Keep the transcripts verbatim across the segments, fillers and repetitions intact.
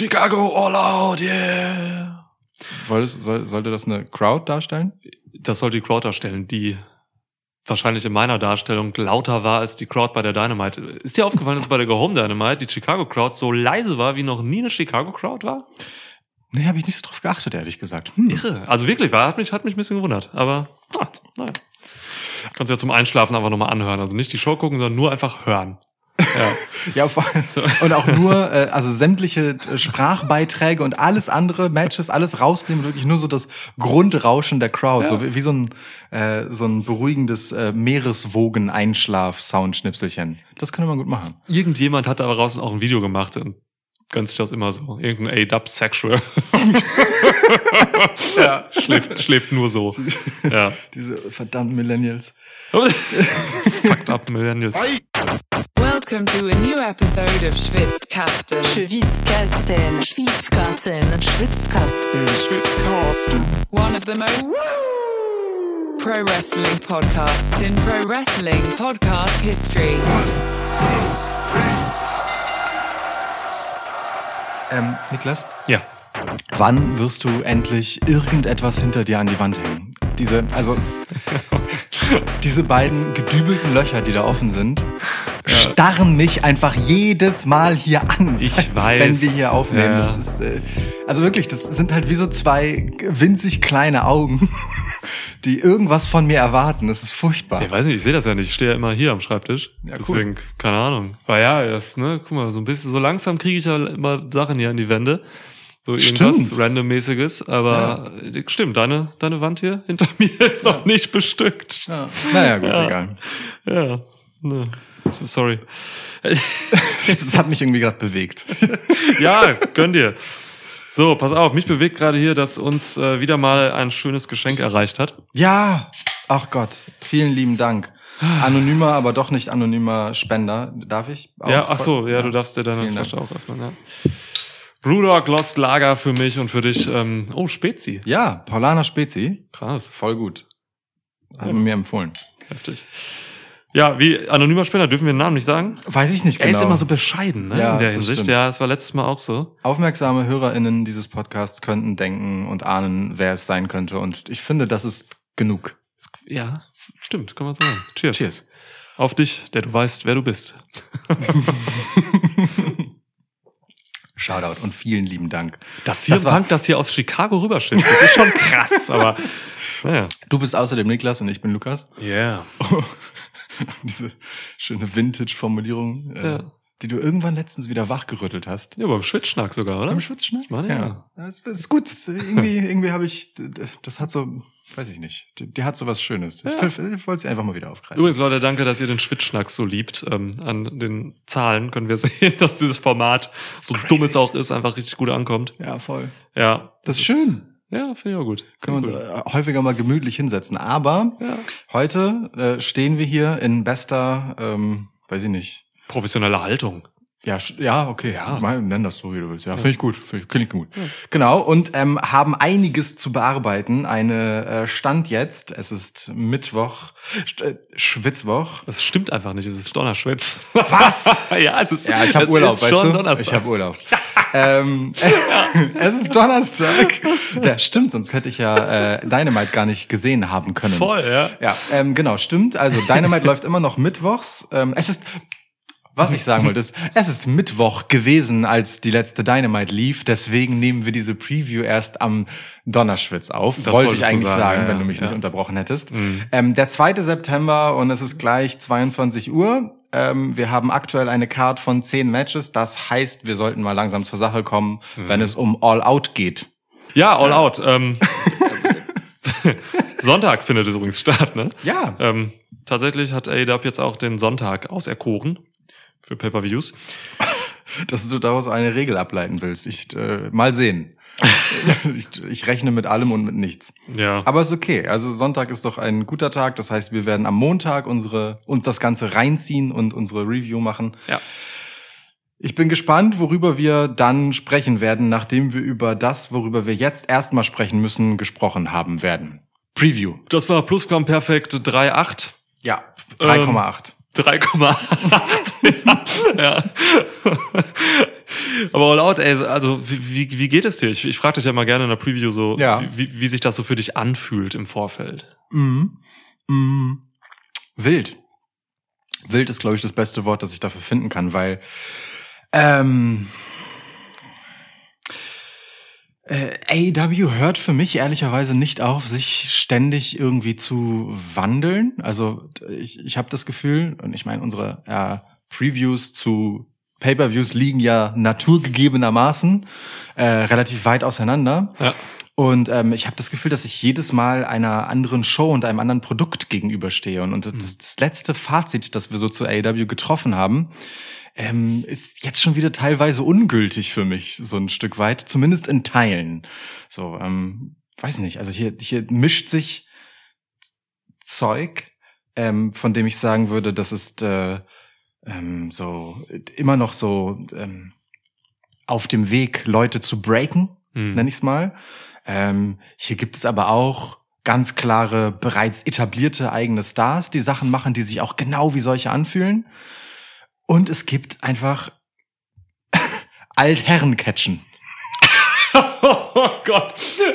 Chicago All Out, yeah. Soll, soll, sollte das eine Crowd darstellen? Das soll die Crowd darstellen, die wahrscheinlich in meiner Darstellung lauter war als die Crowd bei der Dynamite. Ist dir aufgefallen, dass bei der Go Home Dynamite die Chicago Crowd so leise war, wie noch nie eine Chicago Crowd war? Nee, habe ich nicht so drauf geachtet, ehrlich gesagt. Hm. Irre. Also wirklich, war, hat mich hat mich ein bisschen gewundert. Aber ah, naja. Kannst ja zum Einschlafen einfach nochmal anhören. Also nicht die Show gucken, sondern nur einfach hören. Ja, ja vor allem. So. Und auch nur, äh, also sämtliche Sprachbeiträge und alles andere, Matches, alles rausnehmen, wirklich nur so das Grundrauschen der Crowd, ja. So wie, wie so ein äh, so ein beruhigendes äh, Meereswogen-Einschlaf-Soundschnipselchen. Das könnte man gut machen. Irgendjemand hat aber draußen auch ein Video gemacht, ganz das immer so, irgendein A-Dub-Sexual. Ja. Schläft, schläft nur so. Ja. Diese verdammten Millennials. Fucked up Millennials. Welcome to a new episode of Schwitzkasten. Schwitzkasten. Schwitzkasten. Schwitzkasten. Schwitzkasten. One of the most Woo! Pro wrestling podcasts in pro wrestling podcast history. Ähm, Niklas? Ja. Wann wirst du endlich irgendetwas hinter dir an die Wand hängen? Diese, also, diese beiden gedübelten Löcher, die da offen sind, ja. Starren mich einfach jedes Mal hier an, ich weiß. Wenn wir hier aufnehmen. Ja. Das ist, äh, also wirklich, das sind halt wie so zwei winzig kleine Augen, die irgendwas von mir erwarten. Das ist furchtbar. Ich weiß nicht, ich sehe das ja nicht. Ich stehe ja immer hier am Schreibtisch. Ja, deswegen, cool. Keine Ahnung. Weil ja, das, ne, guck mal, so ein bisschen, so langsam kriege ich ja immer Sachen hier an die Wände. So irgendwas Randommäßiges, aber ja. Stimmt, deine, deine Wand hier hinter mir ist ja. Noch nicht bestückt. Ja. Naja, gut, ja. Egal. Ja, ne. Sorry. Das hat mich irgendwie gerade bewegt. Ja, gönn dir. So, pass auf, mich bewegt gerade hier, dass uns äh, wieder mal ein schönes Geschenk erreicht hat. Ja, ach Gott, vielen lieben Dank. Anonymer, aber doch nicht anonymer Spender. Darf ich? Auch? Ja, ach so, ja, ja, du darfst dir deine Flasche auch öffnen, ja. Brewdog Lost Lager für mich und für dich. Ähm, oh, Spezi. Ja, Paulaner Spezi. Krass. Voll gut. Haben ja. Mir empfohlen. Heftig. Ja, wie anonymer Spender dürfen wir den Namen nicht sagen? Weiß ich nicht genau. Er ist immer so bescheiden, ne? Ja, in der Hinsicht. Stimmt. Ja, das war letztes Mal auch so. Aufmerksame HörerInnen dieses Podcasts könnten denken und ahnen, wer es sein könnte. Und ich finde, das ist genug. Ja, stimmt. Kann man sagen. Cheers. Cheers. Auf dich, der du weißt, wer du bist. Shoutout und vielen lieben Dank. Das hier, das war, Punk, das hier aus Chicago rüberschifft, das ist schon krass, aber naja. Du bist außerdem Niklas und ich bin Lukas. Ja. Yeah. Oh, diese schöne Vintage-Formulierung, ja. äh, die du irgendwann letztens wieder wachgerüttelt hast. Ja, beim Schwitzschnack sogar, oder? Beim Schwitzschnack? Ich meine, ja. ja. Das ist gut, das, irgendwie, irgendwie habe ich, das hat so, weiß ich nicht, die, die hat so was Schönes. Ja. Ich, ich wollte sie einfach mal wieder aufgreifen. Übrigens, Leute, danke, dass ihr den Schwitzschnack so liebt. Ähm, an den Zahlen können wir sehen, dass dieses Format, so crazy. Dumm es auch ist, einfach richtig gut ankommt. Ja, voll. Ja. Das, das ist schön. Ja, finde ich auch gut. Können wir uns gut. häufiger mal gemütlich hinsetzen. Aber ja. heute äh, stehen wir hier in bester, ähm, weiß ich nicht, professionelle Haltung. Ja, ja, okay, ja. Nenn das so, wie du willst. Ja, ja. Finde ich gut. Finde ich, klingt gut. Ja. Genau, und ähm, haben einiges zu bearbeiten. Eine äh, Stand jetzt, es ist Mittwoch, St- äh, Schwitzwoch. Das stimmt einfach nicht, es ist Donnerschwitz. Was? Ja, es ist, ja, ich habe Urlaub, weißt du? Ich habe Urlaub. ähm, es ist Donnerstag. Ja, stimmt, sonst hätte ich ja äh, Dynamite gar nicht gesehen haben können. Voll, ja. Ja, ähm, genau, stimmt. Also Dynamite läuft immer noch mittwochs. Ähm, es ist... Was ich sagen wollte ist, es ist Mittwoch gewesen, als die letzte Dynamite lief. Deswegen nehmen wir diese Preview erst am Donnerschwitz auf. Das wollte ich eigentlich sagen, sagen ja, wenn du mich ja. nicht unterbrochen hättest. Mhm. Ähm, der zweite September und es ist gleich zweiundzwanzig Uhr. Ähm, wir haben aktuell eine Card von zehn Matches. Das heißt, wir sollten mal langsam zur Sache kommen, mhm. wenn es um All Out geht. Ja, All äh. Out. Ähm, Sonntag findet es übrigens statt, ne? Ja. Ähm, tatsächlich hat A E W jetzt auch den Sonntag auserkoren. Für Pay-Per-Views. Dass du daraus eine Regel ableiten willst. Ich, äh, mal sehen. ich, ich rechne mit allem und mit nichts. Ja. Aber ist okay. Also Sonntag ist doch ein guter Tag. Das heißt, wir werden am Montag unsere uns das Ganze reinziehen und unsere Review machen. Ja. Ich bin gespannt, worüber wir dann sprechen werden, nachdem wir über das, worüber wir jetzt erstmal sprechen müssen, gesprochen haben werden. Preview. Das war Plusquamperfekt drei Komma acht. Ja, drei Komma acht. Ähm, drei Komma acht. Ja. Aber All Out, ey, also wie, wie geht es dir? Ich, ich frage dich ja mal gerne in der Preview so, ja. wie, wie sich das so für dich anfühlt im Vorfeld. Mhm. Mhm. Wild. Wild ist, glaube ich, das beste Wort, das ich dafür finden kann, weil ähm, äh, A E W hört für mich ehrlicherweise nicht auf, sich ständig irgendwie zu wandeln. Also ich, ich habe das Gefühl, und ich meine, unsere ja, Previews zu Pay-per-Views liegen ja naturgegebenermaßen äh, relativ weit auseinander. Ja. Und ähm, ich habe das Gefühl, dass ich jedes Mal einer anderen Show und einem anderen Produkt gegenüberstehe. Und, und das, das letzte Fazit, das wir so zu A E W getroffen haben, ähm, ist jetzt schon wieder teilweise ungültig für mich, so ein Stück weit, zumindest in Teilen. So, ähm, weiß nicht, also hier, hier mischt sich Zeug, ähm, von dem ich sagen würde, das ist äh, ähm, so immer noch so ähm, auf dem Weg, Leute zu breaken, mhm. nenne ich es mal. Ähm, hier gibt es aber auch ganz klare, bereits etablierte eigene Stars, die Sachen machen, die sich auch genau wie solche anfühlen. Und es gibt einfach Altherren-Catchen. Oh Gott.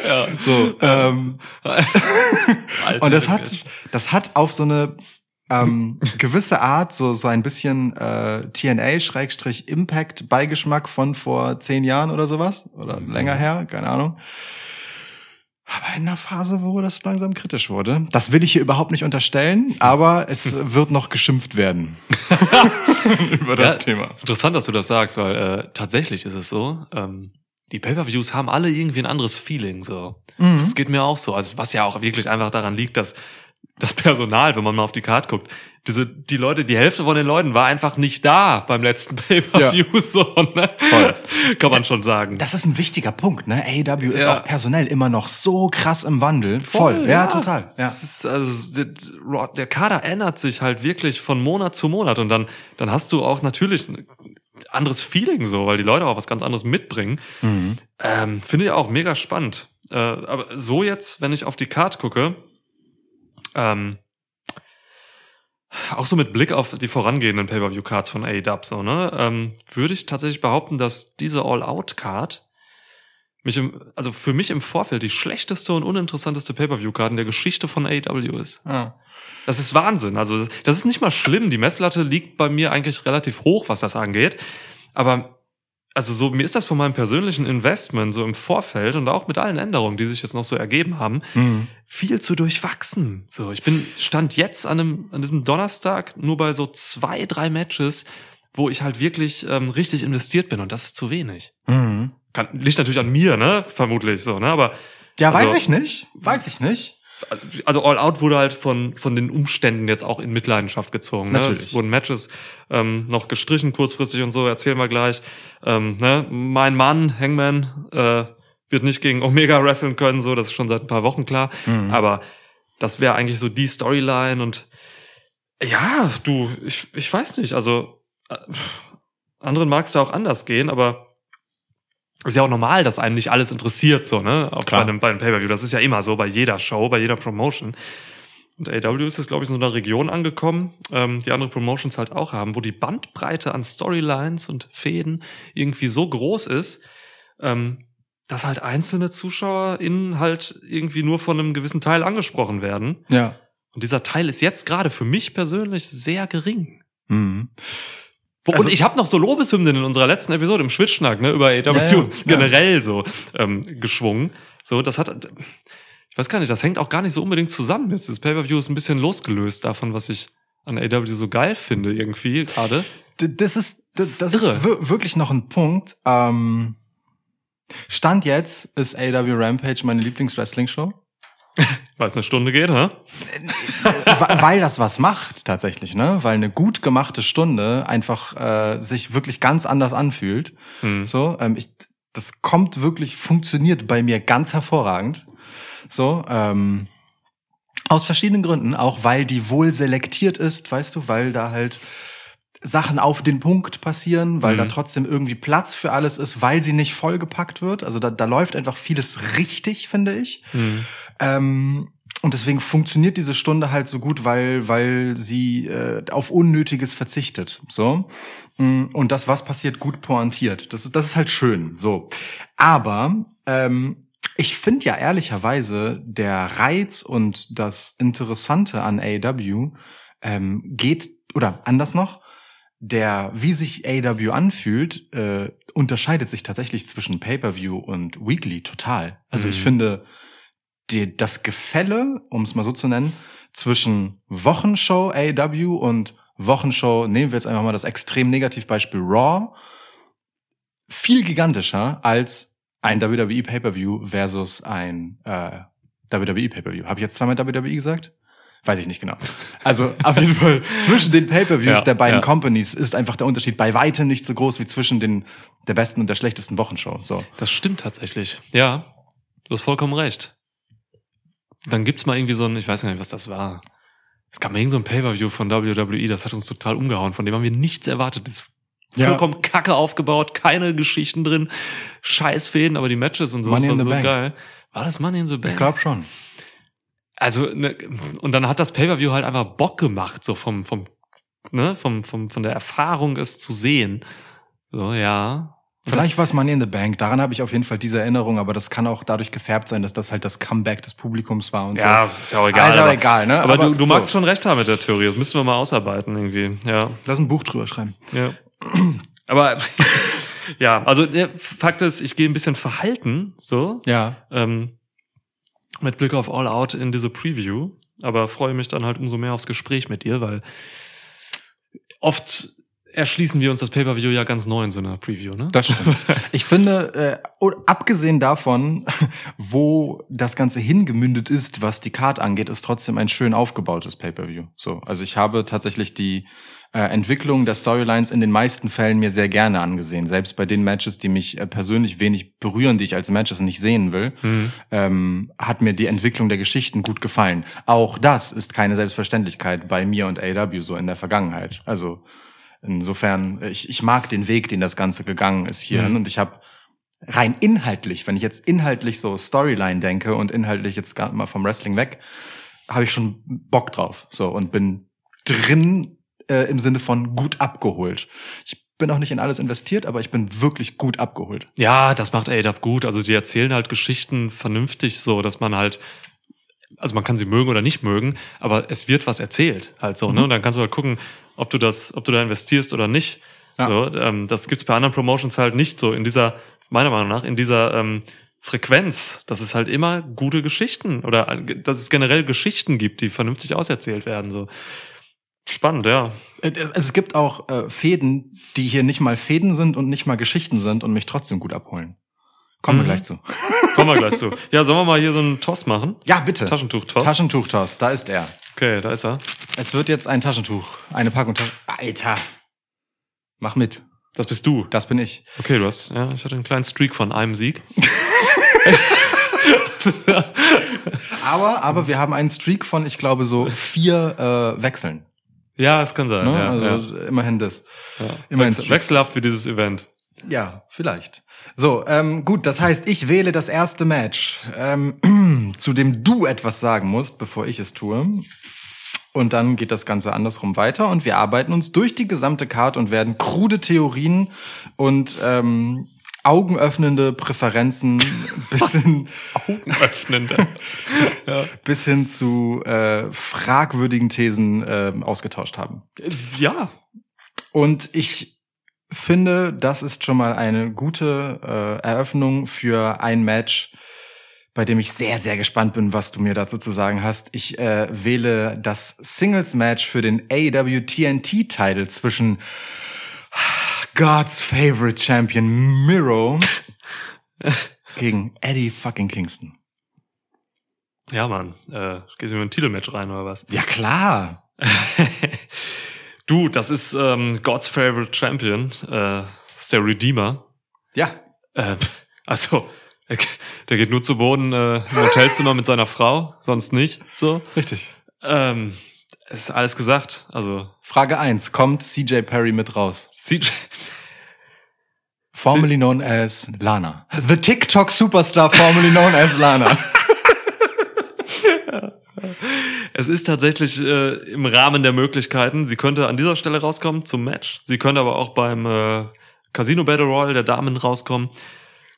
Ja. So, ähm, und das hat, das hat auf so eine ähm, gewisse Art so so ein bisschen äh, T N A-Impact-Beigeschmack von vor zehn Jahren oder sowas. Oder mhm. länger her, keine Ahnung. Aber in einer Phase, wo das langsam kritisch wurde. Das will ich hier überhaupt nicht unterstellen, aber es wird noch geschimpft werden über das ja, Thema. Interessant, dass du das sagst, weil äh, tatsächlich ist es so, ähm, die Pay-per-Views haben alle irgendwie ein anderes Feeling. So. Mhm. Das geht mir auch so. Also was ja auch wirklich einfach daran liegt, dass das Personal, wenn man mal auf die Card guckt, diese die Leute, die Hälfte von den Leuten war einfach nicht da beim letzten Pay-per-View, ja. so, ne? Voll. Kann man schon sagen. Das ist ein wichtiger Punkt, ne? A E W ja. ist auch personell immer noch so krass im Wandel. Voll, Voll. Ja, ja, total. Ja. Das ist, also, der Kader ändert sich halt wirklich von Monat zu Monat und dann dann hast du auch natürlich ein anderes Feeling so, weil die Leute auch was ganz anderes mitbringen. Mhm. Ähm, finde ich auch mega spannend. Äh, aber so jetzt, wenn ich auf die Card gucke, Ähm, auch so mit Blick auf die vorangehenden Pay-Per-View-Cards von A E W, so, ne, ähm, würde ich tatsächlich behaupten, dass diese All-Out-Card mich im, also für mich im Vorfeld die schlechteste und uninteressanteste Pay-Per-View-Card in der Geschichte von A E W ist. Ah. Das ist Wahnsinn. Also, das ist nicht mal schlimm. Die Messlatte liegt bei mir eigentlich relativ hoch, was das angeht. Aber, also so, mir ist das von meinem persönlichen Investment so im Vorfeld und auch mit allen Änderungen, die sich jetzt noch so ergeben haben, mhm. viel zu durchwachsen. So, ich bin, stand jetzt an einem, an diesem Donnerstag nur bei so zwei, drei Matches, wo ich halt wirklich ähm, richtig investiert bin und das ist zu wenig. Mhm. Kann, liegt natürlich an mir, ne? Vermutlich so, ne? Aber. Ja, also, weiß ich nicht. Weiß ich nicht. Also All Out wurde halt von von den Umständen jetzt auch in Mitleidenschaft gezogen. Ne? Es wurden Matches ähm, noch gestrichen kurzfristig und so. Erzählen wir gleich. Ähm, ne? Mein Mann Hangman äh, wird nicht gegen Omega wresteln können. So, das ist schon seit ein paar Wochen klar. Mhm. Aber das wäre eigentlich so die Storyline und ja, du, ich ich weiß nicht. Also äh, anderen mag es ja auch anders gehen, aber ist ja auch normal, dass einem nicht alles interessiert, so, ne? Auch bei einem, bei einem Pay-Per-View. Das ist ja immer so, bei jeder Show, bei jeder Promotion. Und A E W ist jetzt, glaube ich, in so einer Region angekommen, ähm, die andere Promotions halt auch haben, wo die Bandbreite an Storylines und Fäden irgendwie so groß ist, ähm, dass halt einzelne ZuschauerInnen halt irgendwie nur von einem gewissen Teil angesprochen werden. Ja. Und dieser Teil ist jetzt gerade für mich persönlich sehr gering. Mhm. Und also, ich habe noch so Lobeshymnen in unserer letzten Episode im Schwitschnack, ne, über A E W ja, ja, generell ja. so ähm, geschwungen. So, das hat, ich weiß gar nicht, das hängt auch gar nicht so unbedingt zusammen. Jetzt das Pay-per-View ist ein bisschen losgelöst davon, was ich an A E W so geil finde irgendwie gerade. Das ist, das, das ist, ist wirklich noch ein Punkt. Ähm, Stand jetzt ist A E W Rampage meine Lieblings-Wrestling-Show. Weil es eine Stunde geht, hä? Weil das was macht tatsächlich, ne? Weil eine gut gemachte Stunde einfach äh, sich wirklich ganz anders anfühlt. Hm. So, ähm, ich, das kommt wirklich, funktioniert bei mir ganz hervorragend. So, ähm, aus verschiedenen Gründen, auch weil die wohl selektiert ist, weißt du, weil da halt Sachen auf den Punkt passieren, weil mhm. da trotzdem irgendwie Platz für alles ist, weil sie nicht vollgepackt wird. Also da, da läuft einfach vieles richtig, finde ich. Mhm. Ähm, Und deswegen funktioniert diese Stunde halt so gut, weil weil sie äh, auf Unnötiges verzichtet. So. Und das, was passiert, gut pointiert. Das ist, das ist halt schön. So. Aber ähm, ich finde ja ehrlicherweise, der Reiz und das Interessante an A E W ähm, geht, oder anders noch, der, wie sich A E W anfühlt, äh, unterscheidet sich tatsächlich zwischen Pay-Per-View und Weekly total. Also mhm. ich finde, die, das Gefälle, um es mal so zu nennen, zwischen Wochenshow A E W und Wochenshow, nehmen wir jetzt einfach mal das extrem Negativbeispiel Raw, viel gigantischer als ein W W E Pay-Per-View versus ein äh, W W E Pay-Per-View. Habe ich jetzt zweimal W W E gesagt? Weiß ich nicht genau. Also auf jeden Fall zwischen den Pay-Per-Views ja, der beiden ja. Companies ist einfach der Unterschied bei weitem nicht so groß wie zwischen den der besten und der schlechtesten Wochenshow. So. Das stimmt tatsächlich. Ja, du hast vollkommen recht. Dann gibt's mal irgendwie so ein, ich weiß gar nicht, was das war. Es gab mal irgend so ein Pay-Per-View von W W E, das hat uns total umgehauen. Von dem haben wir nichts erwartet. Das ist ja. vollkommen kacke aufgebaut, keine Geschichten drin, Scheißfäden, aber die Matches und so was war so Bank. Geil. War das Money in the Bank? Ich glaube schon. Also, ne, und dann hat das Pay-Per-View halt einfach Bock gemacht, so vom, vom, ne, vom, vom, von der Erfahrung es zu sehen. So, ja. Vielleicht war es Money in the Bank, daran habe ich auf jeden Fall diese Erinnerung, aber das kann auch dadurch gefärbt sein, dass das halt das Comeback des Publikums war und ja, so. Ja, ist ja auch egal. Also aber, egal, ne? Aber, aber du, du so. magst schon recht haben mit der Theorie, das müssen wir mal ausarbeiten irgendwie, ja. Lass ein Buch drüber schreiben. Ja. Aber, ja, also, ne, Fakt ist, ich gehe ein bisschen verhalten, so. Ja. Ähm, mit Blick auf All Out in diese Preview, aber freue mich dann halt umso mehr aufs Gespräch mit dir, weil oft erschließen wir uns das Pay-Per-View ja ganz neu in so einer Preview, ne? Das stimmt. Ich finde, äh, abgesehen davon, wo das Ganze hingemündet ist, was die Card angeht, ist trotzdem ein schön aufgebautes Pay-Per-View. So, also ich habe tatsächlich die äh, Entwicklung der Storylines in den meisten Fällen mir sehr gerne angesehen. Selbst bei den Matches, die mich äh, persönlich wenig berühren, die ich als Matches nicht sehen will, mhm. ähm, hat mir die Entwicklung der Geschichten gut gefallen. Auch das ist keine Selbstverständlichkeit bei mir und A E W so in der Vergangenheit. Also insofern, ich, ich mag den Weg, den das Ganze gegangen ist hier. Mhm. Und ich habe rein inhaltlich, wenn ich jetzt inhaltlich so Storyline denke und inhaltlich jetzt gerade mal vom Wrestling weg, habe ich schon Bock drauf. So, und bin drin äh, im Sinne von gut abgeholt. Ich bin auch nicht in alles investiert, aber ich bin wirklich gut abgeholt. Ja, das macht A E W gut. Also die erzählen halt Geschichten vernünftig so, dass man halt, also man kann sie mögen oder nicht mögen, aber es wird was erzählt halt so. Mhm. Ne? Und dann kannst du halt gucken, ob du das, ob du da investierst oder nicht. Ja. So, ähm, das gibt's bei anderen Promotions halt nicht so in dieser, meiner Meinung nach, in dieser ähm, Frequenz, dass es halt immer gute Geschichten oder dass es generell Geschichten gibt, die vernünftig auserzählt werden. So. Spannend, ja. Es, es gibt auch äh, Fäden, die hier nicht mal Fäden sind und nicht mal Geschichten sind und mich trotzdem gut abholen. Kommen wir mhm. gleich zu. Kommen wir gleich zu. Ja, sollen wir mal hier so einen Toss machen? Ja, bitte. Taschentuch-Toss. Taschentuch-Toss, da ist er. Okay, da ist er. Es wird jetzt ein Taschentuch, eine Packung Taschentuch. Alter. Mach mit. Das bist du. Das bin ich. Okay, du hast, ja, ich hatte einen kleinen Streak von einem Sieg. aber, aber wir haben einen Streak von, ich glaube, so vier äh, Wechseln. Ja, das kann sein. Ne? Ja, also ja. immerhin das. Ja. Immerhin Wechsel, wechselhaft wie dieses Event. Ja, vielleicht. So, ähm, gut, das heißt, ich wähle das erste Match, ähm, zu dem du etwas sagen musst, bevor ich es tue. Und dann geht das Ganze andersrum weiter und wir arbeiten uns durch die gesamte Card und werden krude Theorien und ähm, augenöffnende Präferenzen bis hin, augenöffnende. ja. bis hin zu äh, fragwürdigen Thesen äh, ausgetauscht haben. Ja. Und ich finde, das ist schon mal eine gute äh, Eröffnung für ein Match, bei dem ich sehr, sehr gespannt bin, was du mir dazu zu sagen hast. Ich äh, wähle das Singles-Match für den A E W T N T-Title zwischen God's Favorite Champion Miro gegen Eddie fucking Kingston. Ja, Mann. Äh, gehst du mir ein Titelmatch rein oder was? Ja, klar. Du, das ist ähm, God's Favorite Champion, äh, ist der Redeemer. Ja. Äh, also, der, der geht nur zu Boden äh, im Hotelzimmer mit seiner Frau, sonst nicht. So. Richtig. Ähm, ist alles gesagt. Also Frage eins, kommt C J Perry mit raus? C J... Formerly known as Lana. The TikTok Superstar, formerly known as Lana. Es ist tatsächlich äh, im Rahmen der Möglichkeiten. Sie könnte an dieser Stelle rauskommen zum Match. Sie könnte aber auch beim äh, Casino Battle Royale der Damen rauskommen.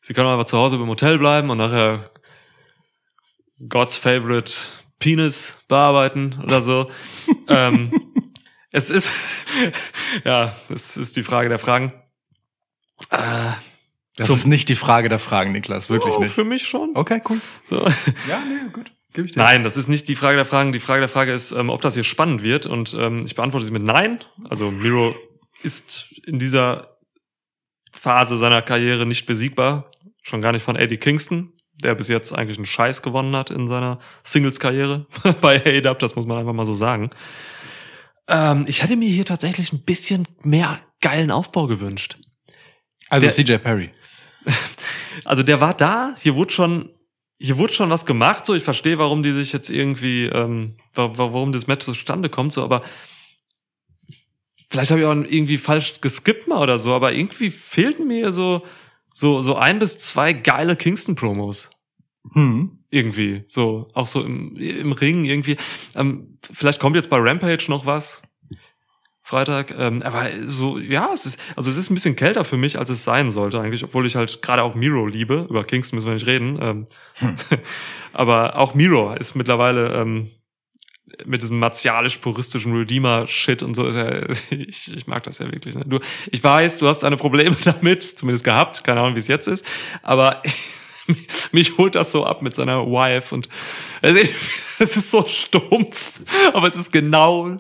Sie kann aber zu Hause im Hotel bleiben und nachher God's Favorite Penis bearbeiten oder so. ähm, es ist, ja, es ist die Frage der Fragen. Äh, das ist nicht die Frage der Fragen, Niklas, wirklich oh, nicht. Für mich schon. Okay, cool. So. Ja, nee, gut. Gib ich dir. Nein, das ist nicht die Frage der Fragen. Die Frage der Frage ist, ähm, ob das hier spannend wird. Und ähm, ich beantworte sie mit Nein. Also Miro ist in dieser Phase seiner Karriere nicht besiegbar. Schon gar nicht von Eddie Kingston, der bis jetzt eigentlich einen Scheiß gewonnen hat in seiner Singles-Karriere bei A E W. Das muss man einfach mal so sagen. Ähm, ich hätte mir hier tatsächlich ein bisschen mehr geilen Aufbau gewünscht. Also C J Perry. Also der war da, hier wurde schon hier wurde schon was gemacht, so ich verstehe, warum die sich jetzt irgendwie, ähm, warum das Match zustande kommt, so, aber vielleicht habe ich auch irgendwie falsch geskippt mal oder so, aber irgendwie fehlten mir so so so ein bis zwei geile Kingston-Promos. Hm. Irgendwie, so, auch so im, im Ring irgendwie. Ähm, vielleicht kommt jetzt bei Rampage noch was. Freitag, ähm, aber so, ja, es ist, also es ist ein bisschen kälter für mich, als es sein sollte eigentlich, obwohl ich halt gerade auch Miro liebe, über Kingston müssen wir nicht reden, ähm, hm. aber auch Miro ist mittlerweile ähm, mit diesem martialisch-puristischen Redeemer-Shit und so, ist er, ich, ich mag das ja wirklich. Ne? Du, ich weiß, du hast deine Probleme damit, zumindest gehabt, keine Ahnung, wie es jetzt ist, aber mich holt das so ab mit seiner Wife und also, es ist so stumpf, aber es ist genau...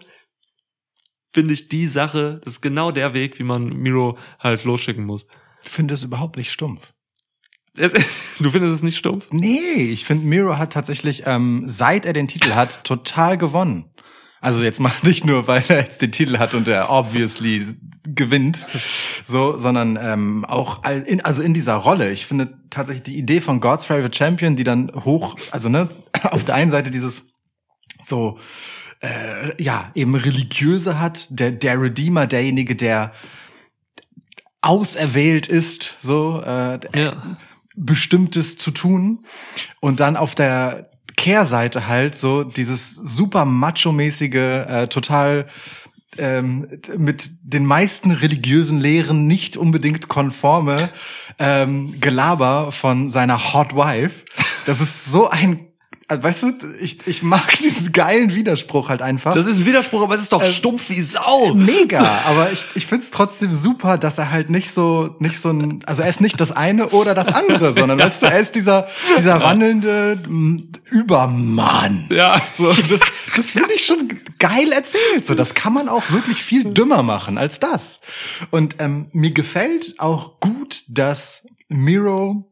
finde ich die Sache, das ist genau der Weg, wie man Miro halt losschicken muss. Ich finde es überhaupt nicht stumpf. Du findest es nicht stumpf? Nee, ich finde, Miro hat tatsächlich, ähm, seit er den Titel hat, total gewonnen. Also jetzt mal nicht nur, weil er jetzt den Titel hat und er obviously gewinnt, so, sondern ähm, auch all in, also in dieser Rolle. Ich finde tatsächlich die Idee von God's Favorite Champion, die dann hoch, also ne, auf der einen Seite dieses so Äh, ja, eben religiöse hat, der, der Redeemer, derjenige, der auserwählt ist, so äh, ja. Bestimmtes zu tun. Und dann auf der Kehrseite halt so dieses super macho-mäßige, äh, total ähm, mit den meisten religiösen Lehren nicht unbedingt konforme ähm, Gelaber von seiner Hot Wife. Das ist so ein Weißt du, ich, ich mag diesen geilen Widerspruch halt einfach. Das ist ein Widerspruch, aber es ist doch äh, stumpf wie Sau. Mega, aber ich, ich find's trotzdem super, dass er halt nicht so, nicht so ein, also er ist nicht das eine oder das andere, sondern ja. weißt du, er ist dieser, dieser ja. wandelnde m, Übermann. Ja. So, das, das finde ich schon geil erzählt. So, das kann man auch wirklich viel dümmer machen als das. Und, ähm, mir gefällt auch gut, dass Miro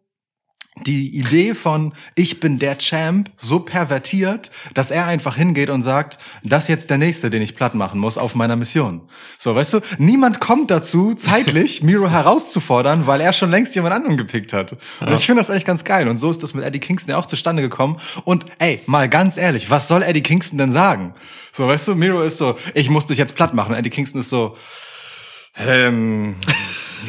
die Idee von ich bin der Champ so pervertiert, dass er einfach hingeht und sagt, das ist jetzt der Nächste, den ich platt machen muss auf meiner Mission. So, weißt du, niemand kommt dazu, zeitlich Miro herauszufordern, weil er schon längst jemand anderen gepickt hat. Und ja. ich finde das eigentlich ganz geil. Und so ist das mit Eddie Kingston ja auch zustande gekommen. Und ey, mal ganz ehrlich, was soll Eddie Kingston denn sagen? So, weißt du, Miro ist so, ich muss dich jetzt platt machen. Eddie Kingston ist so, ähm...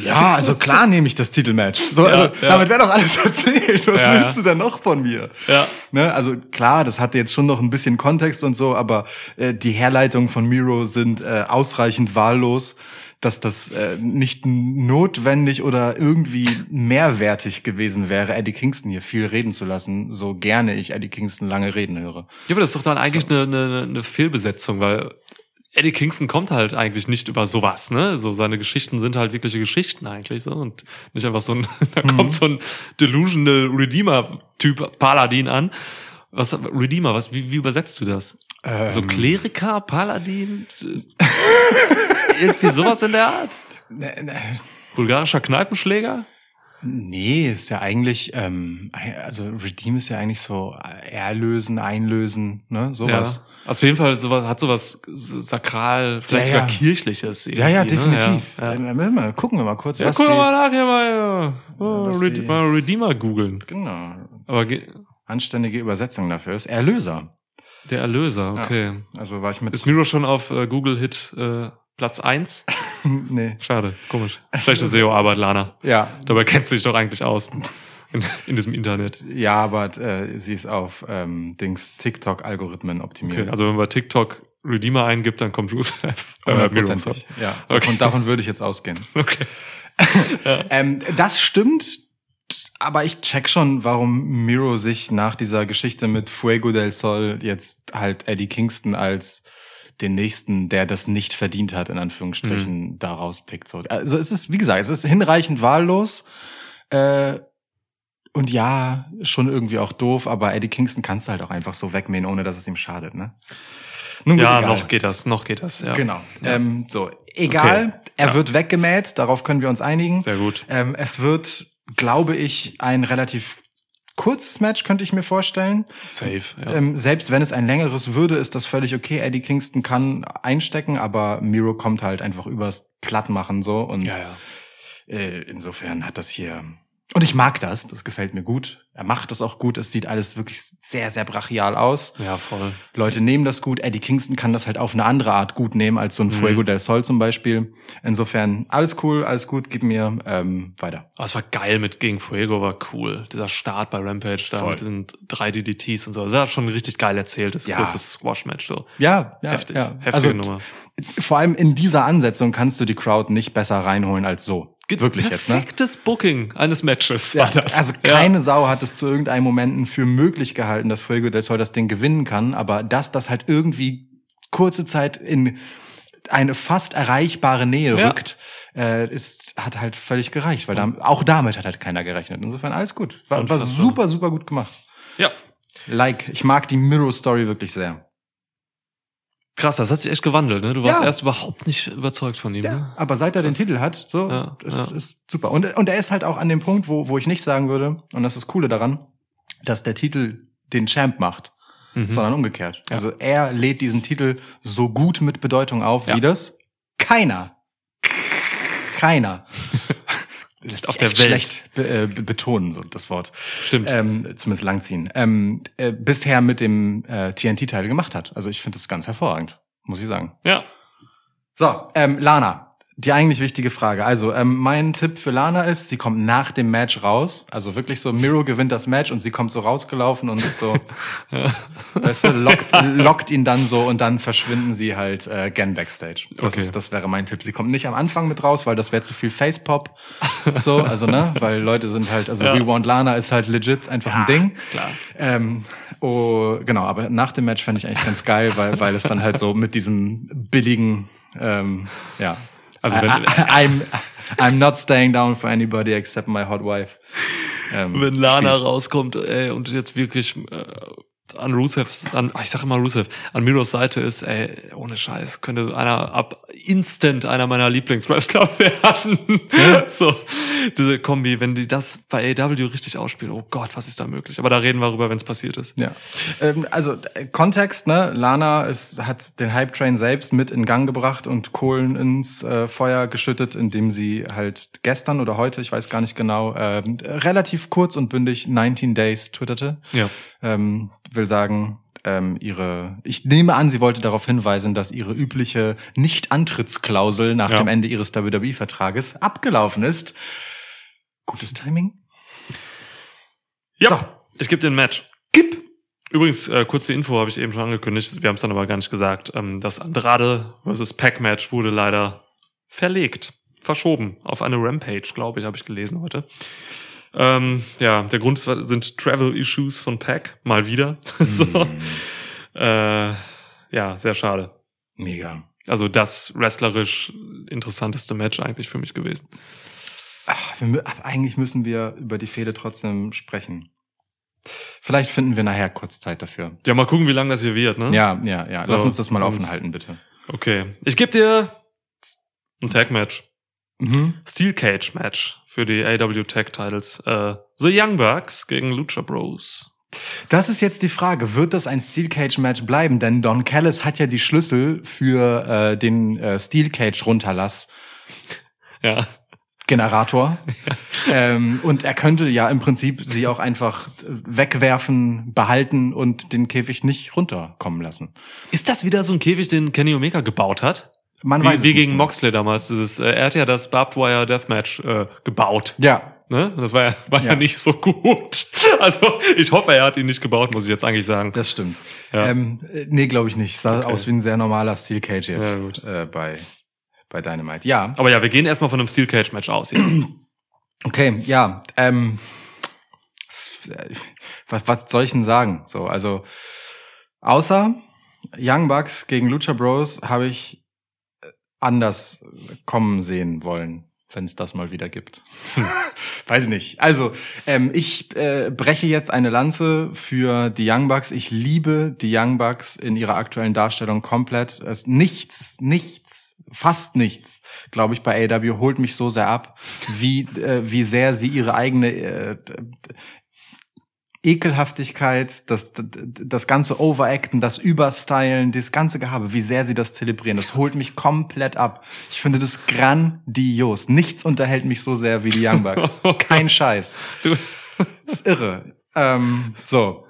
ja, also klar nehme ich das Titelmatch. So, ja, also, ja. damit wäre doch alles erzählt. Was ja, willst du denn noch von mir? Ja. Ne, also klar, das hatte jetzt schon noch ein bisschen Kontext und so, aber äh, die Herleitungen von Miro sind äh, ausreichend wahllos, dass das äh, nicht notwendig oder irgendwie mehrwertig gewesen wäre, Eddie Kingston hier viel reden zu lassen, so gerne ich Eddie Kingston lange reden höre. Ja, aber das ist doch dann eigentlich so. eine, eine, eine Fehlbesetzung, weil... Eddie Kingston kommt halt eigentlich nicht über sowas, ne? So, seine Geschichten sind halt wirkliche Geschichten eigentlich, so. Und nicht einfach so ein, da kommt mhm. so ein delusional Redeemer-Typ Paladin an. Was, Redeemer, was, wie, wie übersetzt du das? Ähm. So Kleriker, Paladin? Irgendwie sowas in der Art? Nee, nee. Bulgarischer Kneipenschläger? Nee, ist ja eigentlich, ähm, also Redeem ist ja eigentlich so erlösen, einlösen, ne, sowas. Ja. Also auf jeden Fall sowas, hat sowas sakral, vielleicht ja, ja. sogar kirchliches. Ja, ja, definitiv. Ja. Ja. Dann, dann mal, gucken wir mal kurz. Ja, was gucken wir mal nach hier mal, oh, ja, Rede- die, mal Redeemer googeln. Genau. Aber ge- anständige Übersetzung dafür ist Erlöser. Der Erlöser, okay. Ja, also war ich mit. Ist Miro schon auf äh, Google Hit äh, Platz eins? Nee. Schade, komisch. Schlechte S E O-Arbeit, Lana. Ja. Dabei kennst du dich doch eigentlich aus. in, in diesem Internet. Ja, aber äh, sie ist auf ähm, Dings TikTok-Algorithmen optimiert. Okay, also wenn man TikTok Redeemer eingibt, dann kommt Rusev. hundertprozentig, äh, ja. Okay. Und davon würde ich jetzt ausgehen. Okay. Ja. ähm, das stimmt, aber ich check schon, warum Miro sich nach dieser Geschichte mit Fuego del Sol jetzt halt Eddie Kingston als den Nächsten, der das nicht verdient hat, in Anführungsstrichen, mhm. daraus pickt. Also es ist, wie gesagt, es ist hinreichend wahllos. Äh, und ja, schon irgendwie auch doof, aber Eddie Kingston kannst du halt auch einfach so wegmähen, ohne dass es ihm schadet, ne? Nun, ja, egal. noch geht das, noch geht das, ja. Genau. Ja. Ähm, so, egal, okay. er ja. wird weggemäht, darauf können wir uns einigen. Sehr gut. Ähm, es wird, glaube ich, ein relativ kurzes Match, könnte ich mir vorstellen. Safe, ja. Ähm, selbst wenn es ein längeres würde, ist das völlig okay. Eddie Kingston kann einstecken, aber Miro kommt halt einfach übers Plattmachen so. Und ja, ja. Äh, insofern hat das hier... Und ich mag das, das gefällt mir gut. Er macht das auch gut, es sieht alles wirklich sehr, sehr brachial aus. Ja, voll. Leute nehmen das gut, Eddie Kingston kann das halt auf eine andere Art gut nehmen, als so ein mhm. Fuego del Sol zum Beispiel. Insofern, alles cool, alles gut, gib mir ähm, weiter. Oh, es war geil mit gegen Fuego, war cool. Dieser Start bei Rampage, da mit den drei D D Ts und so. Das war schon richtig geil erzählt, das ja. kurze Squash-Match so. Ja, ja. Heftig, ja. heftige also, Nummer. Vor allem in dieser Ansetzung kannst du die Crowd nicht besser reinholen als so. Wirklich jetzt, ne? Perfektes Booking eines Matches war ja, das. Also keine ja. Sau hat es zu irgendeinem Momenten für möglich gehalten, dass Fuego del Sol das Ding gewinnen kann, aber dass das halt irgendwie kurze Zeit in eine fast erreichbare Nähe ja. rückt, äh, ist, hat halt völlig gereicht, weil da, auch damit hat halt keiner gerechnet. Insofern alles gut. War, war super, super gut gemacht. Ja. Like, ich mag die Miro-Story wirklich sehr. Krass, das hat sich echt gewandelt, ne? Du warst ja. erst überhaupt nicht überzeugt von ihm. Ja, ne? Aber seit er Krass. den Titel hat, so, ja, ist, ja. ist super. Und, und er ist halt auch an dem Punkt, wo, wo ich nicht sagen würde, und das ist das Coole daran, dass der Titel den Champ macht, mhm. sondern umgekehrt. Ja. Also er lädt diesen Titel so gut mit Bedeutung auf, ja. wie das keiner, keiner, lässt sich echt schlecht be- äh, betonen, so das Wort. Stimmt. Ähm, zumindest langziehen. Ähm, äh, bisher mit dem äh, T N T-Teil gemacht hat. Also ich finde das ganz hervorragend, muss ich sagen. Ja. So, ähm, Lana, die eigentlich wichtige Frage. Also ähm, mein Tipp für Lana ist, sie kommt nach dem Match raus. Also wirklich so, Miro gewinnt das Match und sie kommt so rausgelaufen und ist so, ja. weißt du, lockt, lockt ihn dann so und dann verschwinden sie halt äh, gern Backstage. Das, okay. ist, das wäre mein Tipp. Sie kommt nicht am Anfang mit raus, weil das wäre zu viel Facepop. So, also ne, weil Leute sind halt, also ja. We Want Lana ist halt legit einfach ja, ein Ding. Klar. Ähm, oh, genau, aber nach dem Match fand ich eigentlich ganz geil, weil weil es dann halt so mit diesem billigen, ähm, ja, also wenn, I'm, I'm not staying down for anybody except my hot wife. Ähm, wenn Lana spielt. rauskommt ey, und jetzt wirklich äh, an Rusevs, an, ich sag immer Rusev, an Miros Seite ist, ey, ohne Scheiß, könnte einer ab instant einer meiner Lieblings-Wrestler werden. Ja. So, diese Kombi, wenn die das bei A E W richtig ausspielen, oh Gott, was ist da möglich? Aber da reden wir darüber, wenn es passiert ist. Ja. Ähm, also äh, Kontext, ne? Lana ist, hat den Hype-Train selbst mit in Gang gebracht und Kohlen ins äh, Feuer geschüttet, indem sie halt gestern oder heute, ich weiß gar nicht genau, äh, relativ kurz und bündig nineteen days twitterte. Ja. Ähm, will sagen... Ähm, ihre, ich nehme an, sie wollte darauf hinweisen, dass ihre übliche Nicht-Antrittsklausel nach ja. dem Ende ihres W W E-Vertrages abgelaufen ist. Gutes Timing. Ja, so. Ich gebe dir ein Match. Gib! Übrigens, äh, kurz die Info habe ich eben schon angekündigt, wir haben es dann aber gar nicht gesagt. Ähm, das Andrade versus Pac-Match wurde leider verlegt, verschoben auf eine Rampage, glaube ich, habe ich gelesen heute. Ähm, ja, der Grund sind Travel-Issues von Pac, mal wieder. so. mm. äh, ja, sehr schade. Mega. Also das wrestlerisch interessanteste Match eigentlich für mich gewesen. Ach, wir, eigentlich müssen wir über die Fehde trotzdem sprechen. Vielleicht finden wir nachher kurz Zeit dafür. Ja, mal gucken, wie lange das hier wird, ne? Ja, ja, ja. Lass so. uns das mal offen halten, bitte. Okay. Ich gebe dir ein Tag-Match. Mhm. Steel Cage Match für die A E W Tag Titles. Äh, The Young Bucks gegen Lucha Bros. Das ist jetzt die Frage, wird das ein Steel Cage Match bleiben? Denn Don Callis hat ja die Schlüssel für äh, den äh, Steel Cage Runterlass. Ja. Generator. Ja. Ähm, und er könnte ja im Prinzip sie auch einfach wegwerfen, behalten und den Käfig nicht runterkommen lassen. Ist das wieder so ein Käfig, den Kenny Omega gebaut hat? Man wie, weiß wie gegen Moxley damals. Dieses, äh, er hat ja das Barbed Wire Deathmatch äh, gebaut. Ja, Ne? Das war ja, war ja. ja nicht so gut. Also ich hoffe, er hat ihn nicht gebaut, muss ich jetzt eigentlich sagen. Das stimmt. Ja. Ähm, nee, glaube ich nicht. Sah okay. aus wie ein sehr normaler Steel Cage jetzt ja, gut. Äh, bei, bei Dynamite. Ja. Aber ja, wir gehen erstmal von einem Steel Cage Match aus. Hier. Okay, ja. Ähm, was, was soll ich denn sagen? So, also außer Young Bucks gegen Lucha Bros habe ich anders kommen sehen wollen, wenn es das mal wieder gibt. Weiß nicht. Also, ähm, ich äh, breche jetzt eine Lanze für die Young Bucks. Ich liebe die Young Bucks in ihrer aktuellen Darstellung komplett. Es nichts, nichts, fast nichts, glaube ich, bei A E W holt mich so sehr ab, wie äh, wie sehr sie ihre eigene äh, Ekelhaftigkeit, das, das, das ganze Overacten, das Überstylen, das ganze Gehabe, wie sehr sie das zelebrieren, das holt mich komplett ab. Ich finde das grandios. Nichts unterhält mich so sehr wie die Young Bucks. Kein Scheiß. Das ist irre. Ähm, so.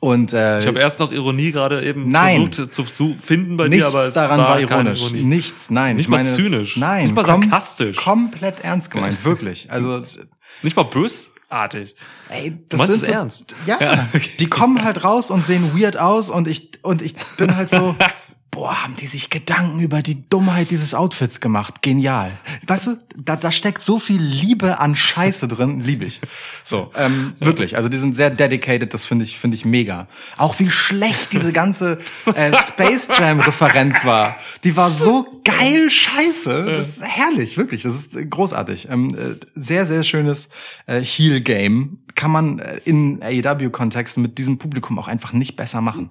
Und, äh, ich habe erst noch Ironie gerade eben nein, versucht zu, zu finden bei dir, aber es daran war, war ironisch. Ironie. Nichts, nein. Nicht ich mal meine, zynisch. Nein. Nicht mal kom- sarkastisch. Komplett ernst gemeint, wirklich. Also nicht mal bös. Artig. Ey, das meinst sind so, ernst? Ja, ja okay. Die kommen halt raus und sehen weird aus und ich und ich bin halt so, boah, haben die sich Gedanken über die Dummheit dieses Outfits gemacht? Genial. Weißt du, da, da steckt so viel Liebe an Scheiße drin, liebe ich. So, ähm, ja. wirklich. Also die sind sehr dedicated, das finde ich finde ich mega. Auch wie schlecht diese ganze äh, Space Jam Referenz war. Die war so geil scheiße. Das ist herrlich, wirklich. Das ist großartig. Ähm, äh, sehr sehr schönes äh, Heel Game kann man äh, in A E W Kontexten mit diesem Publikum auch einfach nicht besser machen.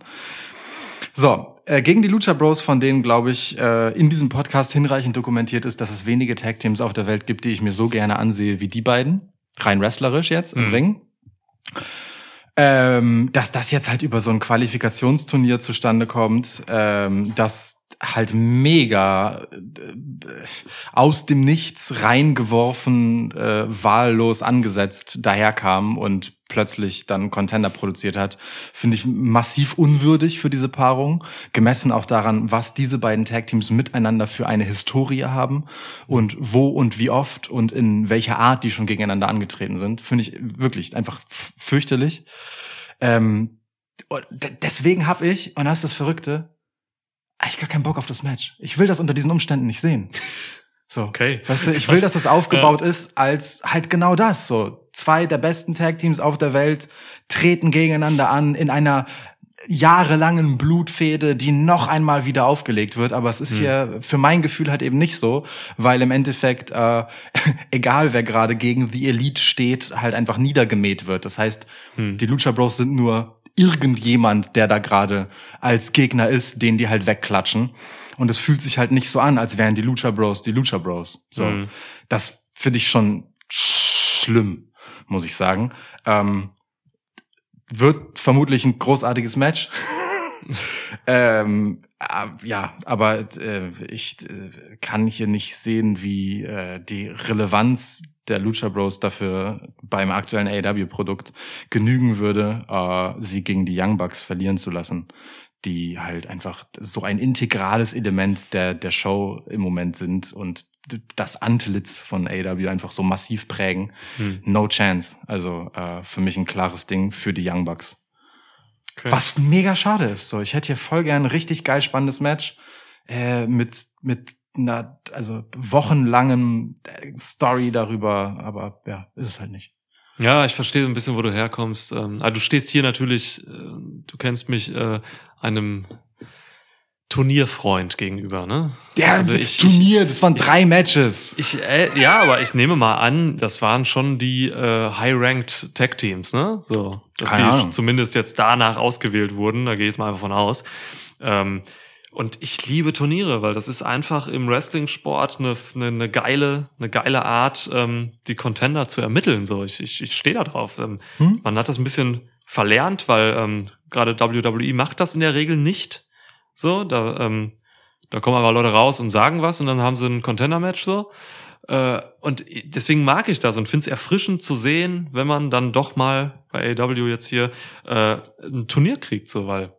So, äh, gegen die Lucha Bros, von denen, glaube ich, äh, in diesem Podcast hinreichend dokumentiert ist, dass es wenige Tag-Teams auf der Welt gibt, die ich mir so gerne ansehe wie die beiden. Rein wrestlerisch jetzt im mhm. Ring. Ähm, dass das jetzt halt über so ein Qualifikationsturnier zustande kommt, ähm, dass halt mega äh, aus dem Nichts reingeworfen, äh, wahllos angesetzt daherkam und plötzlich dann Contender produziert hat, finde ich massiv unwürdig für diese Paarung, gemessen auch daran, was diese beiden Tag-Teams miteinander für eine Historie haben und wo und wie oft und in welcher Art die schon gegeneinander angetreten sind, finde ich wirklich einfach fürchterlich. Ähm, deswegen habe ich, und das ist das Verrückte, eigentlich gar keinen Bock auf das Match. Ich will das unter diesen Umständen nicht sehen. So, okay. Weißt du, ich will, dass das aufgebaut ja. ist als halt genau das. So, zwei der besten Tag-Teams auf der Welt treten gegeneinander an in einer jahrelangen Blutfehde, die noch einmal wieder aufgelegt wird. Aber es ist hm. hier für mein Gefühl halt eben nicht so, weil im Endeffekt äh, egal, wer gerade gegen die Elite steht, halt einfach niedergemäht wird. Das heißt, hm. die Lucha Bros sind nur irgendjemand, der da gerade als Gegner ist, den die halt wegklatschen. Und es fühlt sich halt nicht so an, als wären die Lucha Bros die Lucha Bros. So, mhm. das finde ich schon schlimm, muss ich sagen. Ähm, wird vermutlich ein großartiges Match. ähm, äh, ja, aber äh, ich äh, kann hier nicht sehen, wie äh, die Relevanz der Lucha Bros dafür beim aktuellen A E W-Produkt genügen würde, äh, sie gegen die Young Bucks verlieren zu lassen, die halt einfach so ein integrales Element der der Show im Moment sind und das Antlitz von A E W einfach so massiv prägen. Hm. No chance. Also äh, für mich ein klares Ding für die Young Bucks. Okay. Was mega schade ist. So, ich hätte hier voll gern ein richtig geil spannendes Match äh, mit mit Na, also wochenlangen Story darüber, aber ja, ist es halt nicht. Ja, ich verstehe ein bisschen, wo du herkommst. Ähm, also du stehst hier natürlich, äh, du kennst mich, äh, einem Turnierfreund gegenüber, ne? Der also ich, Turnier, ich, das waren ich, drei Matches. Ich, äh, ja, aber ich nehme mal an, das waren schon die äh, high-ranked Tag-Teams, ne? So, dass Keine die Ahnung. Zumindest jetzt danach ausgewählt wurden, da gehe ich jetzt mal einfach von aus. Ähm, Und ich liebe Turniere, weil das ist einfach im Wrestling-Sport eine, eine, eine geile, eine geile Art, ähm, die Contender zu ermitteln. So, ich, ich, ich stehe da drauf. Ähm, hm? Man hat das ein bisschen verlernt, weil ähm, gerade W W E macht das in der Regel nicht. So, da, ähm, da kommen aber Leute raus und sagen was und dann haben sie ein Contender-Match so. Äh, und deswegen mag ich das und finde es erfrischend zu sehen, wenn man dann doch mal bei A E W jetzt hier äh, ein Turnier kriegt, so, weil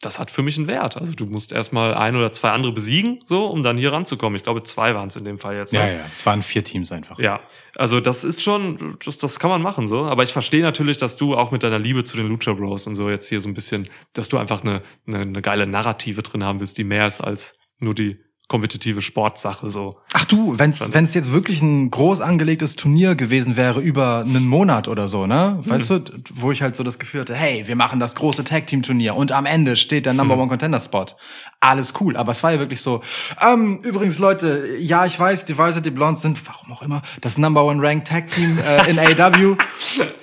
das hat für mich einen Wert. Also du musst erstmal ein oder zwei andere besiegen, so, um dann hier ranzukommen. Ich glaube, zwei waren es in dem Fall jetzt. Ne? Ja, ja, es waren vier Teams einfach. Ja, also das ist schon, das, das kann man machen, so. Aber ich verstehe natürlich, dass du auch mit deiner Liebe zu den Lucha Bros und so jetzt hier so ein bisschen, dass du einfach eine, eine, eine geile Narrative drin haben willst, die mehr ist als nur die kompetitive Sportsache, so. Ach du, wenn's, wenn's jetzt wirklich ein groß angelegtes Turnier gewesen wäre über einen Monat oder so, ne? Weißt mhm. du, wo ich halt so das Gefühl hatte, hey, wir machen das große Tag-Team-Turnier und am Ende steht der Number mhm. One Contender-Spot. Alles cool, aber es war ja wirklich so, ähm, übrigens Leute, ja, ich weiß, die Weiße, die Blondes sind, warum auch immer, das Number One Ranked Tag-Team äh, in A E W.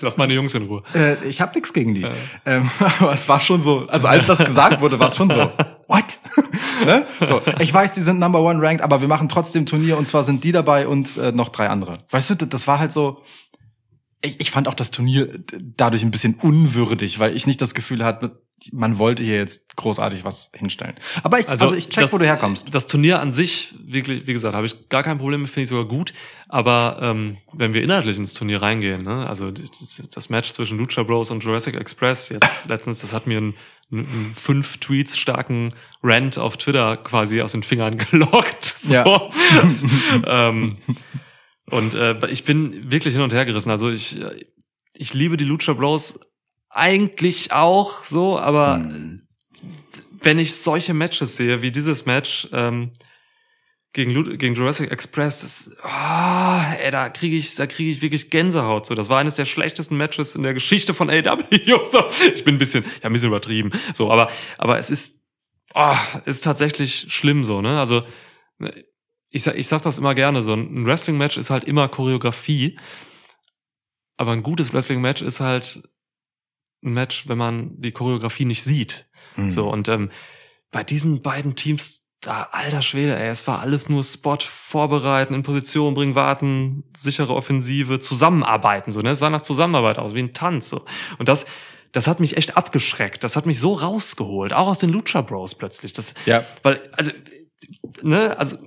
Lass meine Jungs in Ruhe. Äh, ich hab nix gegen die. Äh. Ähm, aber es war schon so, also als das gesagt wurde, war es schon so, what? Ne? So, ich weiß, die sind Number One ranked, aber wir machen trotzdem Turnier und zwar sind die dabei und äh, noch drei andere. Weißt du, das war halt so, ich, ich fand auch das Turnier dadurch ein bisschen unwürdig, weil ich nicht das Gefühl hatte, man wollte hier jetzt großartig was hinstellen. Aber ich, also, also ich check, das, wo du herkommst. Das Turnier an sich, wirklich, wie gesagt, habe ich gar kein Problem mit, finde ich sogar gut. Aber ähm, wenn wir inhaltlich ins Turnier reingehen, ne, also das Match zwischen Lucha Bros und Jurassic Express, jetzt letztens, das hat mir ein einen fünf Tweets starken Rant auf Twitter quasi aus den Fingern gelockt. So. Ja. ähm, und äh, ich bin wirklich hin und her gerissen. Also ich ich liebe die Lucha Bros eigentlich auch so, aber hm. wenn ich solche Matches sehe, wie dieses Match ähm, gegen, Lu- gegen Jurassic Express, das, oh, ey, da kriege ich, da kriege ich wirklich Gänsehaut. So, das war eines der schlechtesten Matches in der Geschichte von A E W. So, ich bin ein bisschen, ich habe ein bisschen übertrieben. So, aber, aber es ist, oh, ist tatsächlich schlimm so. Ne, also ich sag, ich sag das immer gerne. So ein Wrestling-Match ist halt immer Choreografie, aber ein gutes Wrestling-Match ist halt ein Match, wenn man die Choreografie nicht sieht. Mhm. So und ähm, bei diesen beiden Teams da, alter Schwede, ey, es war alles nur Spot, vorbereiten, in Position bringen, warten, sichere Offensive, zusammenarbeiten, so, ne? Es sah nach Zusammenarbeit aus, wie ein Tanz, so. Und das, das hat mich echt abgeschreckt. Das hat mich so rausgeholt. Auch aus den Lucha Bros plötzlich. Das, ja. Weil, also, ne, also,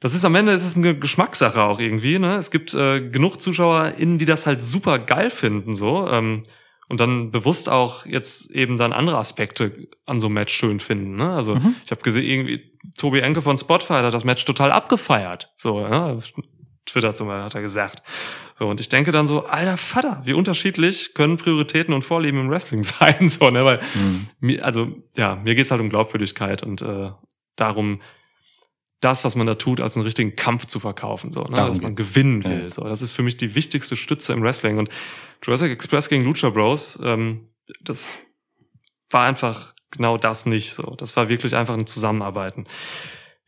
das ist am Ende, ist es eine Geschmackssache auch irgendwie, ne? Es gibt äh, genug ZuschauerInnen, die das halt super geil finden, so, ähm, und dann bewusst auch jetzt eben dann andere Aspekte an so einem Match schön finden. Ne? Also mhm. ich habe gesehen, irgendwie Tobi Enke von Spotfire hat das Match total abgefeiert. So, ja, Twitter zum Beispiel hat er gesagt. So, und ich denke dann so, alter Vater, wie unterschiedlich können Prioritäten und Vorlieben im Wrestling sein? So, ne? Weil mhm. mir, also ja, mir geht's halt um Glaubwürdigkeit und äh, darum, das, was man da tut, als einen richtigen Kampf zu verkaufen, so, ne? Dass man gewinnen will. Ja. So, das ist für mich die wichtigste Stütze im Wrestling. Und Jurassic Express gegen Lucha Bros, ähm, das war einfach genau das nicht so. Das war wirklich einfach ein Zusammenarbeiten.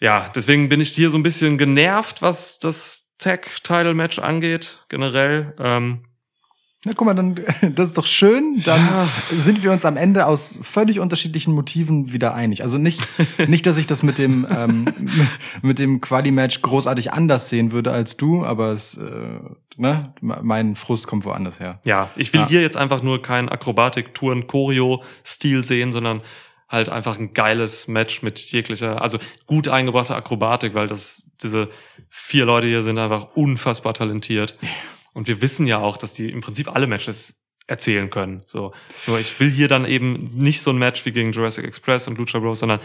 Ja, deswegen bin ich hier so ein bisschen genervt, was das Tag-Title-Match angeht, generell. Ähm, Na guck mal, dann das ist doch schön, dann ja. sind wir uns am Ende aus völlig unterschiedlichen Motiven wieder einig. Also nicht, nicht, dass ich das mit dem ähm, mit dem Quali-Match großartig anders sehen würde als du, aber es, äh, ne, mein Frust kommt woanders her. Ja, ich will ja. hier jetzt einfach nur keinen Akrobatik-Touren-Choreo-Stil sehen, sondern halt einfach ein geiles Match mit jeglicher, also gut eingebrachter Akrobatik, weil das diese vier Leute hier sind einfach unfassbar talentiert. Und wir wissen ja auch, dass die im Prinzip alle Matches erzählen können. So. Nur ich will hier dann eben nicht so ein Match wie gegen Jurassic Express und Lucha Bros, sondern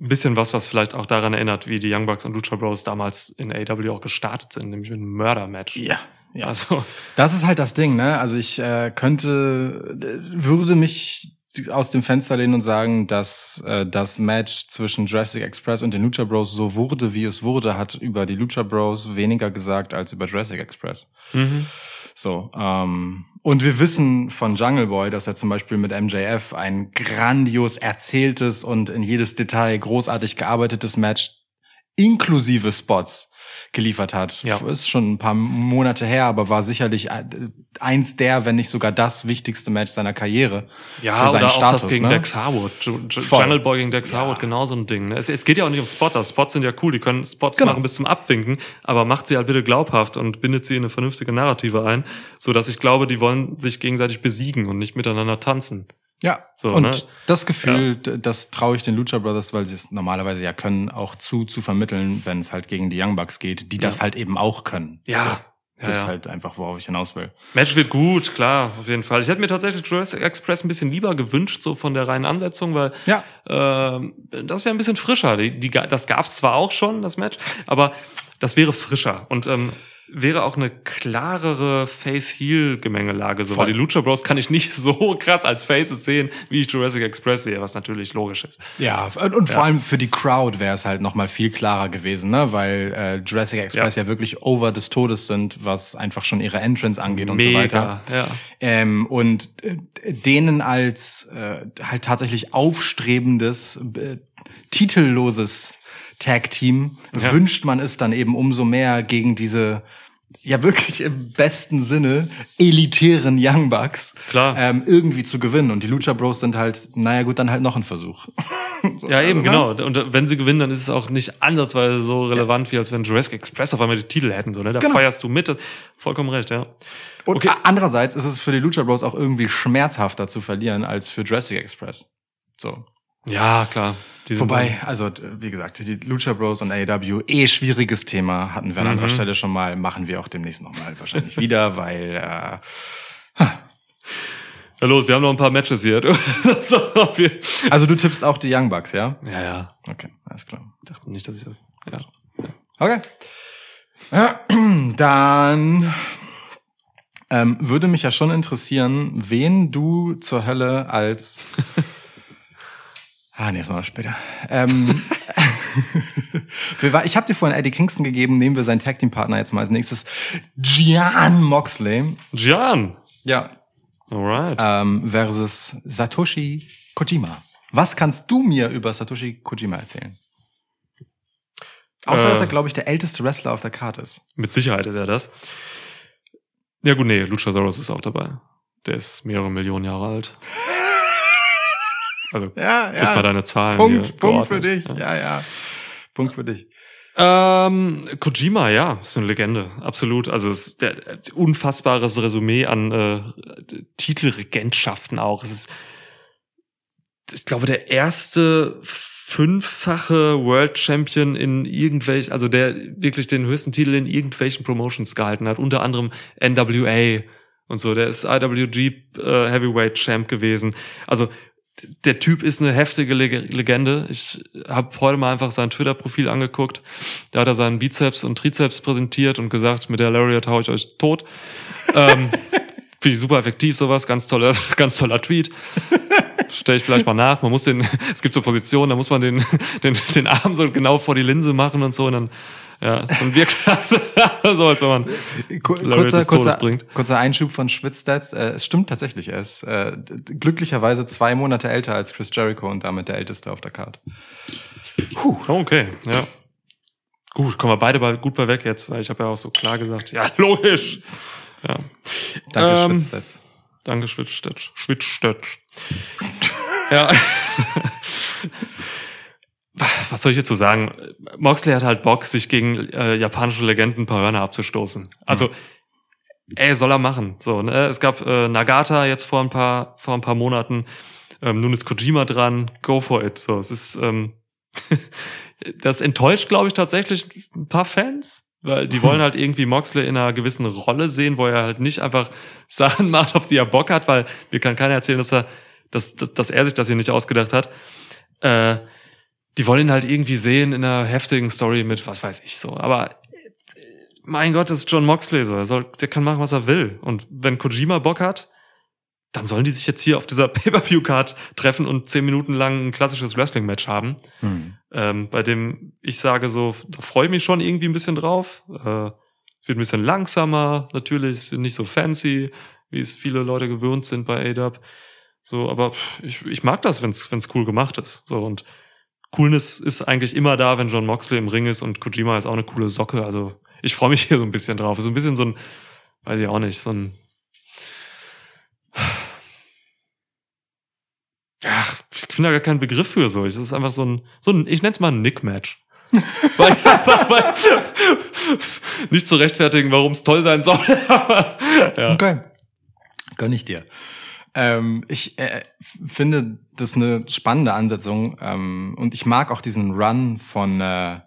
ein bisschen was, was vielleicht auch daran erinnert, wie die Young Bucks und Lucha Bros damals in A E W auch gestartet sind, nämlich mit einem Mörder-Match. Ja. Ja, so. Das ist halt das Ding, ne? Also ich äh, könnte, würde mich aus dem Fenster lehnen und sagen, dass äh, das Match zwischen Jurassic Express und den Lucha Bros so wurde, wie es wurde, hat über die Lucha Bros weniger gesagt als über Jurassic Express. Mhm. So, ähm, und wir wissen von Jungle Boy, dass er zum Beispiel mit M J F ein grandios erzähltes und in jedes Detail großartig gearbeitetes Match inklusive Spots geliefert hat. Ja. Ist schon ein paar Monate her, aber war sicherlich eins der, wenn nicht sogar das wichtigste Match seiner Karriere. Ja, für seinen oder Status, auch das gegen ne? Dex Harwood. Jungle Boy gegen Dex ja. Harwood, genau so ein Ding. Es, es geht ja auch nicht um Spotter. Spots sind ja cool, die können Spots genau. machen bis zum Abwinken, aber macht sie halt bitte glaubhaft und bindet sie in eine vernünftige Narrative ein, sodass ich glaube, die wollen sich gegenseitig besiegen und nicht miteinander tanzen. Ja, so, und ne? das Gefühl, ja. das traue ich den Lucha Brothers, weil sie es normalerweise ja können, auch zu zu vermitteln, wenn es halt gegen die Young Bucks geht, die ja. das halt eben auch können. Ja, also, Das ja, ja. ist halt einfach, worauf ich hinaus will. Match wird gut, klar, auf jeden Fall. Ich hätte mir tatsächlich Jurassic Express ein bisschen lieber gewünscht, so von der reinen Ansetzung, weil ja. äh, das wäre ein bisschen frischer. Die, die, das gab es zwar auch schon, das Match, aber das wäre frischer. Und ähm, wäre auch eine klarere Face-Heel-Gemengelage. So, weil die Lucha Bros kann ich nicht so krass als Faces sehen, wie ich Jurassic Express sehe, was natürlich logisch ist. Ja, und, und ja. vor allem für die Crowd wäre es halt nochmal viel klarer gewesen, ne? Weil äh, Jurassic Express ja. ja wirklich over des Todes sind, was einfach schon ihre Entrance angeht und Mega. so weiter. Ja. Ähm, und äh, denen als äh, halt tatsächlich aufstrebendes, äh, titelloses Tag-Team ja. wünscht man es dann eben umso mehr gegen diese, ja wirklich im besten Sinne, elitären Young Bucks Klar. Ähm, irgendwie zu gewinnen. Und die Lucha Bros sind halt, naja gut, dann halt noch ein Versuch. so, ja eben, also, genau. Und wenn sie gewinnen, dann ist es auch nicht ansatzweise so relevant, ja. wie als wenn Jurassic Express auf einmal die Titel hätten. So, ne? Da genau. feierst du mit. Vollkommen recht, ja. Und okay. andererseits ist es für die Lucha Bros auch irgendwie schmerzhafter zu verlieren als für Jurassic Express. So. Ja, klar. Wobei, also wie gesagt, die Lucha Bros und A E W, eh schwieriges Thema, hatten wir an mhm. anderer Stelle schon mal, machen wir auch demnächst nochmal wahrscheinlich wieder, weil äh, ja los, wir haben noch ein paar Matches hier. Also du tippst auch die Young Bucks, ja? Ja, ja. Okay, alles klar. Ich dachte nicht, dass ich das... Ja. Okay. Ja, dann... Ähm, würde mich ja schon interessieren, wen du zur Hölle als... Ah, nee, das machen wir später. Ähm, ich habe dir vorhin Eddie Kingston gegeben, nehmen wir seinen Tag-Team-Partner jetzt mal als nächstes. Jon Moxley. Jon? Ja. Alright. Ähm, versus Satoshi Kojima. Was kannst du mir über Satoshi Kojima erzählen? Außer, äh, dass er, glaube ich, der älteste Wrestler auf der Karte ist. Mit Sicherheit ist er das. Ja gut, nee, Luchasaurus ist auch dabei. Der ist mehrere Millionen Jahre alt. Also, ja, ja. mal deine Zahlen. Punkt, hier Punkt für dich. Ja, ja. ja. Punkt für dich. Ähm, Kojima, ja, ist eine Legende. Absolut. Also, es ist der, unfassbares Resümee an äh, Titelregentschaften auch. Es ist, ich glaube, der erste fünffache World Champion in irgendwelchen, also der wirklich den höchsten Titel in irgendwelchen Promotions gehalten hat. Unter anderem N W A und so. Der ist I W G äh, Heavyweight Champ gewesen. Also, der Typ ist eine heftige Legende. Ich habe heute mal einfach sein Twitter-Profil angeguckt. Da hat er seinen Bizeps und Trizeps präsentiert und gesagt, mit der Lariat hau ich euch tot. ähm, Finde ich super effektiv sowas. Ganz toller, ganz toller Tweet. Stell ich vielleicht mal nach. Man muss den, es gibt so Positionen, da muss man den, den, den Arm so genau vor die Linse machen und so. Und dann, ja, dann wirkt das so, als wenn man kurzer, kurzer, bringt. Kurzer Einschub von Schwitzstats. Äh, es stimmt tatsächlich, er ist äh, glücklicherweise zwei Monate älter als Chris Jericho und damit der Älteste auf der Card. Puh. Okay, ja. Gut, kommen wir beide bei, gut bei weg jetzt, weil ich habe ja auch so klar gesagt, ja, logisch. Ja. Danke, ähm, Schwitzstats. Danke, Schwitzstats. Schwitzstats. ja. Was soll ich jetzt so sagen? Moxley hat halt Bock, sich gegen äh, japanische Legenden ein paar Hörner abzustoßen. Also, ey, soll er machen. So, ne? Es gab äh, Nagata jetzt vor ein paar vor ein paar Monaten. Ähm, nun ist Kojima dran. Go for it. So, es ist ähm, das enttäuscht, glaube ich, tatsächlich ein paar Fans. Weil die wollen halt irgendwie Moxley in einer gewissen Rolle sehen, wo er halt nicht einfach Sachen macht, auf die er Bock hat, weil mir kann keiner erzählen, dass er, dass, dass, dass er sich das hier nicht ausgedacht hat. Äh, Die wollen ihn halt irgendwie sehen in einer heftigen Story mit, was weiß ich so. Aber mein Gott, das ist Jon Moxley so. Er soll, der kann machen, was er will. Und wenn Kojima Bock hat, dann sollen die sich jetzt hier auf dieser Pay-Per-View-Card treffen und zehn Minuten lang ein klassisches Wrestling-Match haben. Mhm. Ähm, bei dem ich sage so, da freue ich mich schon irgendwie ein bisschen drauf. Äh, es wird ein bisschen langsamer, natürlich. Es wird nicht so fancy, wie es viele Leute gewöhnt sind bei A E W. So, aber ich, ich mag das, wenn es cool gemacht ist. So, und Coolness ist eigentlich immer da, wenn Jon Moxley im Ring ist, und Kojima ist auch eine coole Socke. Also ich freue mich hier so ein bisschen drauf. So ein bisschen so ein, weiß ich auch nicht, so ein... Ach, ich finde da gar keinen Begriff für so. Es ist einfach so ein, so ein, ich nenne es mal ein Nick-Match. weil, weil, weil, nicht zu rechtfertigen, warum es toll sein soll. ja. Okay, gönn ich dir. Ähm, ich äh, finde das eine spannende Ansetzung ähm, und ich mag auch diesen Run von äh,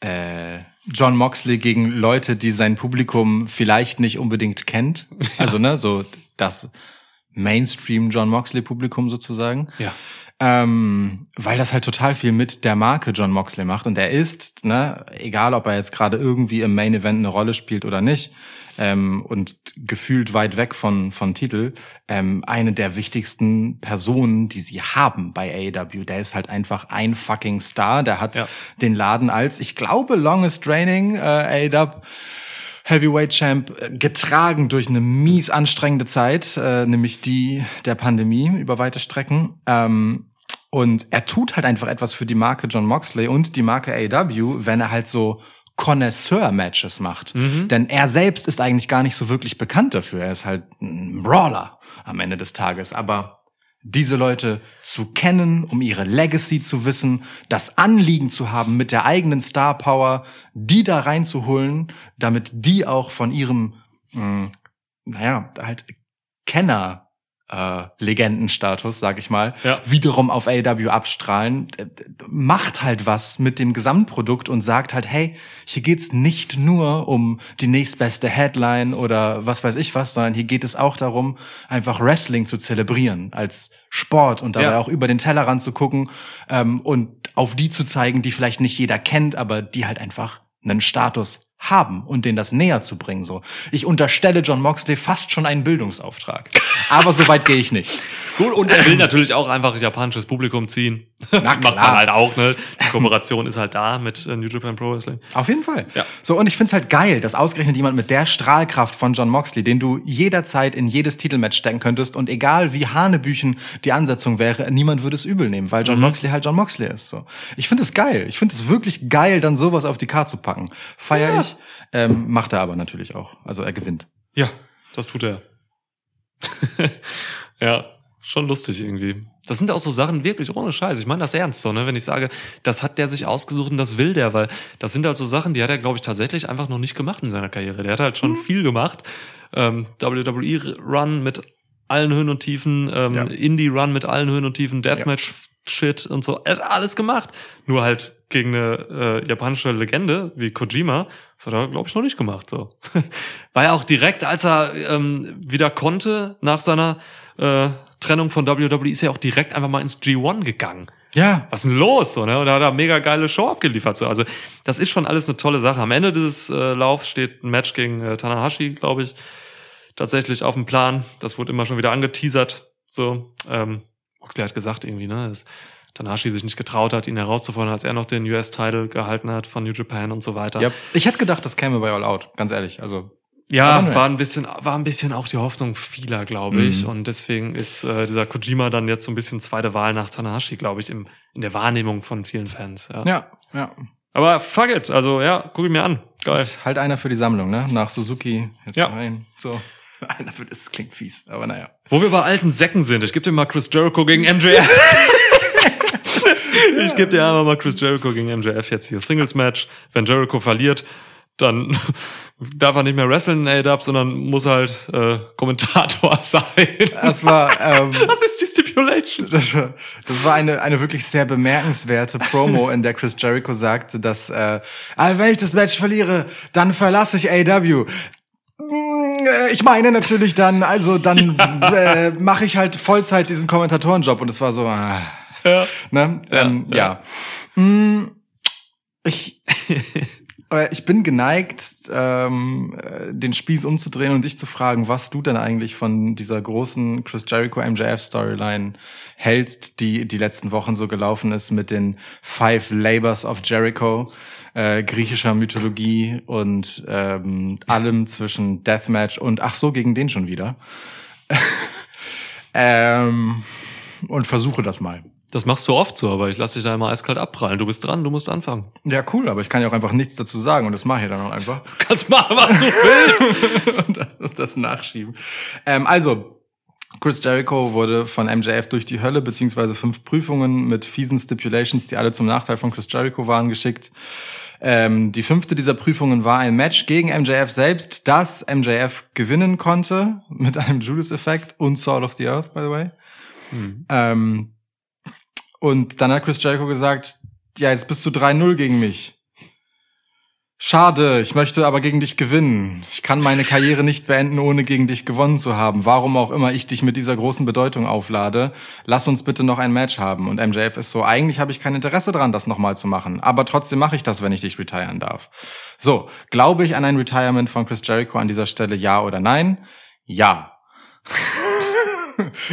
äh, Jon Moxley gegen Leute, die sein Publikum vielleicht nicht unbedingt kennt. Also, ja. ne, so das Mainstream Jon Moxley Publikum sozusagen. Ja. Ähm, weil das halt total viel mit der Marke Jon Moxley macht. Und er ist, ne, egal ob er jetzt gerade irgendwie im Main Event eine Rolle spielt oder nicht, ähm, und gefühlt weit weg von, von Titel, ähm, eine der wichtigsten Personen, die sie haben bei A E W. Der ist halt einfach ein fucking Star. Der hat ja. den Laden als, ich glaube, Longest Reigning äh, A E W Heavyweight Champ getragen durch eine mies anstrengende Zeit, äh, nämlich die der Pandemie über weite Strecken. Ähm, und er tut halt einfach etwas für die Marke Jon Moxley und die Marke A E W, wenn er halt so Connoisseur-Matches macht. Mhm. Denn er selbst ist eigentlich gar nicht so wirklich bekannt dafür. Er ist halt ein Brawler am Ende des Tages. Aber diese Leute zu kennen, um ihre Legacy zu wissen, das Anliegen zu haben, mit der eigenen Star Power die da reinzuholen, damit die auch von ihrem, mh, naja, halt Kenner, äh, Legendenstatus, sag ich mal, ja. wiederum auf A E W abstrahlen, macht halt was mit dem Gesamtprodukt und sagt halt, hey, hier geht's nicht nur um die nächstbeste Headline oder was weiß ich was, sondern hier geht es auch darum, einfach Wrestling zu zelebrieren als Sport und dabei ja. auch über den Tellerrand zu gucken, ähm, und auf die zu zeigen, die vielleicht nicht jeder kennt, aber die halt einfach einen Status haben und denen das näher zu bringen. So, ich unterstelle Jon Moxley fast schon einen Bildungsauftrag. Aber so weit gehe ich nicht. Gut, und er will natürlich auch einfach japanisches Publikum ziehen. Na, macht man halt auch, ne? Die Kooperation ist halt da mit New Japan Pro Wrestling. Auf jeden Fall. Ja. So, und ich find's halt geil, dass ausgerechnet jemand mit der Strahlkraft von Jon Moxley, den du jederzeit in jedes Titelmatch stecken könntest und egal wie hanebüchen die Ansetzung wäre, niemand würde es übel nehmen, weil Jon mhm. Moxley halt Jon Moxley ist. So, ich find es geil. Ich find es wirklich geil, dann sowas auf die Karte zu packen. Feier ja. ich. Ähm, macht er aber natürlich auch. Also er gewinnt. Ja, das tut er. Ja, schon lustig irgendwie. Das sind auch so Sachen wirklich ohne Scheiß. Ich meine das ernst so, ne? Wenn ich sage, das hat der sich ausgesucht und das will der, weil das sind halt so Sachen, die hat er, glaube ich, tatsächlich einfach noch nicht gemacht in seiner Karriere. Der hat halt schon mhm. viel gemacht. Ähm, W W E-Run mit allen Höhen und Tiefen, ähm, ja. Indie-Run mit allen Höhen und Tiefen, Deathmatch-Shit ja. und so. Er hat alles gemacht. Nur halt gegen eine äh, japanische Legende wie Kojima, das hat er, glaube ich, noch nicht gemacht. So. War ja auch direkt, als er ähm, wieder konnte, nach seiner äh, Trennung von W W E, ist er auch direkt einfach mal ins G eins gegangen. Ja. Was ist denn los? So, ne? Und da hat er mega geile Show abgeliefert. So. Also das ist schon alles eine tolle Sache. Am Ende dieses äh, Laufs steht ein Match gegen äh, Tanahashi, glaube ich, tatsächlich auf dem Plan. Das wurde immer schon wieder angeteasert. So. Ähm, Moxley hat gesagt irgendwie, ne, das Tanahashi sich nicht getraut hat, ihn herauszufordern, als er noch den U S-Title gehalten hat von New Japan und so weiter. Ja, ich hätte gedacht, das käme bei All Out, ganz ehrlich. Also ja, war ein bisschen, war ein bisschen auch die Hoffnung vieler, glaube ich. Mhm. Und deswegen ist äh, dieser Kojima dann jetzt so ein bisschen zweite Wahl nach Tanahashi, glaube ich, im, in der Wahrnehmung von vielen Fans. Ja, ja. ja. Aber fuck it, also ja, guck ihn mir an. Geil. Ist halt einer für die Sammlung, ne? Nach Suzuki jetzt ja. rein. So. Einer für das klingt fies, aber naja. Wo wir bei alten Säcken sind, ich gebe dir mal Chris Jericho gegen M J F. Ich gebe dir einfach mal Chris Jericho gegen M J F jetzt hier. Singles-Match. Wenn Jericho verliert, dann darf er nicht mehr wrestlen in A E W, sondern muss halt äh, Kommentator sein. Das war... Ähm, das ist die Stipulation. Das war, das war eine eine wirklich sehr bemerkenswerte Promo, in der Chris Jericho sagte, dass äh, wenn ich das Match verliere, dann verlasse ich A E W. Ich meine natürlich dann, also dann ja. äh, mache ich halt Vollzeit diesen Kommentatorenjob. Und es war so... Äh, Ja. Ne? Ja, ähm, ja. ja. Ich, ich bin geneigt, ähm, den Spieß umzudrehen und dich zu fragen, was du denn eigentlich von dieser großen Chris Jericho M J F Storyline hältst, die die letzten Wochen so gelaufen ist mit den Five Labors of Jericho, äh, griechischer Mythologie und ähm, allem zwischen Deathmatch und ach so, gegen den schon wieder. ähm, und versuche das mal. Das machst du oft so, aber ich lasse dich da immer eiskalt abprallen. Du bist dran, du musst anfangen. Ja, cool, aber ich kann ja auch einfach nichts dazu sagen und das mache ich dann auch einfach. Du kannst machen, was du willst. und, das, und das nachschieben. Ähm, also, Chris Jericho wurde von M J F durch die Hölle, beziehungsweise fünf Prüfungen mit fiesen Stipulations, die alle zum Nachteil von Chris Jericho waren, geschickt. Ähm, die fünfte dieser Prüfungen war ein Match gegen M J F selbst, das M J F gewinnen konnte, mit einem Judas-Effekt und Sword of the Earth, by the way. Hm. Ähm, und dann hat Chris Jericho gesagt, ja, jetzt bist du drei null gegen mich. Schade, ich möchte aber gegen dich gewinnen. Ich kann meine Karriere nicht beenden, ohne gegen dich gewonnen zu haben. Warum auch immer ich dich mit dieser großen Bedeutung auflade, lass uns bitte noch ein Match haben. Und M J F ist so, eigentlich habe ich kein Interesse daran, das nochmal zu machen. Aber trotzdem mache ich das, wenn ich dich retiren darf. So, glaube ich an ein Retirement von Chris Jericho an dieser Stelle, ja oder nein? Ja.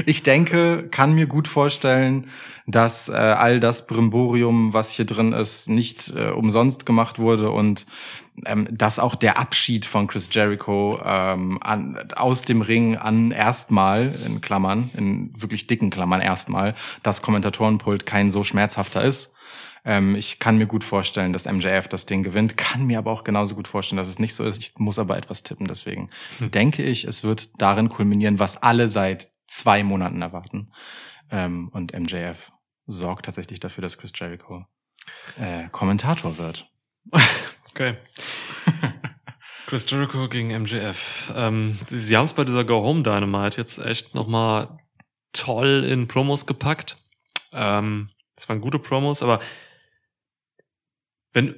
Ich denke, kann mir gut vorstellen, dass äh, all das Brimborium, was hier drin ist, nicht äh, umsonst gemacht wurde und ähm, dass auch der Abschied von Chris Jericho ähm, an, aus dem Ring an erstmal, in Klammern, in wirklich dicken Klammern erstmal, das Kommentatorenpult kein so schmerzhafter ist. Ähm, ich kann mir gut vorstellen, dass M J F das Ding gewinnt, kann mir aber auch genauso gut vorstellen, dass es nicht so ist. Ich muss aber etwas tippen, deswegen hm. denke ich, es wird darin kulminieren, was alle seit zwei Monaten erwarten. Ähm, und M J F sorgt tatsächlich dafür, dass Chris Jericho äh, Kommentator wird. Okay. Chris Jericho gegen M J F. Ähm, sie haben es bei dieser Go-Home-Dynamite jetzt echt nochmal toll in Promos gepackt. Ähm, das waren gute Promos, aber wenn...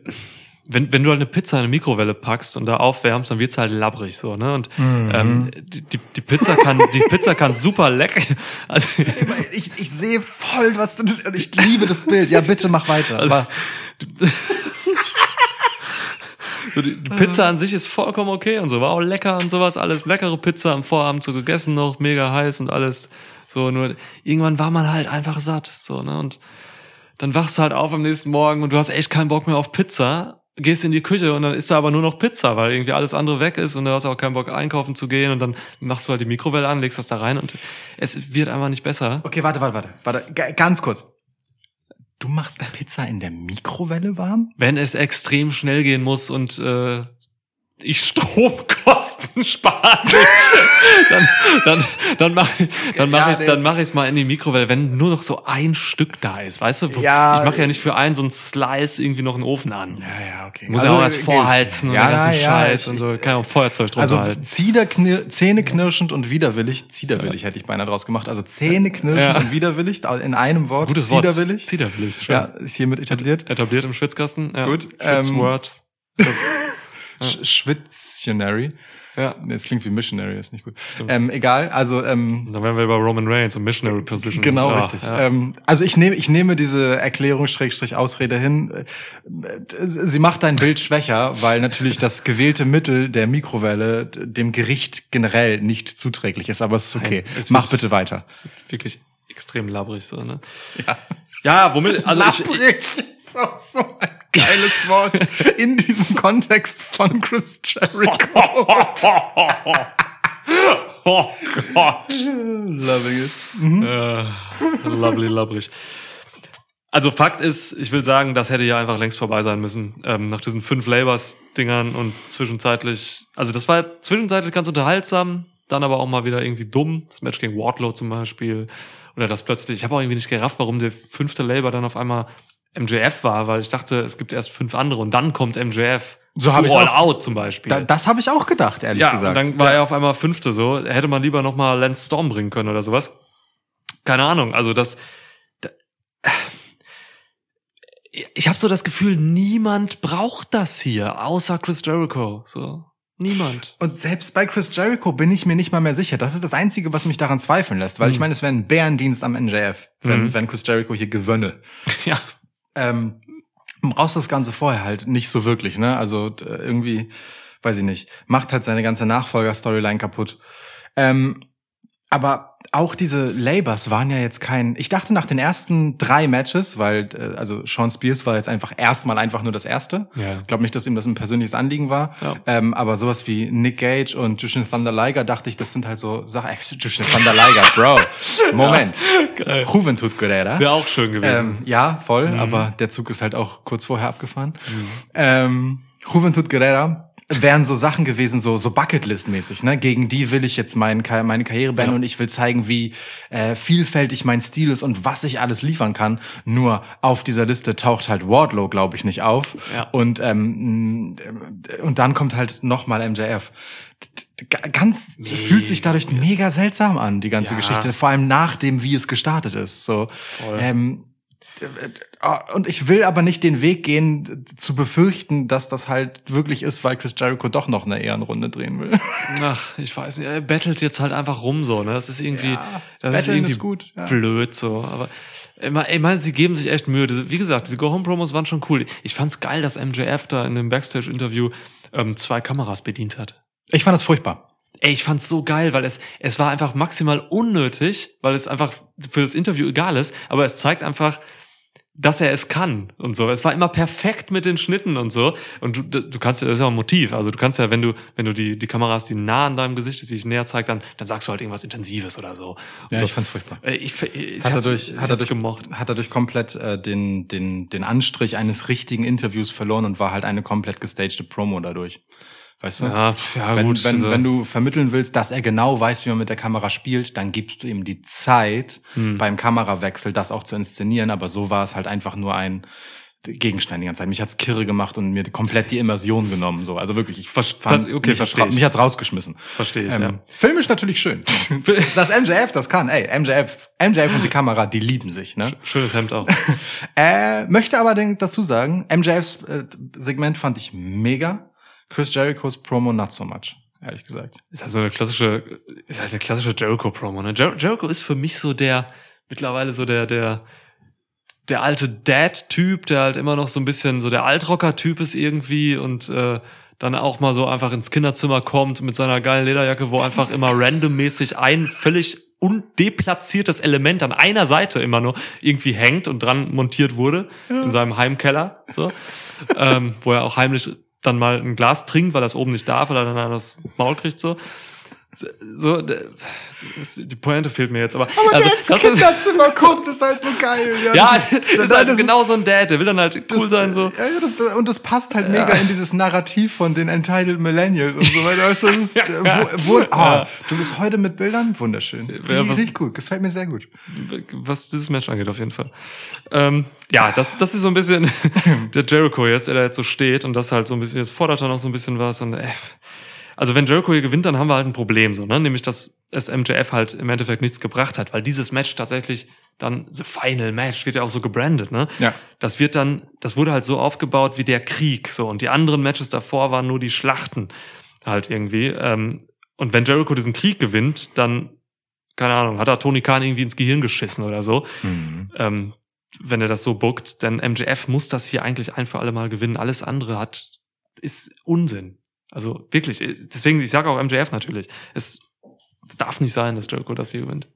Wenn, wenn du halt eine Pizza in eine Mikrowelle packst und da aufwärmst, dann wird's halt labbrig, so, ne? Und, mhm. ähm, die, die, die Pizza kann, die Pizza kann super lecker. Also, ich, ich sehe voll, was du, und ich liebe das Bild. Ja, bitte mach weiter. Also, aber. So, die, die Pizza an sich ist vollkommen okay und so, war auch lecker und sowas, alles leckere Pizza am Vorabend so gegessen noch, mega heiß und alles. So, nur, irgendwann war man halt einfach satt, so, ne? Und dann wachst du halt auf am nächsten Morgen und du hast echt keinen Bock mehr auf Pizza. Gehst in die Küche und dann isst da aber nur noch Pizza, weil irgendwie alles andere weg ist und du hast auch keinen Bock einkaufen zu gehen und dann machst du halt die Mikrowelle an, legst das da rein und es wird einfach nicht besser. Okay, warte, warte, warte, warte, G- ganz kurz. Du machst Pizza in der Mikrowelle warm? Wenn es extrem schnell gehen muss und äh, ich Stromkosten spare, dann dann dann mache ich dann mache ich dann mache ich es mal in die Mikrowelle, wenn nur noch so ein Stück da ist, weißt du? Ja, ich mache ja nicht für einen so einen Slice irgendwie noch einen Ofen an. Ja, ja, okay. Muss also, ja auch was vorheizen ja, und den ganzen ja, Scheiß ich, und so, kann ja auch Feuerzeug drunter also halten. Zähne zähneknirschend und widerwillig, ziederwillig ja. hätte ich beinahe draus gemacht, also zähneknirschend ja. und widerwillig in einem Wort, gutes ziederwillig. Wort. Ziederwillig, schön. Ja, ist hiermit etabliert. Etabliert im Schwitzkasten. Ja. Gut. Schwitzwort. Ähm, Sch- Schwitzionary. Ja. Es klingt wie Missionary, ist nicht gut. Ähm, egal, also... Ähm, dann wären wir über Roman Reigns und Missionary Position. Genau, ja, richtig. Ja. Ähm, also ich nehme ich nehme diese Erklärung Schrägstrich Ausrede hin. Sie macht dein Bild schwächer, weil natürlich das gewählte Mittel der Mikrowelle dem Gericht generell nicht zuträglich ist, aber es ist okay. Nein, es Mach bitte weiter. Wirklich extrem labbrig so, ne? Ja. Ja, womit... Also labbrig! Ich, ich, Das ist auch so ein geiles Wort in diesem Kontext von Chris Jericho. Oh Gott. Loving it. Mhm. Uh, lovely, labbrig. Also Fakt ist, ich will sagen, das hätte ja einfach längst vorbei sein müssen. Ähm, nach diesen fünf Labors-Dingern und zwischenzeitlich... Also das war zwischenzeitlich ganz unterhaltsam, dann aber auch mal wieder irgendwie dumm. Das Match gegen Wardlow zum Beispiel. Oder das plötzlich... Ich habe auch irgendwie nicht gerafft, warum der fünfte Labor dann auf einmal... M J F war, weil ich dachte, es gibt erst fünf andere und dann kommt M J F. So habe ich All Out zum Beispiel. Da, das habe ich auch gedacht, ehrlich ja, gesagt. Ja, dann war ja. er auf einmal Fünfte so. Hätte man lieber nochmal Lance Storm bringen können oder sowas. Keine Ahnung, also das... Da, ich habe so das Gefühl, niemand braucht das hier, außer Chris Jericho, so... Niemand. Und selbst bei Chris Jericho bin ich mir nicht mal mehr sicher. Das ist das Einzige, was mich daran zweifeln lässt. Weil mhm. ich meine, es wäre ein Bärendienst am M J F, wenn, mhm. wenn Chris Jericho hier gewönne. Ja. Ähm, brauchst das Ganze vorher halt nicht so wirklich, ne? Also irgendwie, weiß ich nicht, macht halt seine ganze Nachfolger-Storyline kaputt. Ähm, aber auch diese Labors waren ja jetzt kein... Ich dachte nach den ersten drei Matches, weil also Sean Spears war jetzt einfach erstmal einfach nur das Erste. Ja. Ich glaube nicht, dass ihm das ein persönliches Anliegen war. Ja. Ähm, aber sowas wie Nick Gage und Jushin Thunder Liger dachte ich, das sind halt so Sachen... Äh, Jushin Thunder Liger, Bro. Moment. Ja. Juventud Guerrera. Wäre auch schön gewesen. Ähm, ja, voll. Mhm. Aber der Zug ist halt auch kurz vorher abgefahren. Mhm. Ähm, Juventud Guerrera. Wären so Sachen gewesen, so so Bucketlist-mäßig, ne? Gegen die will ich jetzt mein, meine Karriere beenden ja. und ich will zeigen, wie äh, vielfältig mein Stil ist und was ich alles liefern kann. Nur auf dieser Liste taucht halt Wardlow, glaube ich, nicht auf. Ja. Und ähm, und dann kommt halt nochmal M J F. Ganz nee. Fühlt sich dadurch mega seltsam an, die ganze ja. Geschichte. Vor allem nach dem, wie es gestartet ist. So. Ähm, Und ich will aber nicht den Weg gehen, zu befürchten, dass das halt wirklich ist, weil Chris Jericho doch noch eine Ehrenrunde drehen will. Ach, ich weiß nicht. Er battelt jetzt halt einfach rum so, ne? Das ist irgendwie, ja, das ist irgendwie ist gut, ja. blöd so. Aber ich meine, sie geben sich echt Mühe. Wie gesagt, diese Go-Home-Promos waren schon cool. Ich fand's geil, dass M J F da in dem Backstage-Interview ähm, zwei Kameras bedient hat. Ich fand das furchtbar. Ey, ich fand's so geil, weil es es war einfach maximal unnötig, weil es einfach für das Interview egal ist, aber es zeigt einfach, dass er es kann und so. Es war immer perfekt mit den Schnitten und so. Und du, du kannst ja, das ist ja auch ein Motiv. Also du kannst ja, wenn du, wenn du die, die Kameras, die nah an deinem Gesicht ist, die dich näher zeigt, dann, dann sagst du halt irgendwas Intensives oder so. Und ja, so. Ich fand's furchtbar. Ich, ich, ich hat dadurch, hat dadurch gemocht. Hat dadurch komplett, äh, den, den, den Anstrich eines richtigen Interviews verloren und war halt eine komplett gestagte Promo dadurch. Weißt du? Ja, ja wenn, gut. Wenn, wenn du vermitteln willst, dass er genau weiß, wie man mit der Kamera spielt, dann gibst du ihm die Zeit, hm. beim Kamerawechsel das auch zu inszenieren. Aber so war es halt einfach nur ein Gegenstein die ganze Zeit. Mich hat's kirre gemacht und mir komplett die Immersion genommen. So, also wirklich, ich fand, okay, mich, verstehe ich. mich hat's rausgeschmissen. Verstehe ich, ähm, ja. Filmisch natürlich schön. Das M J F, das kann. Ey, M J F, M J F und die Kamera, die lieben sich, ne? Schönes Hemd auch. äh, möchte aber dazu sagen, M J Fs äh, Segment fand ich mega. Chris Jerichos Promo not so much, ehrlich gesagt. Ist halt so eine klassische, ist halt eine klassische Jericho-Promo, ne? Jer- Jericho ist für mich so der, mittlerweile so der, der, der alte Dad-Typ, der halt immer noch so ein bisschen so der Altrocker-Typ ist irgendwie und, äh, dann auch mal so einfach ins Kinderzimmer kommt mit seiner geilen Lederjacke, wo einfach immer randommäßig ein völlig undeplatziertes Element an einer Seite immer nur irgendwie hängt und dran montiert wurde, ja. in seinem Heimkeller, so, ähm, wo er auch heimlich dann mal ein Glas trinkt, weil er es oben nicht darf, weil er dann das Maul kriegt, so. So, die Pointe fehlt mir jetzt, aber. Aber also, der ins Kinderzimmer kommt, ist halt so geil. Ja, ja das ist, das ist halt das genau ist, so ein Dad, der will dann halt cool das, sein, so. Ja, das, und das passt halt ja. mega in dieses Narrativ von den Entitled Millennials und so weiter. Das ist, ja. wo, wo, oh, ja. Du bist heute mit Bildern wunderschön. Richtig ja, gut, gefällt mir sehr gut. Was dieses Match angeht, auf jeden Fall. Ähm, ja, das, das ist so ein bisschen der Jericho jetzt, der da jetzt so steht und das halt so ein bisschen, jetzt fordert er noch so ein bisschen was und, ey. Also wenn Jericho hier gewinnt, dann haben wir halt ein Problem, so, ne? Nämlich, dass es M J F halt im Endeffekt nichts gebracht hat, weil dieses Match tatsächlich dann The Final Match wird ja auch so gebrandet, ne? Ja. Das wird dann, das wurde halt so aufgebaut wie der Krieg, so. Und die anderen Matches davor waren nur die Schlachten halt irgendwie. Ähm, und wenn Jericho diesen Krieg gewinnt, dann, keine Ahnung, hat er Tony Khan irgendwie ins Gehirn geschissen oder so. Mhm. Ähm, wenn er das so bookt, denn M J F muss das hier eigentlich ein für alle Mal gewinnen. Alles andere hat, ist Unsinn. Also wirklich, deswegen, ich sage auch M J F natürlich, es, es darf nicht sein, dass Jericho das hier gewinnt.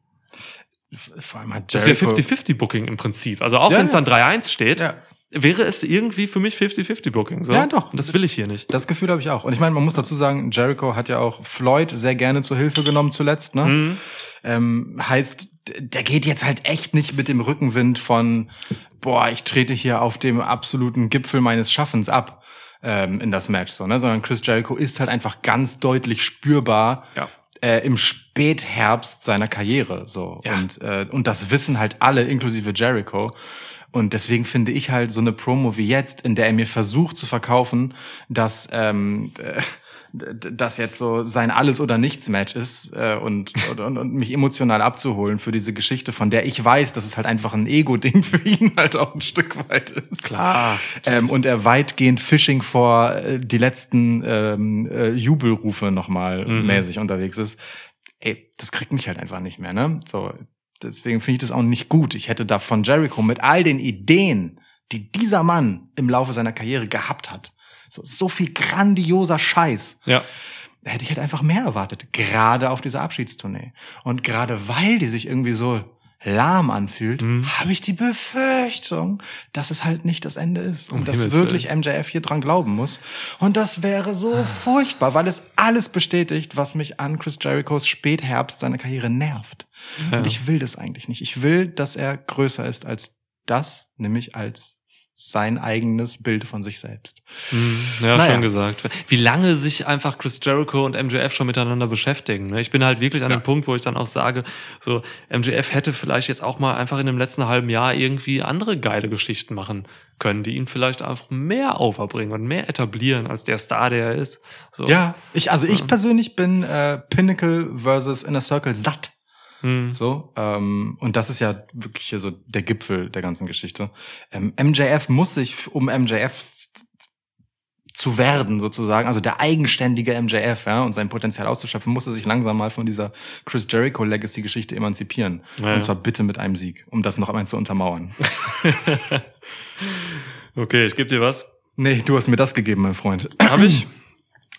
Vor allem hat Jericho... Das wäre fifty-fifty-Booking im Prinzip. Also auch ja, wenn es ja. dann drei eins steht, ja. wäre es irgendwie für mich fifty-fifty-Booking. So. Ja, doch. Und das will ich hier nicht. Das Gefühl habe ich auch. Und ich meine, man muss dazu sagen, Jericho hat ja auch Floyd sehr gerne zur Hilfe genommen zuletzt. Ne? Mhm. Ähm, heißt, der geht jetzt halt echt nicht mit dem Rückenwind von, boah, ich trete hier auf dem absoluten Gipfel meines Schaffens ab. In das Match, so, ne? Sondern Chris Jericho ist halt einfach ganz deutlich spürbar ja. äh, im Spätherbst seiner Karriere, so. Ja. Und, äh, und das wissen halt alle, inklusive Jericho. Und deswegen finde ich halt so eine Promo wie jetzt, in der er mir versucht zu verkaufen, dass, ähm, äh, das jetzt so sein Alles-oder-Nichts-Match ist äh, und, und, und mich emotional abzuholen für diese Geschichte, von der ich weiß, dass es halt einfach ein Ego-Ding für ihn halt auch ein Stück weit ist. Klar. Ähm, und er weitgehend Fishing vor äh, die letzten ähm, äh, Jubelrufe nochmal mhm. mäßig unterwegs ist. Ey, das kriegt mich halt einfach nicht mehr, ne? So, deswegen finde ich das auch nicht gut. Ich hätte da von Jericho mit all den Ideen, die dieser Mann im Laufe seiner Karriere gehabt hat, So, so viel grandioser Scheiß. Ja. Hätte ich halt einfach mehr erwartet. Gerade auf dieser Abschiedstournee. Und gerade weil die sich irgendwie so lahm anfühlt, mhm. habe ich die Befürchtung, dass es halt nicht das Ende ist. Und um dass wirklich M J F hier dran glauben muss. Und das wäre so ah. furchtbar, weil es alles bestätigt, was mich an Chris Jerichos Spätherbst seiner Karriere nervt. Ja. Und ich will das eigentlich nicht. Ich will, dass er größer ist als das, nämlich als sein eigenes Bild von sich selbst. Ja, naja. Schon gesagt. Wie lange sich einfach Chris Jericho und M J F schon miteinander beschäftigen. Ich bin halt wirklich an ja. dem Punkt, wo ich dann auch sage, so M J F hätte vielleicht jetzt auch mal einfach in dem letzten halben Jahr irgendwie andere geile Geschichten machen können, die ihn vielleicht einfach mehr overbringen und mehr etablieren als der Star, der er ist. So. Ja, ich also ich persönlich bin äh, Pinnacle versus Inner Circle satt. Mhm. So, ähm, und das ist ja wirklich hier so der Gipfel der ganzen Geschichte. Ähm, M J F muss sich, um M J F zu werden sozusagen, also der eigenständige M J F, ja, und sein Potenzial auszuschöpfen, musste sich langsam mal von dieser Chris Jericho Legacy-Geschichte emanzipieren. Ja. Und zwar bitte mit einem Sieg, um das noch einmal zu untermauern. Okay, ich gebe dir was. Nee, du hast mir das gegeben, mein Freund. Hab ich?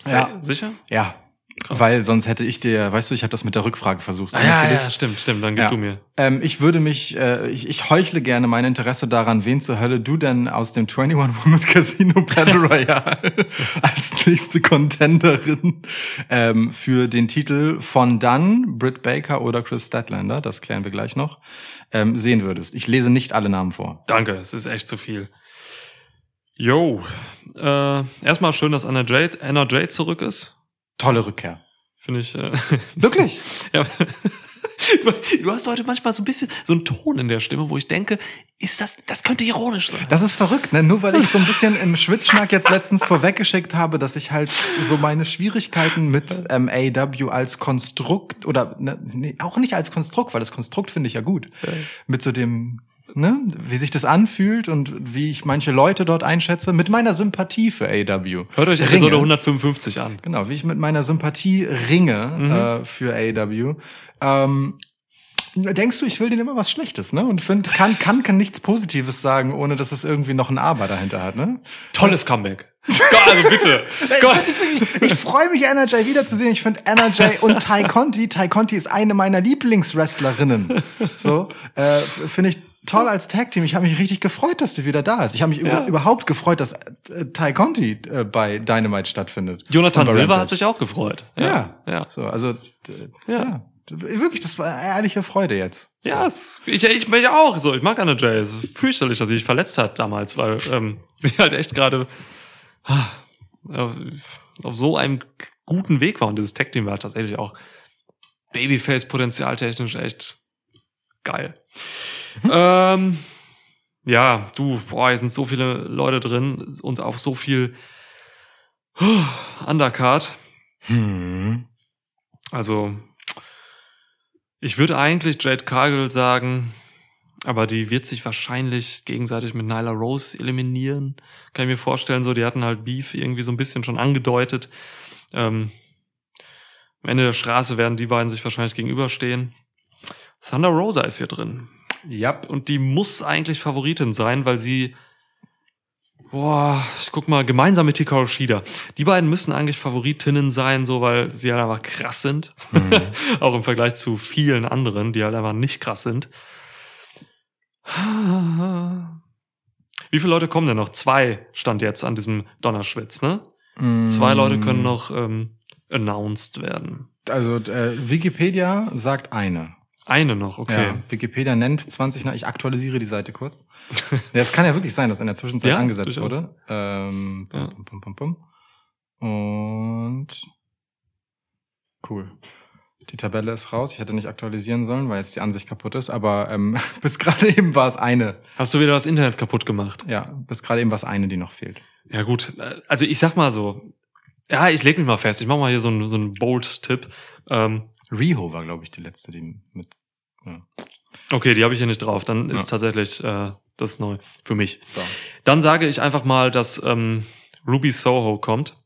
Ja. Sicher? Ja. Krass. Weil sonst hätte ich dir, weißt du, ich habe das mit der Rückfrage versucht. Ah, ja, ja, stimmt, stimmt, dann gib ja. du mir. Ähm, ich würde mich, äh, ich, ich heuchle gerne mein Interesse daran, wen zur Hölle du denn aus dem einundzwanzig Women Casino Battle Royale als nächste Contenderin ähm, für den Titel von dann Britt Baker oder Chris Statlander, das klären wir gleich noch, ähm, sehen würdest. Ich lese nicht alle Namen vor. Danke, es ist echt zu viel. Jo, äh, erstmal schön, dass Anna Jade, Anna Jade zurück ist. Tolle Rückkehr. Finde ich. Äh, Wirklich? Ja. Du hast heute manchmal so ein bisschen so einen Ton in der Stimme, wo ich denke, ist das, das könnte ironisch sein. Das ist verrückt, ne? Nur weil ich so ein bisschen im Schwitzschnack jetzt letztens vorweggeschickt habe, dass ich halt so meine Schwierigkeiten mit ähm, A E W als Konstrukt oder ne, nee, auch nicht als Konstrukt, weil das Konstrukt finde ich ja gut. Ja. Mit so dem, ne, wie sich das anfühlt und wie ich manche Leute dort einschätze, mit meiner Sympathie für A E W. Hört euch Episode hundertfünfundfünfzig an. Genau, wie ich mit meiner Sympathie ringe mhm. äh, für A E W. Ähm, denkst du, ich will denen immer was Schlechtes, ne? Und find, kann, kann, kann nichts Positives sagen, ohne dass es irgendwie noch ein Aber dahinter hat, ne? Tolles Comeback. Gott, also bitte. Gott. Ich, ich freue mich, Anna Jay wiederzusehen. Ich finde Anna Jay und Tay Conti. Tay Conti ist eine meiner Lieblingswrestlerinnen. So, äh, finde ich toll als Tag-Team. Ich habe mich richtig gefreut, dass sie wieder da ist. Ich habe mich ja. über, überhaupt gefreut, dass äh, Tay Conti äh, bei Dynamite stattfindet. Jonathan Silva hat sich auch gefreut. Ja. Ja. ja. So, also, äh, ja. ja. Wirklich, das war ehrliche Freude jetzt. So. Ja, es, ich, ich mich auch. So, ich mag Anna Jay. Es ist fürchterlich, dass sie sich verletzt hat damals, weil ähm, sie halt echt gerade auf so einem guten Weg war. Und dieses Tech-Team war tatsächlich auch Babyface-Potenzial technisch echt geil. Hm. Ähm, ja, du, boah, hier sind so viele Leute drin und auch so viel uh, Undercard. Hm. Also, ich würde eigentlich Jade Cargill sagen, aber die wird sich wahrscheinlich gegenseitig mit Nyla Rose eliminieren. Kann ich mir vorstellen, so, die hatten halt Beef irgendwie so ein bisschen schon angedeutet. Ähm, am Ende der Straße werden die beiden sich wahrscheinlich gegenüberstehen. Thunder Rosa ist hier drin. Ja. Yep. Und die muss eigentlich Favoritin sein, weil sie, boah, ich guck mal, gemeinsam mit Hikaru Shida. Die beiden müssen eigentlich Favoritinnen sein, so, weil sie halt einfach krass sind. Mhm. Auch im Vergleich zu vielen anderen, die halt einfach nicht krass sind. Wie viele Leute kommen denn noch? Zwei stand jetzt an diesem Donnerschwitz, ne? Mm. Zwei Leute können noch ähm, announced werden. Also äh, Wikipedia sagt eine. Eine noch, okay. Ja, Wikipedia nennt zwanzig, ich aktualisiere die Seite kurz. Ja, es kann ja wirklich sein, dass in der Zwischenzeit ja, angesetzt wurde. Ähm, ja. pum, pum, pum, pum. Und cool. Die Tabelle ist raus. Ich hätte nicht aktualisieren sollen, weil jetzt die Ansicht kaputt ist. Aber ähm, bis gerade eben war es eine. Hast du wieder das Internet kaputt gemacht? Ja, bis gerade eben war es eine, die noch fehlt. Ja gut, also ich sag mal so. Ja, ich leg mich mal fest. Ich mach mal hier so einen so einen Bold-Tipp. Ähm, Riho war, glaube ich, die letzte, die mit... Ja. Okay, die habe ich hier nicht drauf. Dann ist ja. tatsächlich äh, das neu für mich. So. Dann sage ich einfach mal, dass ähm, Ruby Soho kommt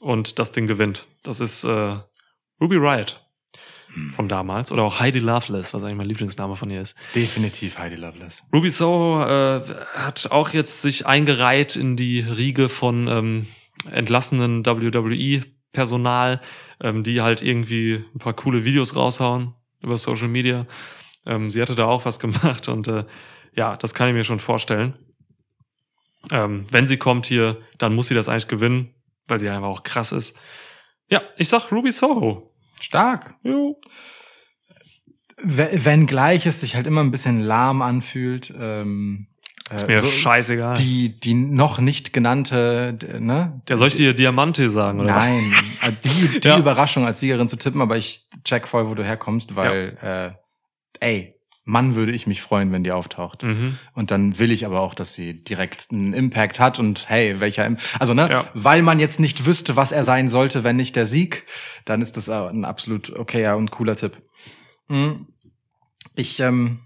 und das Ding gewinnt. Das ist... Äh, Ruby Riott von damals oder auch Heidi Loveless, was eigentlich mein Lieblingsname von ihr ist. Definitiv Heidi Loveless. Ruby Soho äh, hat auch jetzt sich eingereiht in die Riege von ähm, entlassenen W W E-Personal, ähm, die halt irgendwie ein paar coole Videos raushauen über Social Media. Ähm, sie hatte da auch was gemacht und äh, ja, das kann ich mir schon vorstellen. Ähm, wenn sie kommt hier, dann muss sie das eigentlich gewinnen, weil sie einfach auch krass ist. Ja, ich sag Ruby Soho. Stark. Jo. Wenngleich es sich halt immer ein bisschen lahm anfühlt. Ähm, äh, ist mir so scheißegal. Die, die noch nicht genannte, ne? Ja, soll ich dir Diamante sagen, oder? Nein. Was? Die, die ja. Überraschung als Siegerin zu tippen, aber ich check voll, wo du herkommst, weil, ja. äh, ey, Mann, würde ich mich freuen, wenn die auftaucht. Mhm. Und dann will ich aber auch, dass sie direkt einen Impact hat und hey, welcher Impact. Also, ne, ja. weil man jetzt nicht wüsste, was er sein sollte, wenn nicht der Sieg, dann ist das ein absolut okayer und cooler Tipp. Ich, ähm,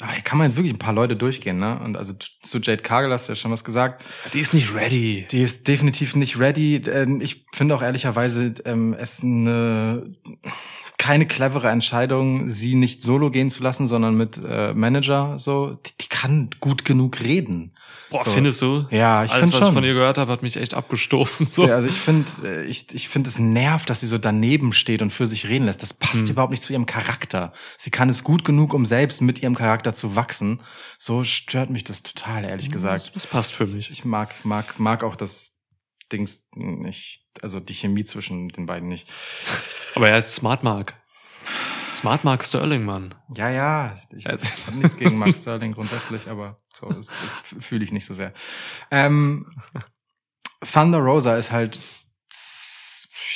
hier kann man jetzt wirklich ein paar Leute durchgehen, ne? Und also zu Jade Cargill hast du ja schon was gesagt. Die ist nicht ready. Die ist definitiv nicht ready. Ich finde auch ehrlicherweise, ähm, es eine, keine clevere Entscheidung, sie nicht solo gehen zu lassen, sondern mit äh, Manager, so. Die, die kann gut genug reden. Boah, so. Findest du? Ja, ich finde schon. Alles, was ich von ihr gehört habe, hat mich echt abgestoßen, so. Ja, also ich finde, ich, ich finde es nervt, dass sie so daneben steht und für sich reden lässt. Das passt hm. überhaupt nicht zu ihrem Charakter. Sie kann es gut genug, um selbst mit ihrem Charakter zu wachsen. So stört mich das total, ehrlich gesagt. Das, das passt für mich. Ich mag, mag, mag auch das Dings nicht, also die Chemie zwischen den beiden nicht. Aber er heißt Smart Mark. Smart Mark Sterling, Mann. Ja, ja. Ich habe nichts gegen Mark Sterling grundsätzlich, aber so, das, das fühle ich nicht so sehr. Ähm, Thunder Rosa ist halt,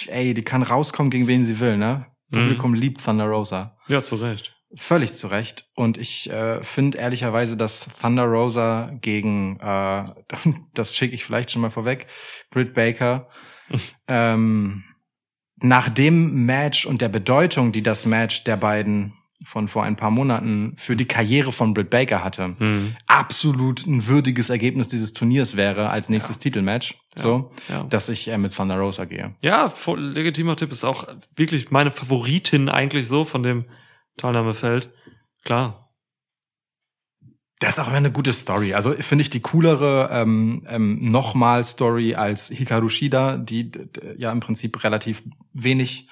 ey, die kann rauskommen, gegen wen sie will, ne? Mhm. Publikum liebt Thunder Rosa. Ja, zu Recht. Völlig zu Recht. Und ich äh, finde ehrlicherweise, dass Thunder Rosa gegen, äh, das schicke ich vielleicht schon mal vorweg, Britt Baker, ähm, nach dem Match und der Bedeutung, die das Match der beiden von vor ein paar Monaten für die Karriere von Britt Baker hatte, mhm. absolut ein würdiges Ergebnis dieses Turniers wäre als nächstes ja. Titelmatch, ja. so, ja. dass ich äh, mit Thunder Rosa gehe. Ja, voll legitimer Tipp, ist auch wirklich meine Favoritin eigentlich so von dem Teilnahmefeld, klar. Das ist auch eine gute Story. Also finde ich die coolere ähm, ähm, nochmal Story als Hikaru Shida, die d- d- ja im Prinzip relativ wenig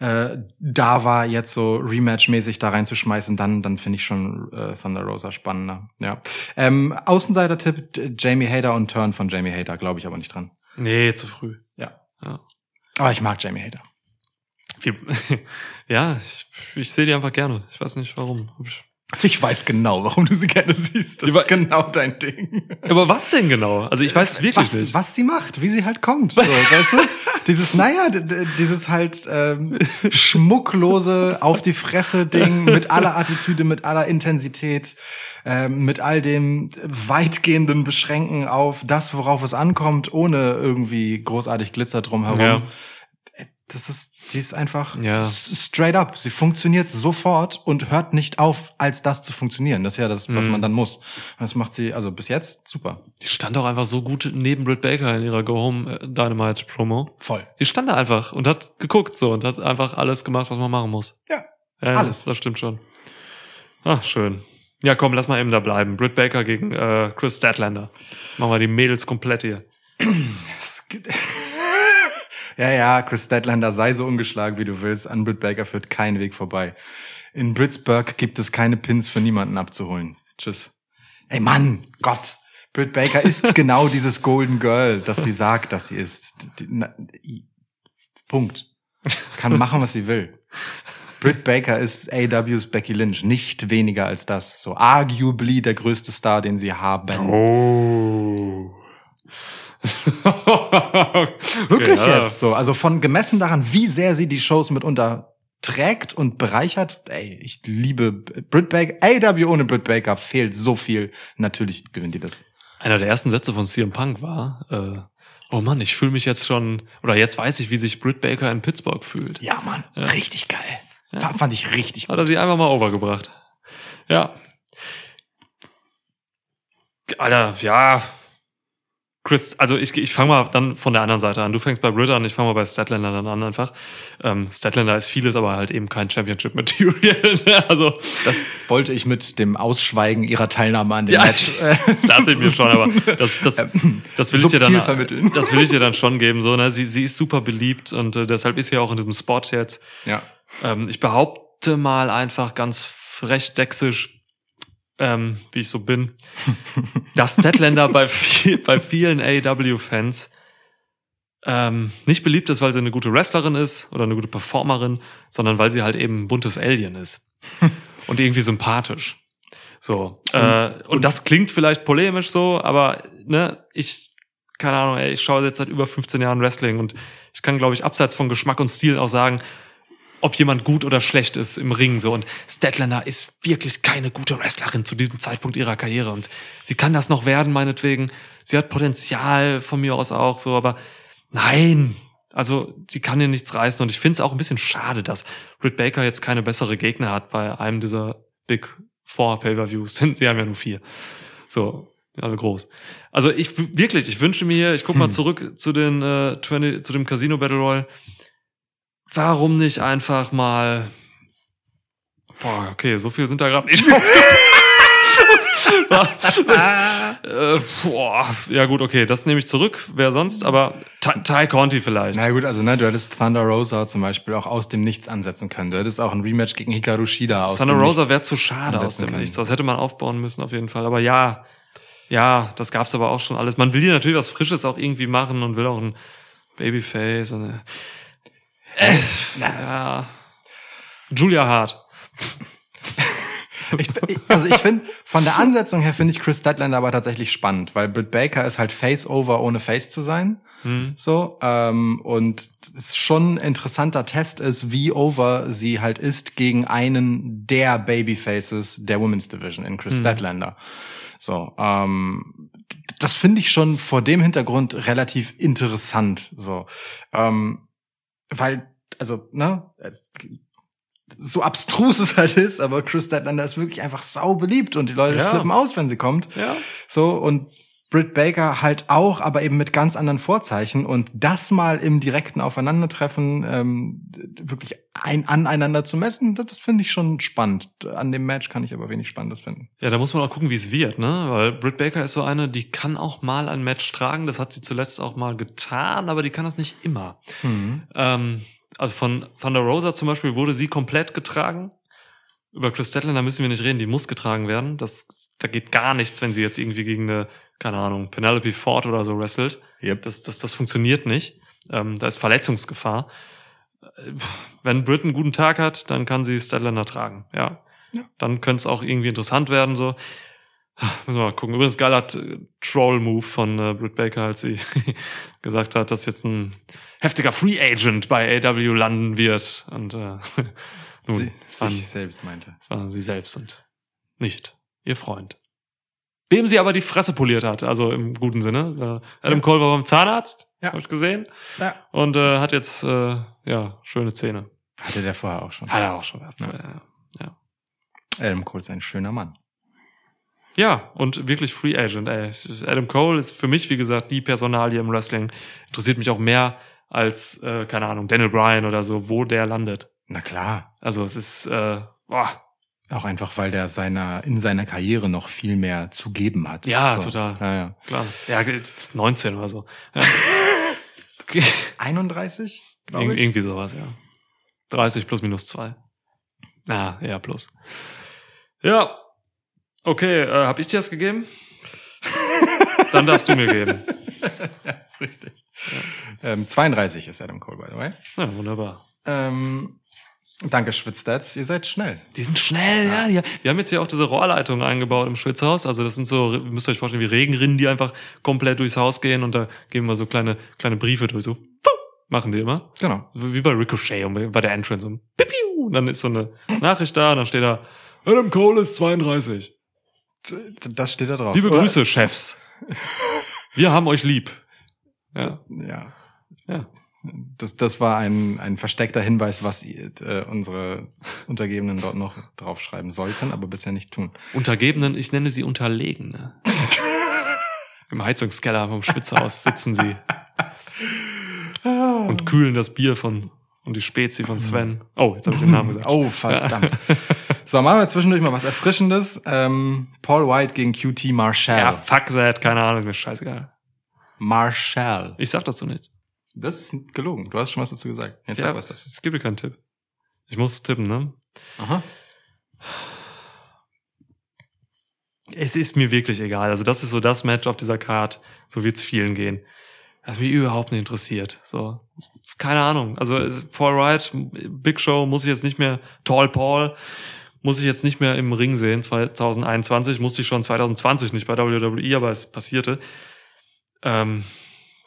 äh, da war, jetzt so Rematch-mäßig da reinzuschmeißen. Dann, dann finde ich schon äh, Thunder Rosa spannender. Ja. Ähm, Außenseiter-Tipp, d- Jamie Hayter und Turn von Jamie Hayter, glaube ich aber nicht dran. Nee, zu früh. Ja. ja. Aber ich mag Jamie Hayter. Ja, ich, ich sehe die einfach gerne. Ich weiß nicht, warum. Ich weiß genau, warum du sie gerne siehst. Das über, ist genau dein Ding. Aber was denn genau? Also ich weiß es wirklich was, nicht. Was sie macht, wie sie halt kommt. So, weißt du? Dieses, naja, dieses halt ähm, schmucklose, auf die Fresse-Ding mit aller Attitüde, mit aller Intensität, ähm, mit all dem weitgehenden Beschränken auf das, worauf es ankommt, ohne irgendwie großartig Glitzer drumherum. Ja. Das ist, die ist einfach ja. straight up. Sie funktioniert sofort und hört nicht auf, als das zu funktionieren. Das ist ja das, was mhm. man dann muss. Das macht sie, also bis jetzt, super. Die stand auch einfach so gut neben Britt Baker in ihrer Go-Home-Dynamite-Promo. Voll. Die stand da einfach und hat geguckt so und hat einfach alles gemacht, was man machen muss. Ja, ja alles. Das stimmt schon. Ach, schön. Ja, komm, lass mal eben da bleiben. Britt Baker gegen äh, Chris Statlander. Machen wir die Mädels komplett hier. Das geht Ja, ja, Chris Statlander, sei so ungeschlagen, wie du willst. An Britt Baker führt kein Weg vorbei. In Pittsburgh gibt es keine Pins für niemanden abzuholen. Tschüss. Ey Mann, Gott. Britt Baker ist genau dieses Golden Girl, das sie sagt, dass sie ist. Die, na, i, Punkt. Kann machen, was sie will. Britt Baker ist A E W's Becky Lynch. Nicht weniger als das. So arguably der größte Star, den sie haben. Oh. Wirklich okay, jetzt so. Also von gemessen daran, wie sehr sie die Shows mitunter trägt und bereichert. Ey, ich liebe Britt Baker. A E W ohne Britt Baker fehlt so viel. Natürlich gewinnt die das. Einer der ersten Sätze von C M Punk war, äh, oh Mann, ich fühle mich jetzt schon, oder jetzt weiß ich, wie sich Britt Baker in Pittsburgh fühlt. Ja, Mann, ja. richtig geil. Ja. Fand ich richtig gut. Hat er sie einfach mal overgebracht. Ja. Alter, ja. Chris, also ich, ich fange mal dann von der anderen Seite an. Du fängst bei Britt an, ich fange mal bei Statlander dann an einfach. Ähm, Statlander ist vieles, aber halt eben kein Championship-Material. Also das wollte ich mit dem Ausschweigen ihrer Teilnahme an dem ja, Match. Das sehen wir schon, aber das, das, das, das will subtil ich dir dann vermitteln. Das will ich dir dann schon geben. So, ne? Sie, sie ist super beliebt und äh, deshalb ist sie auch in diesem Spot jetzt. Ja. Ähm, ich behaupte mal einfach ganz frech dexisch, Ähm, wie ich so bin, dass Statlander bei, viel, bei vielen A E W-Fans ähm, nicht beliebt ist, weil sie eine gute Wrestlerin ist oder eine gute Performerin, sondern weil sie halt eben ein buntes Alien ist. Und irgendwie sympathisch. So. Äh, und, und das klingt vielleicht polemisch so, aber ne, ich, keine Ahnung, ey, ich schaue jetzt seit über fünfzehn Jahren Wrestling und ich kann, glaube ich, abseits von Geschmack und Stil auch sagen, ob jemand gut oder schlecht ist im Ring, so. Und Statlander ist wirklich keine gute Wrestlerin zu diesem Zeitpunkt ihrer Karriere. Und sie kann das noch werden, meinetwegen. Sie hat Potenzial von mir aus auch, so. Aber nein, Also, die kann hier nichts reißen und ich finde es auch ein bisschen schade, dass Britt Baker jetzt keine bessere Gegner hat bei einem dieser Big Four Pay-Per-Views. Sie haben ja nur vier. So, alle groß. Also, ich wirklich, ich wünsche mir, ich guck mal hm. zurück zu den äh, zwanzig, zu dem Casino Battle Royale. Warum nicht einfach mal boah, okay, so viel sind da gerade nicht äh, boah. Ja gut, okay, das nehme ich zurück. Wer sonst? Aber Tay Conti vielleicht. Na gut, also ne, du hättest Thunder Rosa zum Beispiel auch aus dem Nichts ansetzen können. Du hättest auch ein Rematch gegen Hikaru Shida aus Thunder dem Rosa Nichts wäre zu schade aus dem können. Nichts. Das hätte man aufbauen müssen auf jeden Fall. Aber ja, ja, das gab's aber auch schon alles. Man will hier natürlich was Frisches auch irgendwie machen und will auch ein Babyface und äh, ja. Julia Hart. Ich, also ich finde, von der Ansetzung her finde ich Chris Statlander aber tatsächlich spannend, weil Britt Baker ist halt Face-Over ohne Face zu sein. Mhm. So, ähm, und es schon ein interessanter Test ist, wie over sie halt ist gegen einen der Babyfaces der Women's Division in Chris mhm. Statlander. So, ähm, das finde ich schon vor dem Hintergrund relativ interessant. So, ähm, weil, also, ne, es, so abstrus es halt ist, aber Chris Statlander ist wirklich einfach sau beliebt und die Leute ja. flippen aus, wenn sie kommt. Ja. So, und Britt Baker halt auch, aber eben mit ganz anderen Vorzeichen und das mal im direkten Aufeinandertreffen ähm, wirklich ein, aneinander zu messen, das, das finde ich schon spannend. An dem Match kann ich aber wenig Spannendes finden. Ja, da muss man auch gucken, wie es wird, ne? Weil Britt Baker ist so eine, die kann auch mal ein Match tragen, das hat sie zuletzt auch mal getan, aber die kann das nicht immer. Mhm. Ähm, Also von Thunder Rosa zum Beispiel wurde sie komplett getragen. Über Chris Statlander müssen wir nicht reden, die muss getragen werden. Das, da geht gar nichts, wenn sie jetzt irgendwie gegen eine, keine Ahnung, Penelope Ford oder so wrestelt. Yep. Das, das, das funktioniert nicht. Ähm, da ist Verletzungsgefahr. Wenn Britt einen guten Tag hat, dann kann sie Statlander tragen. Ja, ja. Dann könnte es auch irgendwie interessant werden. So. Müssen wir mal gucken. Übrigens geiler Troll-Move von äh, Britt Baker, als sie gesagt hat, dass jetzt ein heftiger Free Agent bei A E W landen wird. Und äh, nun, sie es waren, sich selbst meinte. Es war sie selbst und nicht ihr Freund. Wem sie aber die Fresse poliert hat, also im guten Sinne. Äh, Adam ja. Cole war beim Zahnarzt, ja. hab ich gesehen. Ja. Und äh, hat jetzt äh, ja schöne Zähne. Hatte der vorher auch schon. Hat er auch schon gehabt. Ja. Ja. Adam Cole ist ein schöner Mann. Ja, und wirklich Free Agent, ey. Adam Cole ist für mich, wie gesagt, die Personalie im Wrestling. Interessiert mich auch mehr als, äh, keine Ahnung, Daniel Bryan oder so, wo der landet. Na klar. Also es ist, äh, boah. Auch einfach, weil der seiner in seiner Karriere noch viel mehr zu geben hat. Ja, so. Total. Ja, ja. Klar. Ja, neunzehn oder so. Ja. Okay. einunddreißig, glaube Ir- ich. Irgendwie sowas, ja. dreißig plus minus zwei. Na, ah, eher plus. Ja. Okay, äh, hab ich dir das gegeben? Dann darfst du mir geben. Ja, ist richtig. Ja. Ähm, zweiunddreißig ist Adam Cole, by the way. Ja, wunderbar. Ähm, danke, Schwitzstats. Ihr seid schnell. Die sind schnell, ja. ja. Wir haben jetzt hier auch diese Rohrleitungen eingebaut im Schwitzhaus. Also das sind so, müsst ihr euch vorstellen, wie Regenrinnen, die einfach komplett durchs Haus gehen und da geben wir so kleine kleine Briefe durch. So, machen die immer. Genau. Wie bei Ricochet und bei der Entrance. Und dann ist so eine Nachricht da und dann steht da, Adam Cole ist zweiunddreißig. Das steht da drauf. Liebe Grüße, oder? Chefs. Wir haben euch lieb. Ja. Ja. Ja. Das, das war ein, ein versteckter Hinweis, was äh, unsere Untergebenen dort noch draufschreiben sollten, aber bisher nicht tun. Untergebenen, ich nenne sie Unterlegene. Im Heizungskeller vom Schwitzhaus sitzen sie und kühlen das Bier von und die Spezi von Sven. Oh, jetzt habe ich den Namen gesagt. Oh, verdammt. So, machen wir zwischendurch mal was Erfrischendes. Ähm, Paul Wight gegen Q T Marshall. Ja, fuck that, keine Ahnung, ist mir scheißegal. Marshall. Ich sag dazu nichts. Das ist gelogen, du hast schon was dazu gesagt. Jetzt ja, sag was dazu. Ich gebe dir keinen Tipp. Ich muss tippen, ne? Aha. Es ist mir wirklich egal. Also das ist so das Match auf dieser Card. So wird's vielen gehen. Das mich überhaupt nicht interessiert. So, keine Ahnung. Also Paul Wight, Big Show, muss ich jetzt nicht mehr, Tall Paul, muss ich jetzt nicht mehr im Ring sehen. zwanzig einundzwanzig musste ich schon zwanzig zwanzig nicht bei W W E, aber es passierte. Ähm,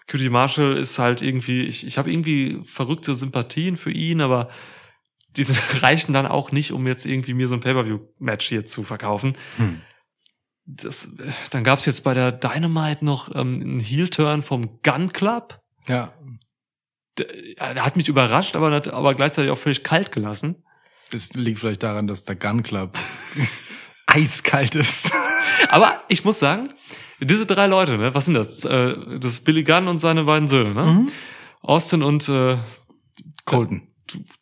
Q T Marshall ist halt irgendwie, ich, ich habe irgendwie verrückte Sympathien für ihn, aber die reichen dann auch nicht, um jetzt irgendwie mir so ein Pay-Per-View-Match hier zu verkaufen. Hm. Das, dann gab's jetzt bei der Dynamite noch ähm, einen Heel-Turn vom Gun Club. Ja. der hat mich überrascht, aber, hat, aber gleichzeitig auch völlig kalt gelassen. Das liegt vielleicht daran, dass der Gun Club eiskalt ist. Aber ich muss sagen, diese drei Leute, ne, was sind das? Das ist Billy Gunn und seine beiden Söhne, ne? Mhm. Austin und äh, Colton.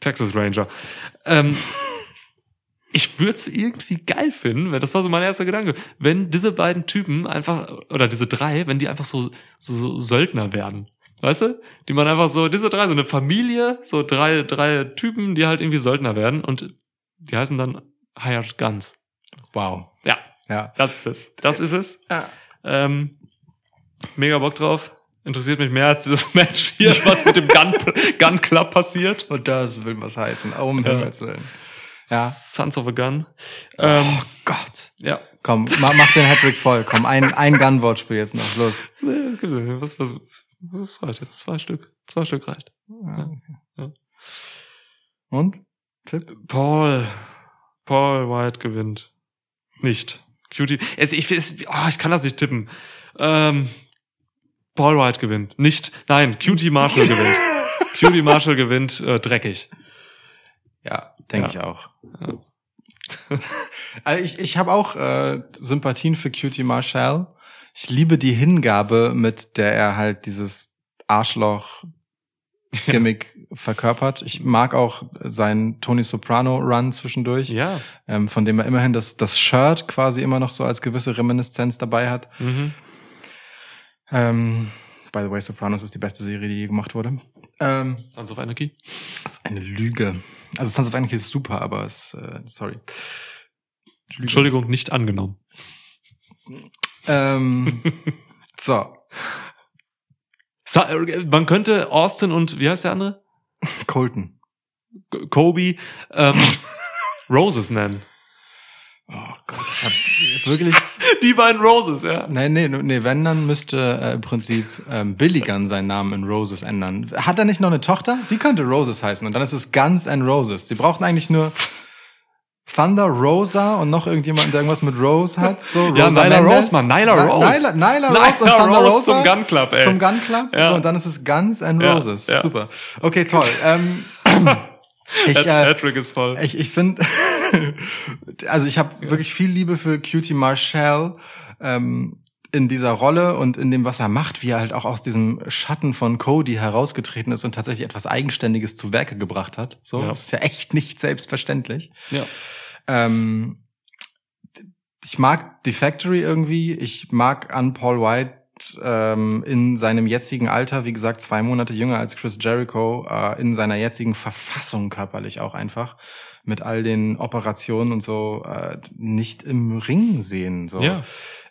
Texas Ranger. Ähm, ich würde es irgendwie geil finden, weil das war so mein erster Gedanke, wenn diese beiden Typen einfach, oder diese drei, wenn die einfach so, so, so Söldner werden. Weißt du? Die man einfach so, diese drei, so eine Familie, so drei, drei Typen, die halt irgendwie Söldner werden und die heißen dann Hired Guns. Wow. Ja. Ja. Das ist es. Das ist es. Ja. Ähm, mega Bock drauf. Interessiert mich mehr als dieses Match hier, was mit dem Gun, Gun Club passiert. Und das will was heißen. Oh, um Himmels Willen. Ja. Sons of a Gun. Ähm, oh Gott. Ja. Komm, mach den Hattrick voll. Komm, ein, ein Gun-Wortspiel jetzt noch. Los. Was, was, was reicht jetzt? Zwei Stück. Zwei Stück reicht. Ja. Ja. Und? Tipp? Paul. Paul Wight gewinnt. Nicht. Q T. Also ich, oh, ich kann das nicht tippen. Ähm. Paul Wight gewinnt. Nicht, nein, Q T Marshall gewinnt. Q T Marshall gewinnt, äh, dreckig. Ja, denke ja. ich auch. Ja. Also ich ich habe auch äh, Sympathien für Q T Marshall. Ich liebe die Hingabe, mit der er halt dieses Arschloch-Gimmick ja. verkörpert. Ich mag auch seinen Tony Soprano-Run zwischendurch, ja. ähm, von dem er immerhin das, das Shirt quasi immer noch so als gewisse Reminiszenz dabei hat. Mhm. Ähm, by the way, Sopranos ist die beste Serie, die je gemacht wurde. Ähm, Sons of Anarchy? Das ist eine Lüge. Also Sons of Anarchy ist super, aber es, äh, sorry. Lüge. Entschuldigung, nicht angenommen. Ähm, so. Man könnte Austin und, wie heißt der andere? Colton. Kobe, ähm, Roses nennen. Oh Gott, ich hab wirklich... Die beiden Roses, ja. Nee, nee, nee, wenn, dann müsste äh, im Prinzip ähm, Billy Gunn seinen Namen in Roses ändern. Hat er nicht noch eine Tochter? Die könnte Roses heißen und dann ist es Guns and Roses. Sie brauchten eigentlich nur Thunder Rosa und noch irgendjemand, der irgendwas mit Rose hat. So, Rosa ja, Nyla Rose, Mann, Nyla Rose. Nyla, Nyla, Nyla Rose Nyla und Thunder Rose Rosa. Zum Gun Club, ey. Zum Gun Club, ja. So, und dann ist es Guns and ja, Roses. Ja. Super. Okay, toll. ähm... Ich, äh, ist voll. ich ich finde, also ich habe ja. wirklich viel Liebe für Q T Marshall ähm, in dieser Rolle und in dem, was er macht, wie er halt auch aus diesem Schatten von Cody herausgetreten ist und tatsächlich etwas Eigenständiges zu Werke gebracht hat. So, ja. Das ist ja echt nicht selbstverständlich. Ja. Ähm, ich mag The Factory irgendwie. Ich mag an Paul Wight in seinem jetzigen Alter, wie gesagt, zwei Monate jünger als Chris Jericho, in seiner jetzigen Verfassung körperlich auch einfach, mit all den Operationen und so, nicht im Ring sehen. So. Ja.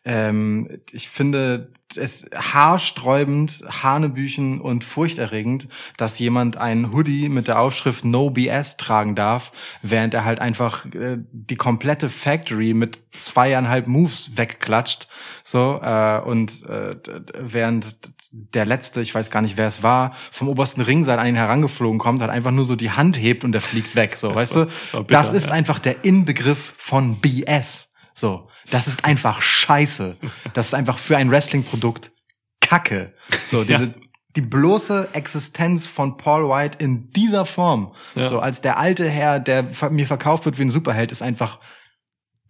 Ähm, ich finde es haarsträubend, hanebüchen und furchterregend, dass jemand einen Hoodie mit der Aufschrift No B S tragen darf, während er halt einfach äh, die komplette Factory mit zweieinhalb Moves wegklatscht. So äh, und äh, während der letzte, ich weiß gar nicht, wer es war, vom obersten Ringseil an ihn herangeflogen kommt, hat einfach nur so die Hand hebt und er fliegt weg. So, weißt du? Bitter, das ist ja. einfach der Inbegriff von B S. So, das ist einfach scheiße. Das ist einfach für ein Wrestling-Produkt Kacke. So, diese, ja. die bloße Existenz von Paul Wight in dieser Form, ja. so als der alte Herr, der mir verkauft wird wie ein Superheld, ist einfach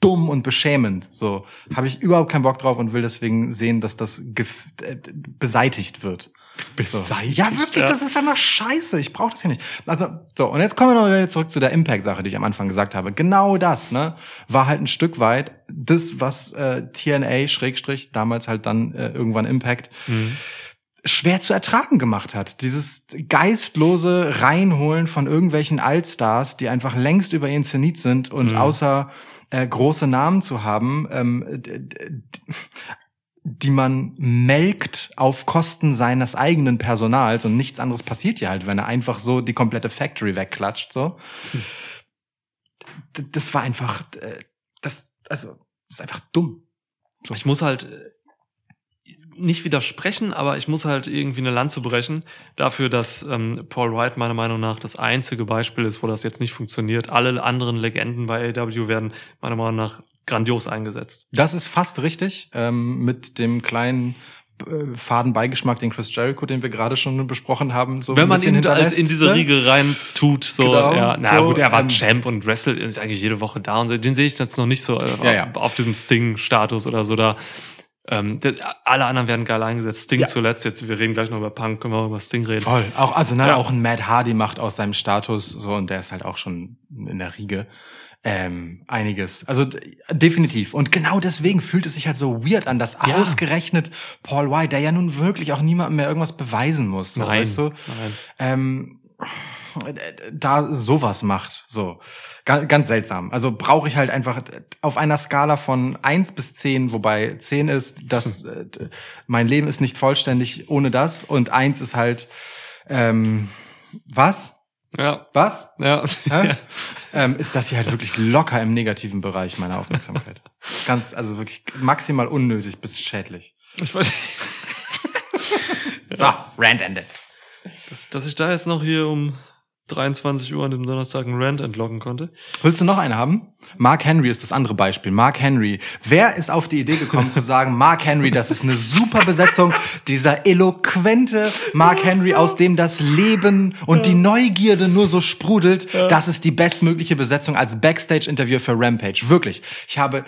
dumm und beschämend. So, habe ich überhaupt keinen Bock drauf und will deswegen sehen, dass das gef- äh, beseitigt wird. Beseitigt? So. Ja, wirklich, ja. das ist einfach scheiße. Ich brauche das ja nicht. Also, so, und jetzt kommen wir noch mal wieder zurück zu der Impact-Sache, die ich am Anfang gesagt habe. Genau das, ne, war halt ein Stück weit das, was äh, T N A, Schrägstrich, damals halt dann äh, irgendwann Impact, mhm. schwer zu ertragen gemacht hat. Dieses geistlose Reinholen von irgendwelchen Allstars, die einfach längst über ihren Zenit sind und mhm. außer äh, große Namen zu haben, ähm, d- d- die man melkt auf Kosten seines eigenen Personals und nichts anderes passiert ja halt, wenn er einfach so die komplette Factory wegklatscht, so. Hm. Das war einfach, das, also, das ist einfach dumm. So. Ich muss halt nicht widersprechen, aber ich muss halt irgendwie eine Lanze brechen dafür, dass ähm, Paul Wight meiner Meinung nach das einzige Beispiel ist, wo das jetzt nicht funktioniert. Alle anderen Legenden bei A E W werden meiner Meinung nach grandios eingesetzt. Das ist fast richtig, ähm, mit dem kleinen faden Beigeschmack, den Chris Jericho, den wir gerade schon besprochen haben, so wenn ein bisschen hinterlässt. Wenn man ihn in diese Riege rein tut, so, genau, ja. Na so, gut, er war ähm, Champ und wrestelt ist eigentlich jede Woche da und den sehe ich jetzt noch nicht so äh, ja, ja. auf diesem Sting-Status oder so da. Ähm, das, alle anderen werden geil eingesetzt. Sting ja. zuletzt, jetzt, wir reden gleich noch über Punk, können wir auch über Sting reden. Voll. Auch, also, na, ja. auch ein Matt Hardy macht aus seinem Status, so, und der ist halt auch schon in der Riege. Ähm, einiges. Also d- definitiv. Und genau deswegen fühlt es sich halt so weird an, dass ja. ausgerechnet Paul Wight, der ja nun wirklich auch niemandem mehr irgendwas beweisen muss, so, nein, weißt du? Nein. Ähm, da sowas macht, so. Ga- ganz seltsam. Also brauche ich halt einfach auf einer Skala von eins bis zehn, wobei zehn ist, dass hm. äh, mein Leben ist nicht vollständig ohne das und eins ist halt ähm, was? Ja. Was? Ja. ja. Ähm, ist das hier halt wirklich locker im negativen Bereich meiner Aufmerksamkeit. Ganz, also wirklich maximal unnötig bis schädlich. Ich weiß so, Rant Ende. Dass, dass ich da jetzt noch hier um dreiundzwanzig Uhr an dem Donnerstag einen Rant entlocken konnte. Willst du noch einen haben? Mark Henry ist das andere Beispiel. Mark Henry. Wer ist auf die Idee gekommen zu sagen, Mark Henry, das ist eine super Besetzung, dieser eloquente Mark Henry, aus dem das Leben und die Neugierde nur so sprudelt, das ist die bestmögliche Besetzung als Backstage-Interview für Rampage. Wirklich. Ich habe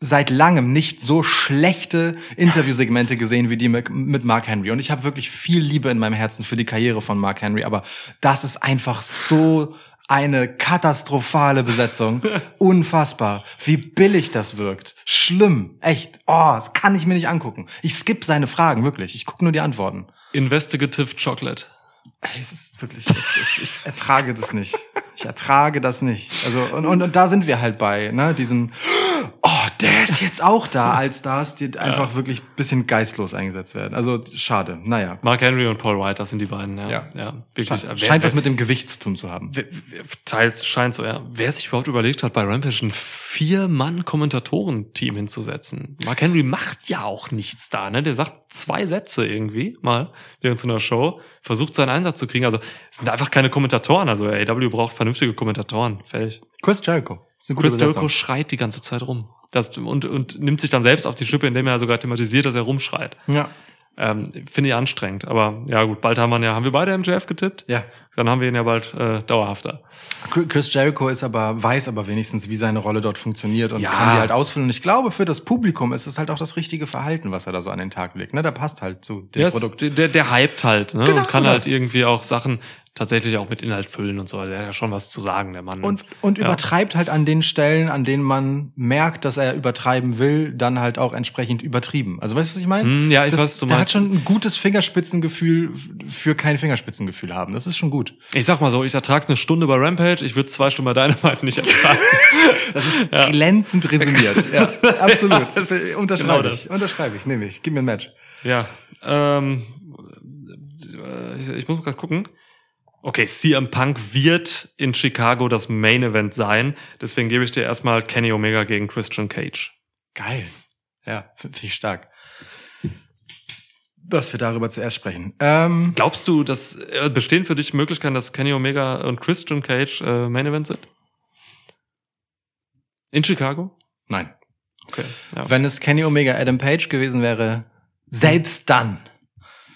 seit langem nicht so schlechte Interviewsegmente gesehen wie die mit Mark Henry. Und ich habe wirklich viel Liebe in meinem Herzen für die Karriere von Mark Henry. Aber das ist einfach so eine katastrophale Besetzung. Unfassbar, wie billig das wirkt. Schlimm, echt. Oh, das kann ich mir nicht angucken. Ich skippe seine Fragen, wirklich. Ich gucke nur die Antworten. Investigative Chocolate. Ey, es ist wirklich, es ist, ich ertrage das nicht. Ich ertrage das nicht. Also, und, und, und da sind wir halt bei, ne, diesen, oh, der ist jetzt auch da als Stars, die ja. einfach wirklich ein bisschen geistlos eingesetzt werden. Also, schade, naja. Mark Henry und Paul Wight, das sind die beiden, ja. ja. ja wirklich. Scheint, scheint was mit dem Gewicht zu tun zu haben. Wer, wer, teils, scheint so, ja. Wer sich überhaupt überlegt hat, bei Rampage ein Vier-Mann-Kommentatoren-Team hinzusetzen. Mark Henry macht ja auch nichts da, ne. Der sagt zwei Sätze irgendwie, mal, während zu einer Show, versucht seinen Einsatz zu kriegen. Also es sind einfach keine Kommentatoren. Also A E W braucht vernünftige Kommentatoren. Fertig. Chris Jericho. Chris Jericho schreit die ganze Zeit rum. Das, und, und nimmt sich dann selbst auf die Schippe, indem er sogar thematisiert, dass er rumschreit. Ja. Ähm, finde ich anstrengend. Aber ja gut, bald haben wir ja, haben wir beide M J F getippt? Ja. Dann haben wir ihn ja bald äh, dauerhafter. Chris Jericho ist aber, weiß aber wenigstens, wie seine Rolle dort funktioniert und ja. kann die halt ausfüllen. Und ich glaube, für das Publikum ist es halt auch das richtige Verhalten, was er da so an den Tag legt. Ne, der passt halt zu dem der Produkt. Ist, der, der hypt halt, ne? Genau, und kann halt irgendwie auch Sachen tatsächlich auch mit Inhalt füllen und so. Also er hat ja schon was zu sagen, der Mann. Und, und ja. übertreibt halt an den Stellen, an denen man merkt, dass er übertreiben will, dann halt auch entsprechend übertrieben. Also weißt du, was ich meine? Mm, ja, ich das, weiß, was du meinst. Der hat schon ein gutes Fingerspitzengefühl für kein Fingerspitzengefühl haben. Das ist schon gut. Ich sag mal so, ich ertrage eine Stunde bei Rampage, ich würde zwei Stunden bei Dynamite nicht ertragen. Das ist ja. glänzend resümiert. Ja, absolut. Ja, unterschreibe genau ich. Das. Unterschreibe ich, nehme ich. Gib mir ein Match. Ja. Ähm, ich, ich muss gerade gucken. Okay, C M Punk wird in Chicago das Main Event sein. Deswegen gebe ich dir erstmal Kenny Omega gegen Christian Cage. Geil. Ja, finde ich stark. Dass wir darüber zuerst sprechen. Ähm, Glaubst du, dass äh, bestehen für dich Möglichkeiten, dass Kenny Omega und Christian Cage äh, Main Event sind? In Chicago? Nein. Okay. Ja. Wenn es Kenny Omega Adam Page gewesen wäre, selbst dann.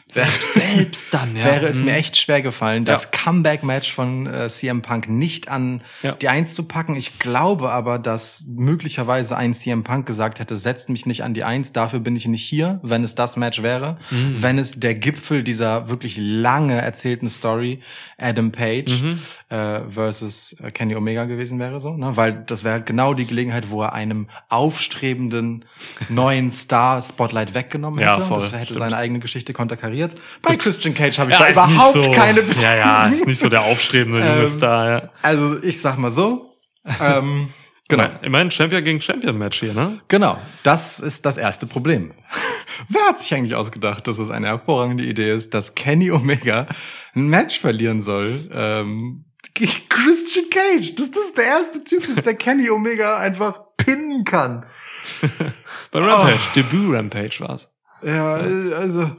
Selbst, selbst dann, ja. Wäre es mhm. mir echt schwer gefallen, das ja. Comeback-Match von äh, C M Punk nicht an ja. die Eins zu packen. Ich glaube aber, dass möglicherweise ein C M Punk gesagt hätte, setzt mich nicht an die Eins, dafür bin ich nicht hier, wenn es das Match wäre. Mhm. Wenn es der Gipfel dieser wirklich lange erzählten Story Adam Page mhm. äh, versus Kenny Omega gewesen wäre, so, ne? Weil das wäre halt genau die Gelegenheit, wo er einem aufstrebenden neuen Star-Spotlight weggenommen hätte. Ja, voll, das hätte stimmt. seine eigene Geschichte konterkariert. Bei Christian Cage habe ich ja, da überhaupt so, keine Beziehung. Ja, ja, ist nicht so der aufstrebende junge Star. Ja. Also ich sag mal so. Ähm, genau. Immerhin Champion gegen Champion-Match hier, ne? Genau, das ist das erste Problem. Wer hat sich eigentlich ausgedacht, dass es eine hervorragende Idee ist, dass Kenny Omega ein Match verlieren soll? Ähm, Christian Cage, dass das der erste Typ ist, der Kenny Omega einfach pinnen kann. Bei Rampage, oh. Debüt-Rampage war's. Ja, ja, also...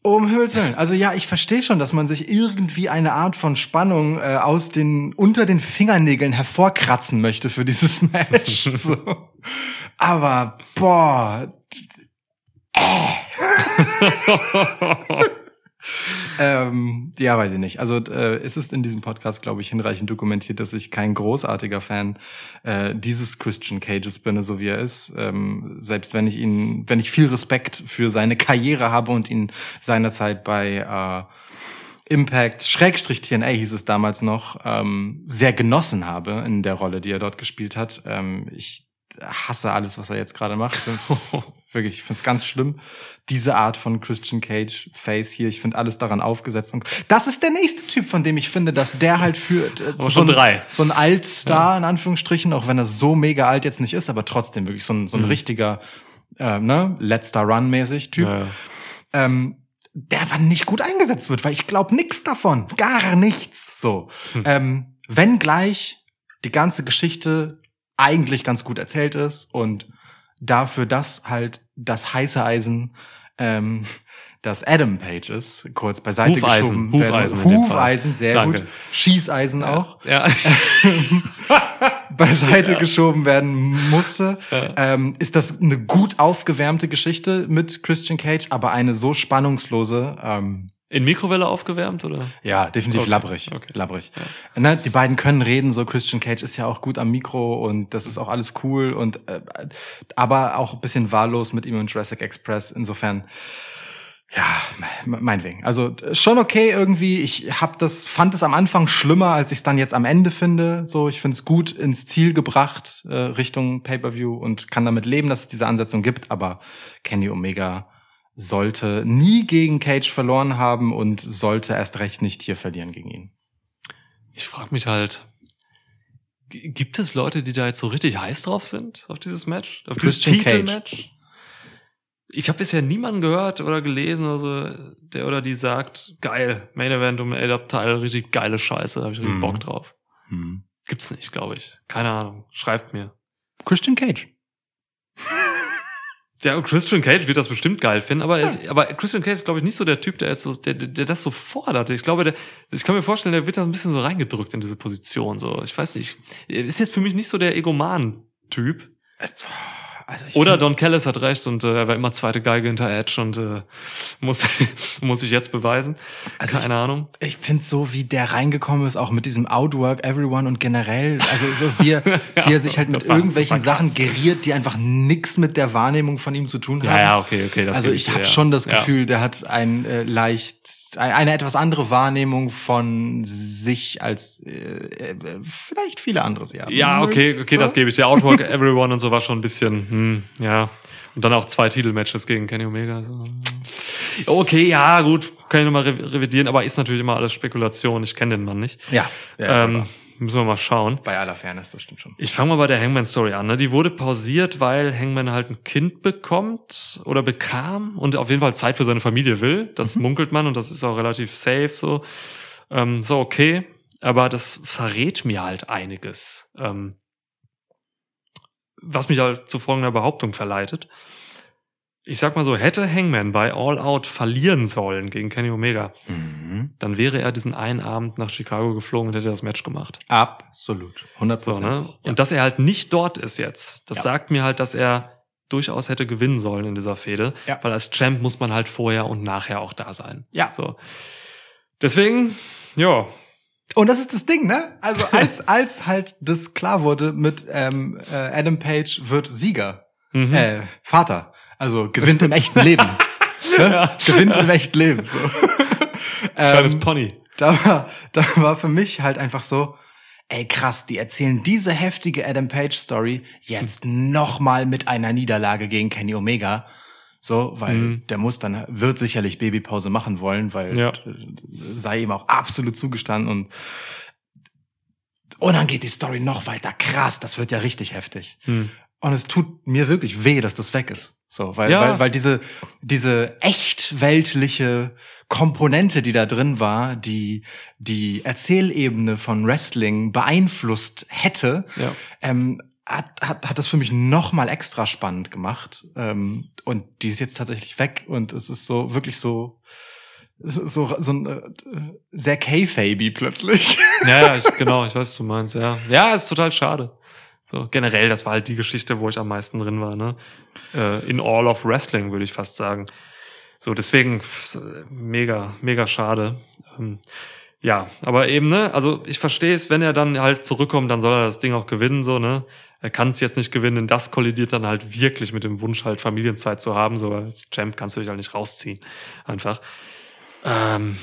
Um Himmels Willen. Also ja, ich verstehe schon, dass man sich irgendwie eine Art von Spannung äh, aus den unter den Fingernägeln hervorkratzen möchte für dieses Match. So. Aber boah. Äh. ähm, ja, weiß ich nicht. Also äh, es ist in diesem Podcast, glaube ich, hinreichend dokumentiert, dass ich kein großartiger Fan äh, dieses Christian Cages bin, so wie er ist. Ähm, selbst wenn ich ihn, wenn ich viel Respekt für seine Karriere habe und ihn seinerzeit bei äh, Impact, Schrägstrich T N A hieß es damals noch, ähm, sehr genossen habe in der Rolle, die er dort gespielt hat. Ähm, ich hasse alles, was er jetzt gerade macht. Wirklich, ich finde es ganz schlimm. Diese Art von Christian Cage Face hier, ich finde alles daran aufgesetzt. Und das ist der nächste Typ, von dem ich finde, dass der halt führt. Äh, aber schon so ein, drei. So ein Altstar, ja, in Anführungsstrichen, auch wenn er so mega alt jetzt nicht ist, aber trotzdem wirklich so ein, so ein mhm. richtiger, äh, ne, letzter Run-mäßig Typ. Ja, ja. Ähm, der wann nicht gut eingesetzt wird, weil ich glaube nichts davon. Gar nichts. So. Hm. Ähm, wenngleich die ganze Geschichte eigentlich ganz gut erzählt ist und dafür, dass halt das heiße Eisen, ähm, das Adam Page ist, kurz beiseite Hufeisen, geschoben. Hufeisen, Hufeisen, sehr Danke. gut. Schießeisen ja. auch. Ja. Beiseite ja. geschoben werden musste, ja. ähm, ist das eine gut aufgewärmte Geschichte mit Christian Cage, aber eine so spannungslose. Ähm, In Mikrowelle aufgewärmt, oder? Ja, definitiv okay. labbrig. Okay. labbrig. Ja. Na, die beiden können reden, so Christian Cage ist ja auch gut am Mikro und das ist auch alles cool und äh, aber auch ein bisschen wahllos mit ihm und Jurassic Express, insofern. Ja, meinetwegen. Also schon okay irgendwie. Ich hab das, fand es am Anfang schlimmer, als ich es dann jetzt am Ende finde. So, ich finde es gut ins Ziel gebracht, äh, Richtung Pay-Per-View und kann damit leben, dass es diese Ansetzung gibt. Aber Kenny Omega sollte nie gegen Cage verloren haben und sollte erst recht nicht hier verlieren gegen ihn. Ich frage mich halt, g- gibt es Leute, die da jetzt so richtig heiß drauf sind, auf dieses Match? Auf dieses Titel-Match? Ich habe bisher niemanden gehört oder gelesen oder so, der oder die sagt, geil, Main Event um Elabteil, richtig geile Scheiße, da habe ich richtig mhm. Bock drauf. Mhm. Gibt's nicht, glaube ich. Keine Ahnung. Schreibt mir. Christian Cage. Ja, Christian Cage wird das bestimmt geil finden, aber, ja. ist, aber Christian Cage ist, glaube ich, nicht so der Typ, der, ist so, der, der, der das so fordert. Ich glaube, der, ich kann mir vorstellen, der wird da ein bisschen so reingedrückt in diese Position. So, ich weiß nicht. Ist jetzt für mich nicht so der Egoman-Typ. Also Oder Don Callis hat recht und äh, er war immer zweite Geige hinter Edge und äh, muss muss sich jetzt beweisen. Also Keine ich, Ahnung. Ich finde so, wie der reingekommen ist, auch mit diesem Outwork Everyone und generell, also so wie er, ja, wie er sich halt mit war, irgendwelchen Sachen geriert, die einfach nix mit der Wahrnehmung von ihm zu tun haben. Ja, ja, okay, okay. Das also ich habe ja. schon das Gefühl, ja. der hat ein äh, leicht, eine etwas andere Wahrnehmung von sich als äh, vielleicht viele andere sie haben. Ja, okay, okay, so? Das gebe ich dir. Outwork Everyone und so war schon ein bisschen... Ja, und dann auch zwei Titelmatches gegen Kenny Omega. Okay, ja, gut, kann ich nochmal revidieren, aber ist natürlich immer alles Spekulation, ich kenne den Mann nicht. Ja, ja ähm, müssen wir mal schauen. Bei aller Fairness, das stimmt schon. Ich fange mal bei der Hangman-Story an, ne? Die wurde pausiert, weil Hangman halt ein Kind bekommt oder bekam und auf jeden Fall Zeit für seine Familie will. Das mhm. munkelt man und das ist auch relativ safe so. Ähm, so, okay, aber das verrät mir halt einiges. Ähm, was mich halt zu folgender Behauptung verleitet. Ich sag mal so, hätte Hangman bei All Out verlieren sollen gegen Kenny Omega, mhm. dann wäre er diesen einen Abend nach Chicago geflogen und hätte das Match gemacht. Absolut. hundert Prozent. So, ne? Und ja. dass er halt nicht dort ist jetzt, das ja. sagt mir halt, dass er durchaus hätte gewinnen sollen in dieser Fehde, ja. weil als Champ muss man halt vorher und nachher auch da sein. Ja. So. Deswegen, ja. Und das ist das Ding, ne? Also als als halt das klar wurde mit ähm, äh, Adam Page wird Sieger, mhm. äh, Vater, also gewinnt im echten Leben, ne? ja. gewinnt ja. im echten Leben. So. Kleines ähm, Pony. Da war, da war für mich halt einfach so, ey krass, die erzählen diese heftige Adam Page Story jetzt mhm. nochmal mit einer Niederlage gegen Kenny Omega. So, weil mhm. der muss dann, wird sicherlich Babypause machen wollen, weil ja. sei ihm auch absolut zugestanden und, und dann geht die Story noch weiter. Krass, das wird ja richtig heftig. Mhm. Und es tut mir wirklich weh, dass das weg ist. So, weil, ja. weil, weil diese, diese echt weltliche Komponente, die da drin war, die die Erzählebene von Wrestling beeinflusst hätte, ja. ähm, Hat, hat, hat das für mich nochmal extra spannend gemacht. Ähm, und die ist jetzt tatsächlich weg und es ist so wirklich so so, so ein äh, sehr K-Faby plötzlich. Ja, ja ich, genau, ich weiß, was du meinst, ja. Ja, ist total schade. So, generell, das war halt die Geschichte, wo ich am meisten drin war, ne? Äh, in all of Wrestling, würde ich fast sagen. So, deswegen mega, mega schade. Ähm, ja, aber eben, ne, also ich verstehe es, wenn er dann halt zurückkommt, dann soll er das Ding auch gewinnen, so, ne. Er kann es jetzt nicht gewinnen, denn das kollidiert dann halt wirklich mit dem Wunsch, halt Familienzeit zu haben, so, als Champ kannst du dich halt nicht rausziehen, einfach. Ähm,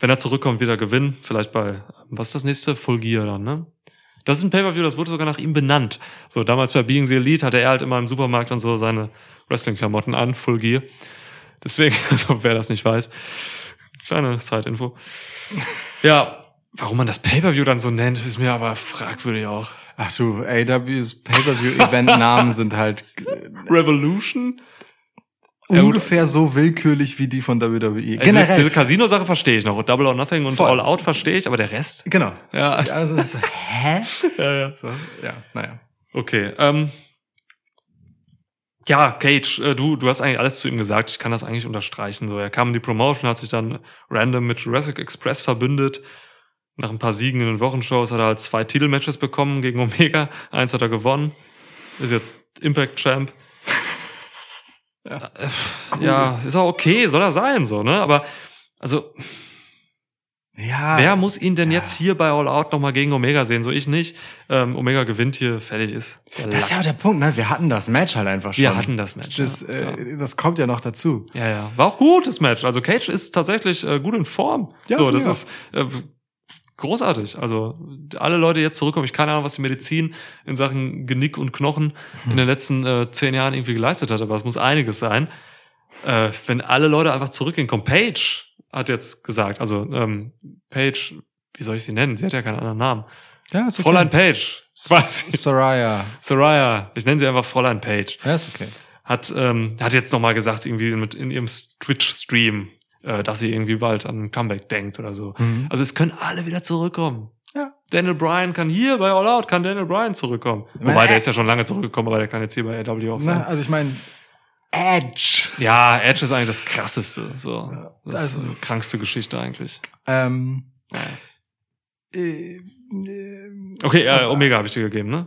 wenn er zurückkommt, wieder gewinnen, vielleicht bei, was ist das nächste? Full Gear dann, ne? Das ist ein Pay-Per-View, das wurde sogar nach ihm benannt. So, damals bei Being the Elite hatte er halt immer im Supermarkt und so seine Wrestling-Klamotten an, Full Gear. Deswegen, also wer das nicht weiß, kleine Side-Info. Ja, warum man das Pay-Per-View dann so nennt, ist mir aber fragwürdig auch. Ach so, A E Ws Pay-Per-View-Event-Namen sind halt Revolution? Ungefähr so willkürlich wie die von W W E. Generell. Diese, diese Casino-Sache verstehe ich noch. Double or Nothing und Voll. All Out verstehe ich, aber der Rest? Genau. Ja. Also, also, hä? Ja, ja. So, ja, naja. Okay, ähm. Ja, Cage, du, du hast eigentlich alles zu ihm gesagt. Ich kann das eigentlich unterstreichen. So, er kam in die Promotion, hat sich dann random mit Jurassic Express verbündet. Nach ein paar Siegen in den Wochenshows hat er halt zwei Titelmatches bekommen gegen Omega. Eins hat er gewonnen. Ist jetzt Impact Champ. Ja, cool. Ja, ist auch okay, soll er sein, so, ne? Aber, also, ja, wer muss ihn denn ja. jetzt hier bei All Out nochmal gegen Omega sehen? So, ich nicht. Ähm, Omega gewinnt hier, fertig ist. Das ist ja der Punkt, ne? Wir hatten das Match halt einfach schon. Wir hatten das Match. Das, ja. äh, das kommt ja noch dazu. Ja, ja. War auch gutes Match. Also Cage ist tatsächlich äh, gut in Form. Ja, so, das ist äh, großartig. Also alle Leute jetzt zurückkommen. Ich keine Ahnung, was die Medizin in Sachen Genick und Knochen hm. in den letzten äh, zehn Jahren irgendwie geleistet hat. Aber es muss einiges sein. Äh, wenn alle Leute einfach zurückgehen, kommt Page. Hat jetzt gesagt, also ähm, Page, wie soll ich sie nennen? Sie hat ja keinen anderen Namen. Ja, ist okay. Fräulein Page. Was? Soraya. Soraya. Ich nenne sie einfach Fräulein Page. Ja, ist okay. Hat ähm, hat jetzt nochmal gesagt, irgendwie mit in ihrem Twitch-Stream, äh, dass sie irgendwie bald an ein Comeback denkt oder so. Mhm. Also es können alle wieder zurückkommen. Ja. Daniel Bryan kann hier bei All Out, kann Daniel Bryan zurückkommen. Ich mein, Wobei, der ist ja schon lange zurückgekommen, aber der kann jetzt hier bei A E W auch sein. Na, also ich meine... Edge. Ja, Edge ist eigentlich das Krasseste. So. Das also, ist die krankste Geschichte eigentlich. Ähm, ja. äh, äh, okay, äh, Omega habe ich dir gegeben, ne?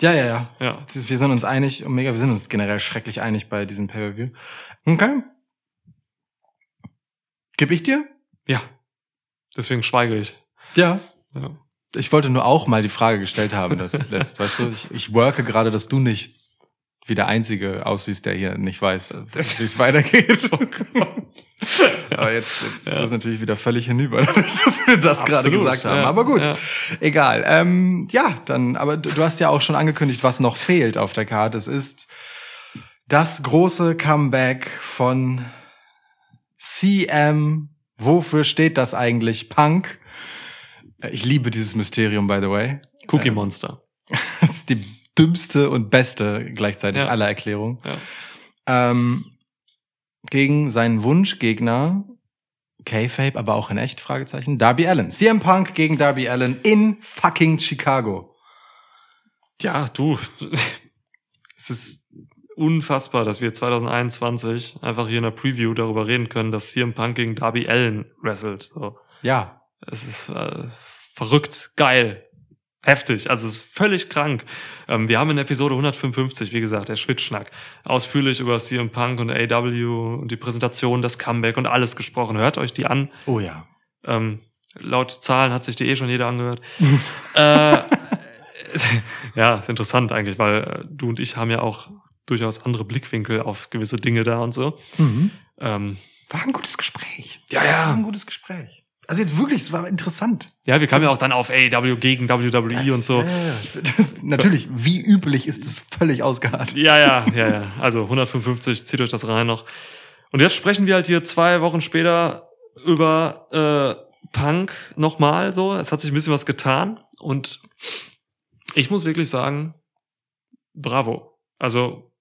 Ja, ja, ja, ja. Wir sind uns einig, Omega, wir sind uns generell schrecklich einig bei diesem Pay-Per-View. Okay. Gib ich dir? Ja. Deswegen schweige ich. Ja. ja. Ich wollte nur auch mal die Frage gestellt haben, das lässt, weißt du? Ich, ich worke gerade, dass du nicht wie der Einzige aussiehst, der hier nicht weiß, wie es weitergeht. Aber jetzt, jetzt ja. ist das natürlich wieder völlig hinüber, dass wir das gerade gesagt haben. Ja. Aber gut, ja. egal. Ähm, ja, dann, aber du, du hast ja auch schon angekündigt, was noch fehlt auf der Karte. Es ist das große Comeback von C M. Wofür steht das eigentlich? Punk. Ich liebe dieses Mysterium, by the way. Cookie ähm, Monster. Das ist die dümmste und beste gleichzeitig ja. aller Erklärungen. Ja. Ähm, gegen seinen Wunschgegner, K-Fape, aber auch in echt, Fragezeichen, Darby Allin. C M Punk gegen Darby Allin in fucking Chicago. Ja, du. Es ist unfassbar, dass wir zwanzig einundzwanzig einfach hier in der Preview darüber reden können, dass C M Punk gegen Darby Allin wrestelt. So. Ja. Es ist äh, verrückt, geil. Heftig, also es ist völlig krank. Ähm, wir haben in Episode hundertfünfundfünfzig, wie gesagt, der Schwitzschnack, ausführlich über C M Punk und A E W und die Präsentation, das Comeback und alles gesprochen. Hört euch die an. Oh ja. Ähm, laut Zahlen hat sich die eh schon jeder angehört. äh, ja, ist interessant eigentlich, weil äh, du und ich haben ja auch durchaus andere Blickwinkel auf gewisse Dinge da und so. Mhm. Ähm, War ein gutes Gespräch. Ja, ja. War ein gutes Gespräch. Also jetzt wirklich, es war interessant. Ja, wir kamen ja auch dann auf A E W gegen W W E das, und so. Äh, das, natürlich, wie üblich ist es völlig ausgeartet. Ja, ja, ja, ja. Also hundertfünfundfünfzig, zieht euch das rein noch. Und jetzt sprechen wir halt hier zwei Wochen später über äh, Punk nochmal so. Es hat sich ein bisschen was getan. Und ich muss wirklich sagen, bravo. Also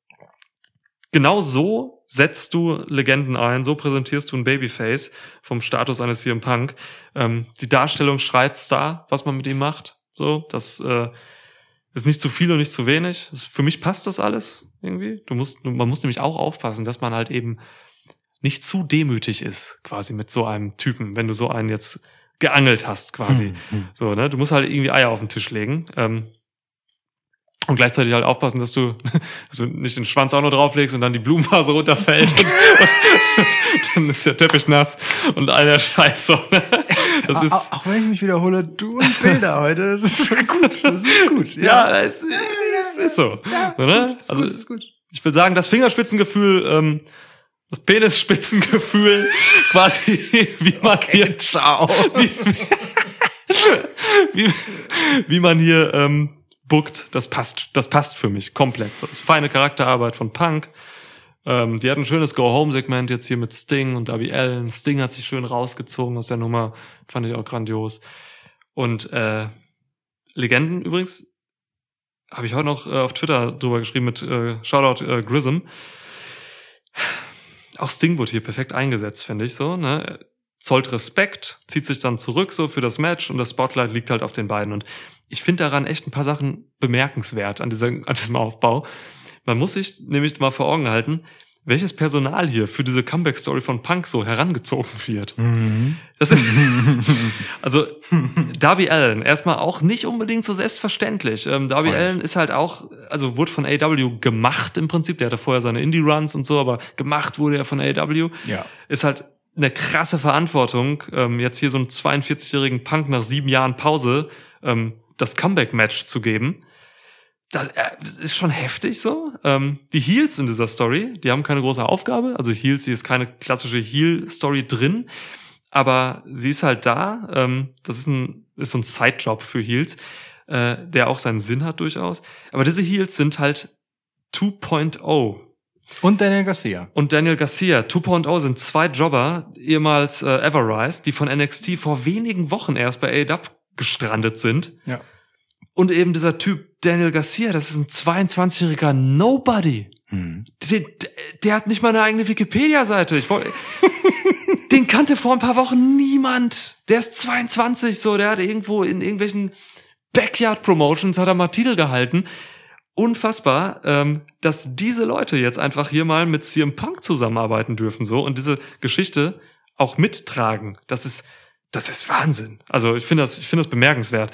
genau so setzt du Legenden ein, so präsentierst du ein Babyface vom Status eines C M Punk. Ähm, die Darstellung schreit Star, was man mit ihm macht. So, das äh, ist nicht zu viel und nicht zu wenig. Das, für mich passt das alles irgendwie. Du musst, man muss nämlich auch aufpassen, dass man halt eben nicht zu demütig ist, quasi mit so einem Typen, wenn du so einen jetzt geangelt hast, quasi. Hm, hm. So, ne? Du musst halt irgendwie Eier auf den Tisch legen. Ähm, Und gleichzeitig halt aufpassen, dass du, dass du nicht den Schwanz auch nur drauflegst und dann die Blumenvase runterfällt. Und, und dann ist der Teppich nass und all der Scheiß. So, ne? Das ist auch, auch wenn ich mich wiederhole, du und Bilder heute, das ist gut. Das ist gut. Ja, ja, es, ja, es ist so. Ja, ist oder? Gut, ist also, gut, ist gut. Ich will sagen, das Fingerspitzengefühl, ähm, das Penisspitzengefühl, quasi, wie man okay, hier, ciao. Wie, wie, wie, wie man hier, ähm, bookt, das passt, das passt für mich komplett. So, das ist feine Charakterarbeit von Punk. Ähm, die hat ein schönes Go-Home-Segment jetzt hier mit Sting und Darby Allin. Sting hat sich schön rausgezogen aus der Nummer. Fand ich auch grandios. Und äh, Legenden übrigens habe ich heute noch äh, auf Twitter drüber geschrieben mit äh, Shoutout äh, Grissom. Auch Sting wurde hier perfekt eingesetzt, finde ich so, ne? Zollt Respekt, zieht sich dann zurück so für das Match und das Spotlight liegt halt auf den beiden. Und ich finde daran echt ein paar Sachen bemerkenswert an, dieser, an diesem Aufbau. Man muss sich nämlich mal vor Augen halten, welches Personal hier für diese Comeback-Story von Punk so herangezogen wird. Mhm. Das ist, also Darby Allin, erstmal auch nicht unbedingt so selbstverständlich. Ähm, Darby Voll. Allin ist halt auch, also wurde von A E W gemacht im Prinzip. Der hatte vorher seine Indie-Runs und so, aber gemacht wurde er von A E W. Ja. Ist halt eine krasse Verantwortung, ähm, jetzt hier so einen zweiundvierzigjährigen Punk nach sieben Jahren Pause ähm, das Comeback-Match zu geben. Das ist schon heftig so. Ähm, die Heels in dieser Story, die haben keine große Aufgabe. Also Heels, die ist keine klassische Heel-Story drin. Aber sie ist halt da. Ähm, das ist, ein, ist so ein Sidejob für Heels, äh, der auch seinen Sinn hat durchaus. Aber diese Heels sind halt two point oh. Und Daniel Garcia. Und Daniel Garcia. two point oh sind zwei Jobber, ehemals äh, Everrise, die von N X T vor wenigen Wochen erst bei A E W gestrandet sind. Ja. Und eben dieser Typ Daniel Garcia, das ist ein zweiundzwanzigjähriger Nobody. Hm. Der, der hat nicht mal eine eigene Wikipedia-Seite. Ich wollte, den kannte vor ein paar Wochen niemand. Der ist zweiundzwanzig, so, der hat irgendwo in irgendwelchen Backyard-Promotions hat er mal Titel gehalten. Unfassbar, ähm, dass diese Leute jetzt einfach hier mal mit C M Punk zusammenarbeiten dürfen, so, und diese Geschichte auch mittragen. Das ist, das ist Wahnsinn. Also, ich finde das, ich finde das bemerkenswert.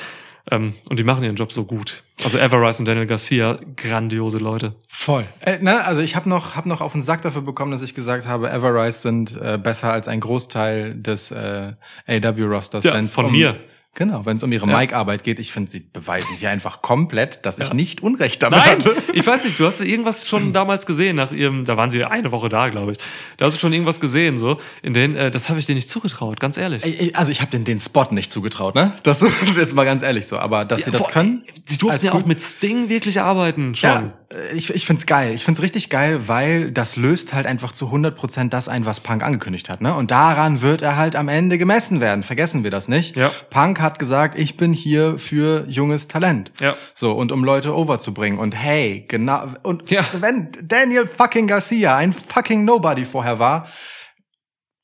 Ähm, und die machen ihren Job so gut. Also Everrise und Daniel Garcia, grandiose Leute. Voll. Äh, ne, also ich habe noch, hab noch auf den Sack dafür bekommen, dass ich gesagt habe, Everrise sind äh, besser als ein Großteil des äh, A E W-Rosters. Ja, von um, mir. Genau, wenn es um ihre ja. Mic-Arbeit geht. Ich finde, sie beweisen hier einfach komplett, dass ich ja. nicht Unrecht damit Nein, hatte. Ich weiß nicht, du hast irgendwas schon damals gesehen nach ihrem, da waren sie eine Woche da, glaube ich. Da hast du schon irgendwas gesehen, so, in denen, äh, das habe ich dir nicht zugetraut, ganz ehrlich. Ey, also ich habe denen den Spot nicht zugetraut, ne? Das jetzt mal ganz ehrlich so, aber dass ja, sie das boah, können. Sie durften ja gut. auch mit Sting wirklich arbeiten schon. Ja. Ich, ich find's geil. Ich find's richtig geil, weil das löst halt einfach zu hundert Prozent das ein, was Punk angekündigt hat, ne? Und daran wird er halt am Ende gemessen werden. Vergessen wir das nicht. Ja. Punk hat gesagt, ich bin hier für junges Talent. Ja. So, und um Leute overzubringen. Und hey, genau. Und ja. wenn Daniel fucking Garcia ein fucking Nobody vorher war,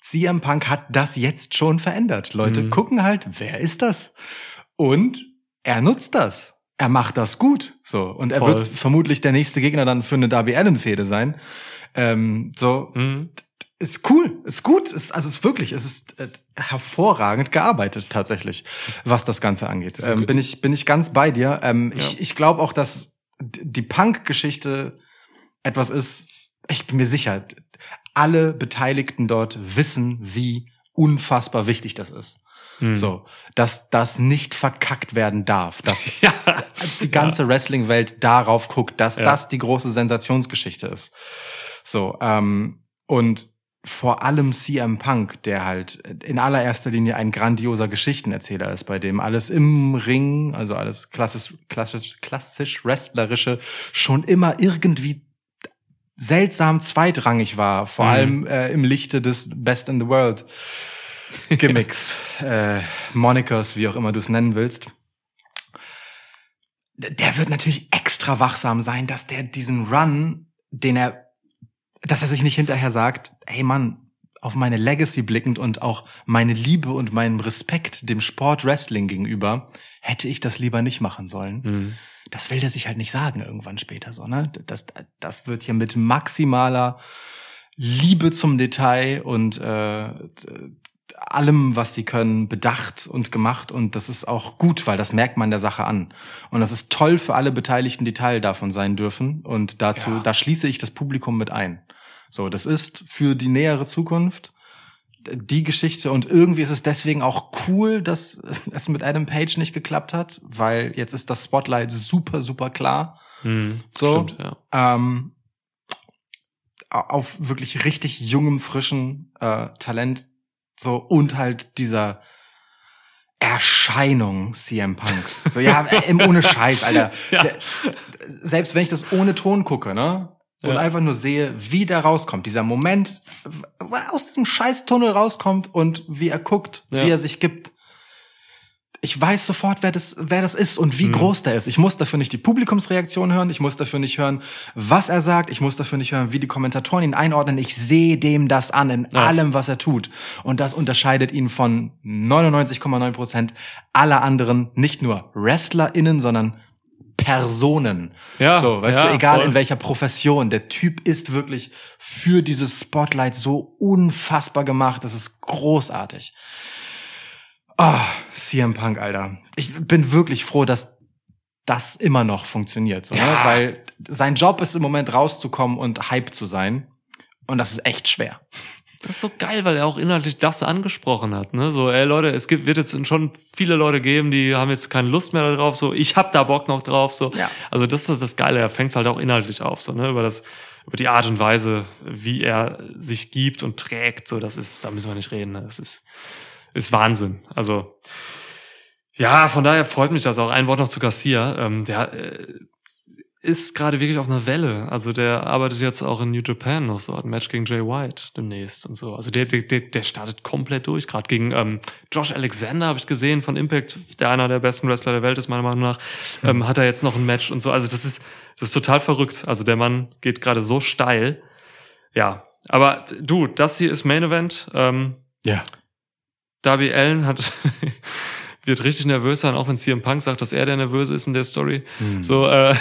C M Punk hat das jetzt schon verändert. Leute mhm. gucken halt, wer ist das? Und er nutzt das. Er macht das gut, so. Und er Voll. Wird vermutlich der nächste Gegner dann für eine Darby Allin-Fehde sein. Ähm, so, mhm. ist cool, ist gut, ist, also ist wirklich, es ist äh, hervorragend gearbeitet tatsächlich, was das Ganze angeht. Ähm, okay. Bin ich, bin ich ganz bei dir. Ähm, ja. Ich, ich glaube auch, dass die Punk-Geschichte etwas ist, ich bin mir sicher, alle Beteiligten dort wissen, wie unfassbar wichtig das ist. Hm. So, dass das nicht verkackt werden darf, dass ja. die ganze ja. Wrestling-Welt darauf guckt, dass ja. das die große Sensationsgeschichte ist. So, ähm, und vor allem C M Punk, der halt in allererster Linie ein grandioser Geschichtenerzähler ist, bei dem alles im Ring, also alles klassisch, klassisch, klassisch Wrestlerische schon immer irgendwie seltsam zweitrangig war, vor hm. allem äh, im Lichte des Best in the World. Gimmicks, äh, Monikers, wie auch immer du es nennen willst. Der wird natürlich extra wachsam sein, dass der diesen Run, den er, dass er sich nicht hinterher sagt, hey Mann, auf meine Legacy blickend und auch meine Liebe und meinen Respekt dem Sport Wrestling gegenüber, hätte ich das lieber nicht machen sollen. Mhm. Das will der sich halt nicht sagen irgendwann später, so, ne? Das, das wird hier mit maximaler Liebe zum Detail und äh, allem, was sie können, bedacht und gemacht. Und das ist auch gut, weil das merkt man der Sache an. Und das ist toll für alle Beteiligten, die Teil davon sein dürfen. Und dazu, ja. da schließe ich das Publikum mit ein. So, das ist für die nähere Zukunft die Geschichte. Und irgendwie ist es deswegen auch cool, dass es mit Adam Page nicht geklappt hat, weil jetzt ist das Spotlight super, super klar. Mhm, so, stimmt, ja. Ähm, auf wirklich richtig jungem, frischen äh, Talent. So, und halt dieser Erscheinung C M Punk. So, ja, im ohne Scheiß, Alter. Ja. Der, selbst wenn ich das ohne Ton gucke, ne? Und ja. einfach nur sehe, wie der rauskommt. Dieser Moment, aus diesem Scheißtunnel rauskommt und wie er guckt, ja. wie er sich gibt. Ich weiß sofort, wer das, wer das ist und wie mhm. groß der ist. Ich muss dafür nicht die Publikumsreaktion hören. Ich muss dafür nicht hören, was er sagt. Ich muss dafür nicht hören, wie die Kommentatoren ihn einordnen. Ich sehe dem das an in ja. allem, was er tut. Und das unterscheidet ihn von neunundneunzig Komma neun Prozent aller anderen, nicht nur WrestlerInnen, sondern Personen. Ja, so, weißt ja, du, egal voll. In welcher Profession. Der Typ ist wirklich für dieses Spotlight so unfassbar gemacht. Das ist großartig. Oh, C M Punk, Alter. Ich bin wirklich froh, dass das immer noch funktioniert. So, ne? ja. Weil sein Job ist im Moment rauszukommen und Hype zu sein. Und das ist echt schwer. Das ist so geil, weil er auch inhaltlich das angesprochen hat. Ne? So, ey Leute, es gibt, wird jetzt schon viele Leute geben, die haben jetzt keine Lust mehr darauf. So, ich hab da Bock noch drauf. So, ja. Also das ist das Geile. Er fängt es halt auch inhaltlich auf. So, ne? Über das, über die Art und Weise, wie er sich gibt und trägt. So, das ist, da müssen wir nicht reden. Ne? Das ist Ist Wahnsinn. Also, ja, von daher freut mich das auch. Ein Wort noch zu Garcia. Ähm, der äh, ist gerade wirklich auf einer Welle. Also, der arbeitet jetzt auch in New Japan noch so. Hat ein Match gegen Jay White demnächst und so. Also, der, der, der startet komplett durch. Gerade gegen ähm, Josh Alexander habe ich gesehen von Impact, der einer der besten Wrestler der Welt ist, meiner Meinung nach. Ähm, hat er jetzt noch ein Match und so. Also, das ist, das ist total verrückt. Also, der Mann geht gerade so steil. Ja. Aber du, das hier ist Main Event. Ähm, ja. Darby Allin hat, wird richtig nervös sein, auch wenn C M Punk sagt, dass er der Nervöse ist in der Story. Hm. So, äh,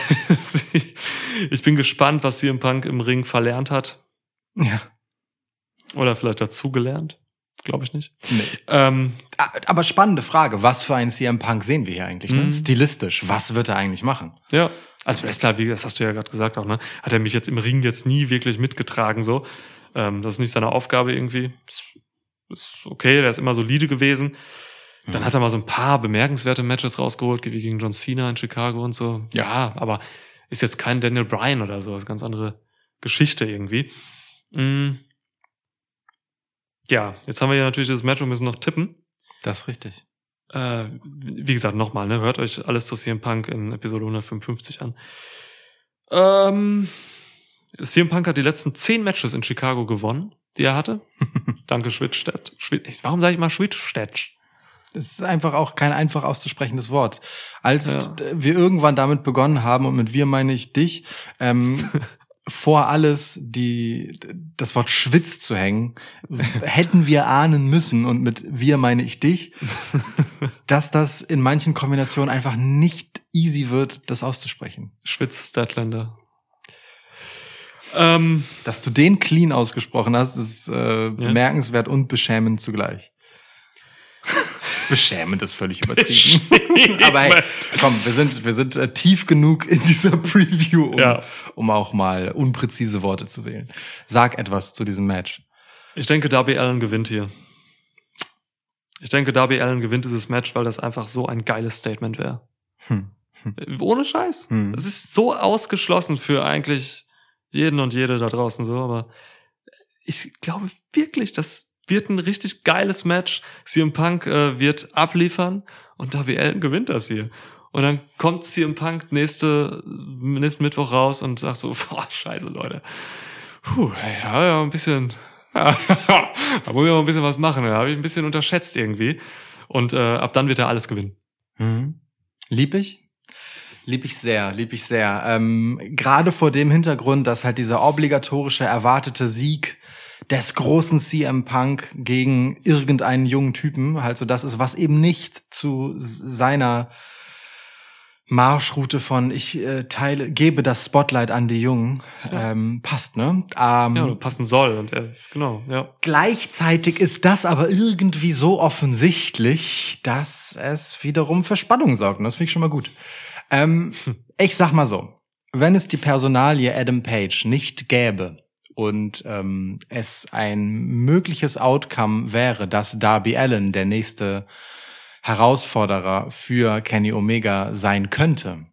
ich bin gespannt, was C M Punk im Ring verlernt hat. Ja. Oder vielleicht dazugelernt. Glaube ich nicht. Nee. Ähm, Aber spannende Frage, was für einen C M Punk sehen wir hier eigentlich? Ne? Stilistisch, was wird er eigentlich machen? Ja, als Wrestler, wie das hast du ja gerade gesagt auch, ne? Hat er mich jetzt im Ring jetzt nie wirklich mitgetragen, so. Ähm, das ist nicht seine Aufgabe irgendwie. Ist okay, der ist immer solide gewesen. Dann ja. hat er mal so ein paar bemerkenswerte Matches rausgeholt, wie gegen John Cena in Chicago und so. Ja, aber ist jetzt kein Daniel Bryan oder so, das ist eine ganz andere Geschichte irgendwie. Mhm. Ja, jetzt haben wir hier natürlich das Match und müssen noch tippen. Das ist richtig. Äh, wie gesagt, nochmal, ne, hört euch alles zu C M Punk in Episode hundertfünfundfünfzig an. Ähm, C M Punk hat die letzten zehn Matches in Chicago gewonnen, die er hatte. Danke, Schwitstedt. Warum sage ich mal Schwitstedt? Das ist einfach auch kein einfach auszusprechendes Wort. Als ja. wir irgendwann damit begonnen haben, und mit wir meine ich dich, ähm, vor alles die das Wort Schwitz zu hängen, hätten wir ahnen müssen, und mit wir meine ich dich, dass das in manchen Kombinationen einfach nicht easy wird, das auszusprechen. Schwitz Statlander. Ähm, Dass du den clean ausgesprochen hast, ist äh, bemerkenswert ja. und beschämend zugleich. Beschämend ist völlig übertrieben. Aber hey, komm, wir sind, wir sind äh, tief genug in dieser Preview, um, ja. um auch mal unpräzise Worte zu wählen. Sag etwas zu diesem Match. Ich denke, Darby Allin gewinnt hier. Ich denke, Darby Allin gewinnt dieses Match, weil das einfach so ein geiles Statement wäre. Hm. Hm. Ohne Scheiß. Hm. Das ist so ausgeschlossen für eigentlich jeden und jede da draußen so, aber ich glaube wirklich, das wird ein richtig geiles Match. C M Punk äh, wird abliefern und Darby Allin gewinnt das hier. Und dann kommt C M Punk nächste, nächsten Mittwoch raus und sagt so, boah, scheiße, Leute. Puh, ja, ja, ein bisschen, ja, da muss ich auch ein bisschen was machen. Da habe ich ein bisschen unterschätzt irgendwie. Und äh, ab dann wird er alles gewinnen. Mhm. Lieb ich? Lieb ich sehr, lieb ich sehr. Ähm, gerade vor dem Hintergrund, dass halt dieser obligatorische, erwartete Sieg des großen C M Punk gegen irgendeinen jungen Typen halt so das ist, was eben nicht zu seiner Marschroute von ich äh, teile, gebe das Spotlight an die Jungen, ja. ähm, passt, ne? Ähm, ja, passen soll. Und, äh, genau, ja. Gleichzeitig ist das aber irgendwie so offensichtlich, dass es wiederum für Spannung sorgt. Und das finde ich schon mal gut. Ähm, hm. Ich sag mal so, wenn es die Personalie Adam Page nicht gäbe und ähm, es ein mögliches Outcome wäre, dass Darby Allin der nächste Herausforderer für Kenny Omega sein könnte,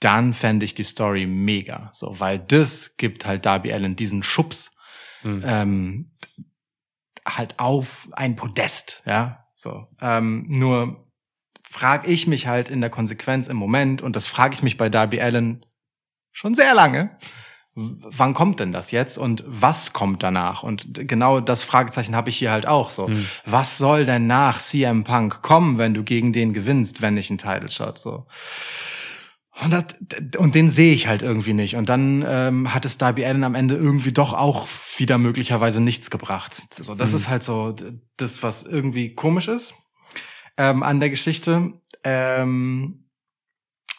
dann fände ich die Story mega. So, weil das gibt halt Darby Allin diesen Schubs mhm. ähm, halt auf ein Podest, ja. So, ähm, nur frage ich mich halt in der Konsequenz im Moment, und das frage ich mich bei Darby Allin schon sehr lange. Wann kommt denn das jetzt und was kommt danach? Und genau das Fragezeichen habe ich hier halt auch so. Hm. Was soll denn nach C M Punk kommen, wenn du gegen den gewinnst, wenn nicht ein Title Shot? So. Und, das, und den sehe ich halt irgendwie nicht. Und dann ähm, hat es Darby Allin am Ende irgendwie doch auch wieder möglicherweise nichts gebracht. So, das hm. ist halt so das, was irgendwie komisch ist ähm, an der Geschichte. Ähm,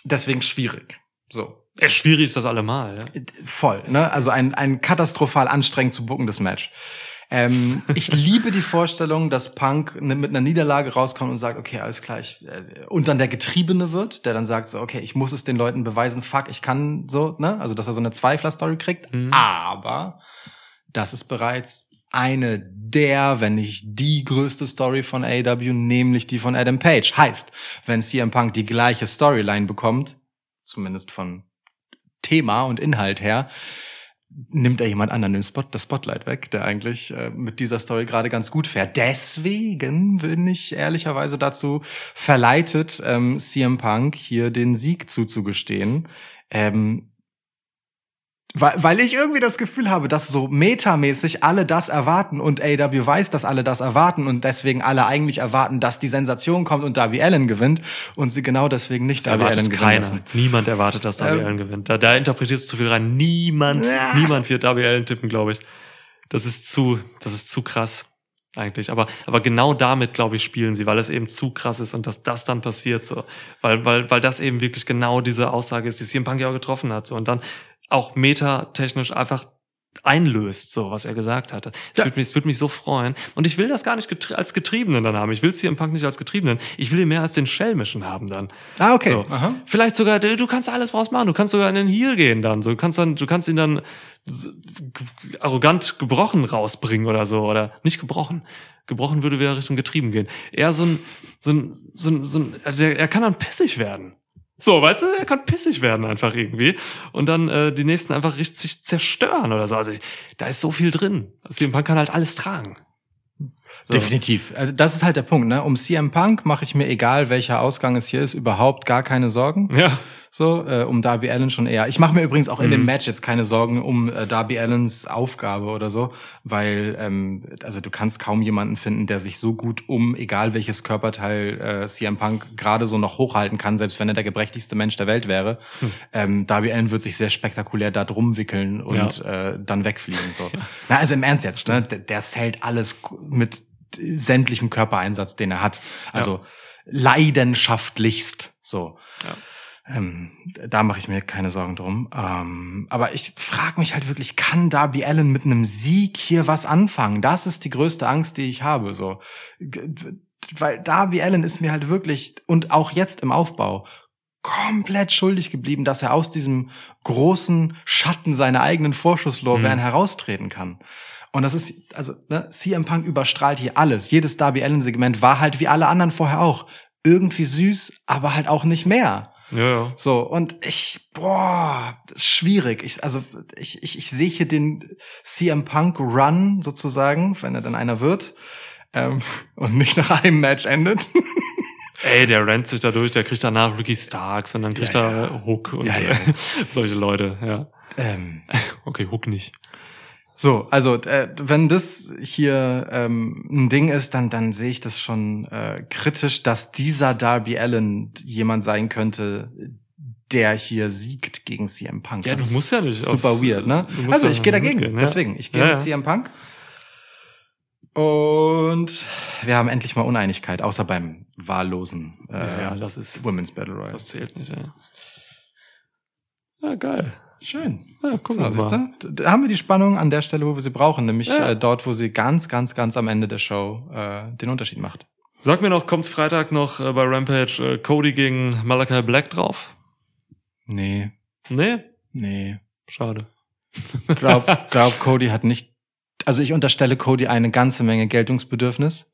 deswegen schwierig. So. Schwierig ist das allemal, ja. Voll, ne? Also ein ein katastrophal anstrengend zu bookendes Match. Ähm, ich liebe die Vorstellung, dass Punk mit einer Niederlage rauskommt und sagt, okay, alles klar, ich, und dann der Getriebene wird, der dann sagt so, okay, ich muss es den Leuten beweisen, fuck, ich kann so, ne? Also dass er so eine Zweifler-Story kriegt. Mhm. Aber das ist bereits eine der, wenn nicht die größte Story von A E W, nämlich die von Adam Page. Heißt, wenn C M Punk die gleiche Storyline bekommt, zumindest von Thema und Inhalt her, nimmt er jemand anderen den Spot, das Spotlight weg, der eigentlich äh, mit dieser Story gerade ganz gut fährt. Deswegen bin ich ehrlicherweise dazu verleitet, ähm, C M Punk hier den Sieg zuzugestehen, ähm, weil, weil ich irgendwie das Gefühl habe, dass so metamäßig alle das erwarten und A E W weiß, dass alle das erwarten und deswegen alle eigentlich erwarten, dass die Sensation kommt und Darby Allin gewinnt und sie genau deswegen nicht das Darby Allin keiner. gewinnen. Niemand erwartet, dass Darby ähm, Allin gewinnt. Da, da interpretierst du zu viel rein. Niemand, ja. niemand wird Darby Allin tippen, glaube ich. Das ist zu, das ist zu krass eigentlich. Aber, aber genau damit, glaube ich, spielen sie, weil es eben zu krass ist und dass das dann passiert, so, weil, weil, weil das eben wirklich genau diese Aussage ist, die C M Punk ja auch getroffen hat, so, und dann auch metatechnisch einfach einlöst, so, was er gesagt hatte. Das ja. würde mich, das würde mich so freuen. Und ich will das gar nicht getrie- als Getriebenen dann haben. Ich will C M Punk nicht als Getriebenen. Ich will ihn mehr als den Shellmischen haben dann. Ah, okay. So. Aha. Vielleicht sogar, du kannst alles draus machen. Du kannst sogar in den Heel gehen dann. So, du kannst dann, du kannst ihn dann arrogant gebrochen rausbringen oder so. Oder nicht gebrochen. Gebrochen würde wieder Richtung getrieben gehen. Eher so ein, so ein, so ein, so ein, er kann dann pissig werden. So, weißt du, er kann pissig werden einfach irgendwie und dann äh, die Nächsten einfach richtig sich zerstören oder so. Also da ist so viel drin. C M Punk kann halt alles tragen. So. Definitiv. Also das ist halt der Punkt, ne? Um C M Punk mache ich mir, egal welcher Ausgang es hier ist, überhaupt gar keine Sorgen. Ja. So, äh, um Darby Allin schon eher. Ich mache mir übrigens auch in mhm. dem Match jetzt keine Sorgen um äh, Darby Allins Aufgabe oder so, weil ähm, also du kannst kaum jemanden finden, der sich so gut um, egal welches Körperteil äh, C M Punk gerade so noch hochhalten kann, selbst wenn er der gebrechlichste Mensch der Welt wäre. Mhm. Ähm, Darby Allin wird sich sehr spektakulär da drum wickeln und ja. äh, dann wegfliegen. So. Ja. Na, also im Ernst jetzt, ne? Der, der zählt alles mit sämtlichem Körpereinsatz, den er hat. Also ja. leidenschaftlichst so. Ja. Ähm, da mache ich mir keine Sorgen drum. Ähm, aber ich frage mich halt wirklich, kann Darby Allin mit einem Sieg hier was anfangen? Das ist die größte Angst, die ich habe. So. Weil Darby Allin ist mir halt wirklich, und auch jetzt im Aufbau, komplett schuldig geblieben, dass er aus diesem großen Schatten seiner eigenen Vorschusslorbeeren mhm. heraustreten kann. Und das ist, also, ne, C M Punk überstrahlt hier alles. Jedes Darby Allin-Segment war halt wie alle anderen vorher auch. Irgendwie süß, aber halt auch nicht mehr. Ja, ja. So, und ich, boah, schwierig. Ich, also, ich, ich, ich sehe hier den C M Punk-Run sozusagen, wenn er dann einer wird, ähm, und nicht nach einem Match endet. Ey, der rennt sich da durch, der kriegt danach Ricky Starks und dann kriegt ja, er ja. Hook und ja, ja. solche Leute, ja. Ähm. Okay, Hook nicht. So, also äh, wenn das hier ähm, ein Ding ist, dann dann sehe ich das schon äh, kritisch, dass dieser Darby Allin jemand sein könnte, der hier siegt gegen C M Punk. Ja, das du musst ja nicht. Super auf, weird, ne? Also ich gehe dagegen, gehen, ja. deswegen. Ich gehe ja, mit ja. C M Punk. Und wir haben endlich mal Uneinigkeit, außer beim wahllosen äh, ja, das ist, Women's Battle Royale. Das zählt nicht, ja. Ja, geil. Schön. Ja, guck so, mal. Siehst du? Da haben wir die Spannung an der Stelle, wo wir sie brauchen, nämlich ja. äh, dort, wo sie ganz, ganz, ganz am Ende der Show äh, den Unterschied macht. Sag mir noch, kommt Freitag noch äh, bei Rampage äh, Cody gegen Malakai Black drauf? Nee. Nee? Nee. Schade. Glaub, glaub, Cody hat nicht, also ich unterstelle Cody eine ganze Menge Geltungsbedürfnis,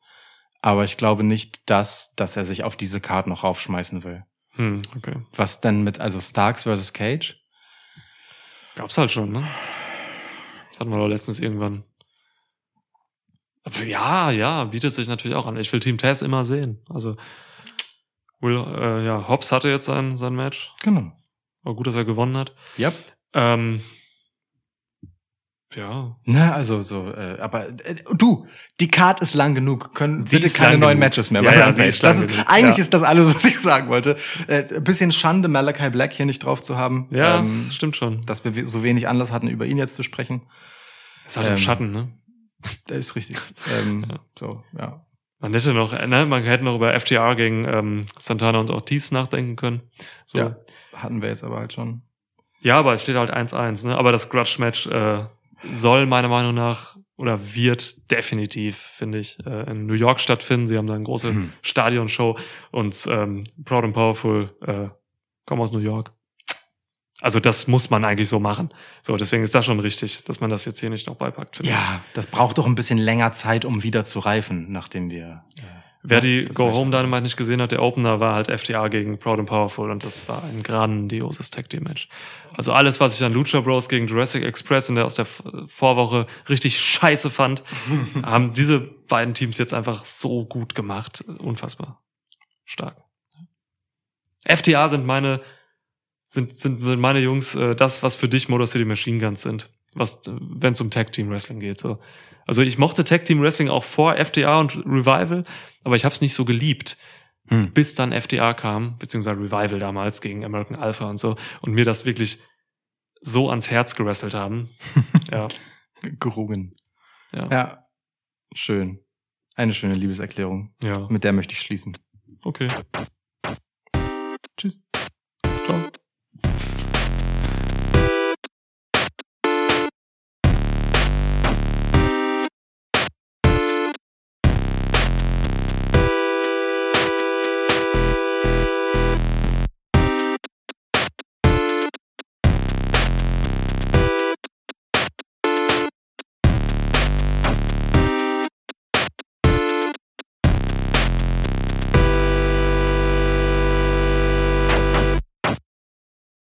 aber ich glaube nicht, dass, dass er sich auf diese Karte noch raufschmeißen will. Hm, okay. Was denn mit, also Starks versus Cage? Gab's halt schon, ne? Das hatten wir doch letztens irgendwann. Ja, ja, bietet sich natürlich auch an. Ich will Team Taz immer sehen. Also, Will, äh, ja, Hobbs hatte jetzt sein, sein Match. Genau. Aber gut, dass er gewonnen hat. Yep. Ähm, ja. Na, also, so, äh, aber, äh, du, die Card ist lang genug. Können sie bitte keine neuen genug. Matches mehr. Ja, bei ja, sie ist das ist, eigentlich ja. ist das alles, was ich sagen wollte. Äh, ein bisschen Schande, Malakai Black hier nicht drauf zu haben. Ja, ähm, das stimmt schon. Dass wir so wenig Anlass hatten, über ihn jetzt zu sprechen. Es hat ähm, einen Schatten, ne? Der ist richtig. ähm, ja. So, ja. Man hätte noch, ne, man hätte noch über F T R gegen ähm, Santana und Ortiz nachdenken können. So. Ja, hatten wir jetzt aber halt schon. Ja, aber es steht halt eins eins, ne? Aber das Grudge-Match äh, soll meiner Meinung nach oder wird definitiv, finde ich, äh, in New York stattfinden. Sie haben da eine große hm. Stadionshow und ähm, Proud and Powerful äh, kommen aus New York. Also das muss man eigentlich so machen. So, deswegen ist das schon richtig, dass man das jetzt hier nicht noch beipackt. Finde. Ja, das braucht doch ein bisschen länger Zeit, um wieder zu reifen, nachdem wir... Äh, Wer ja, die Go Home Dynamite nicht gesehen hat, der Opener war halt F T A gegen Proud and Powerful und das war ein grandioses Tag Team Match. Also alles, was ich an Lucha Bros gegen Jurassic Express in der, aus der Vorwoche richtig scheiße fand, haben diese beiden Teams jetzt einfach so gut gemacht. Unfassbar. Stark. F T A sind meine... Sind, sind meine Jungs äh, das, was für dich Motor City Machine Guns sind, was wenn es um Tag Team Wrestling geht. So. Also ich mochte Tag Team Wrestling auch vor F T A und Revival, aber ich habe es nicht so geliebt, hm. bis dann F T A kam, beziehungsweise Revival damals gegen American Alpha und so und mir das wirklich so ans Herz gerasselt haben. ja. Gerungen. Ja. ja. Schön. Eine schöne Liebeserklärung. Ja. Mit der möchte ich schließen. Okay. Tschüss. Ciao.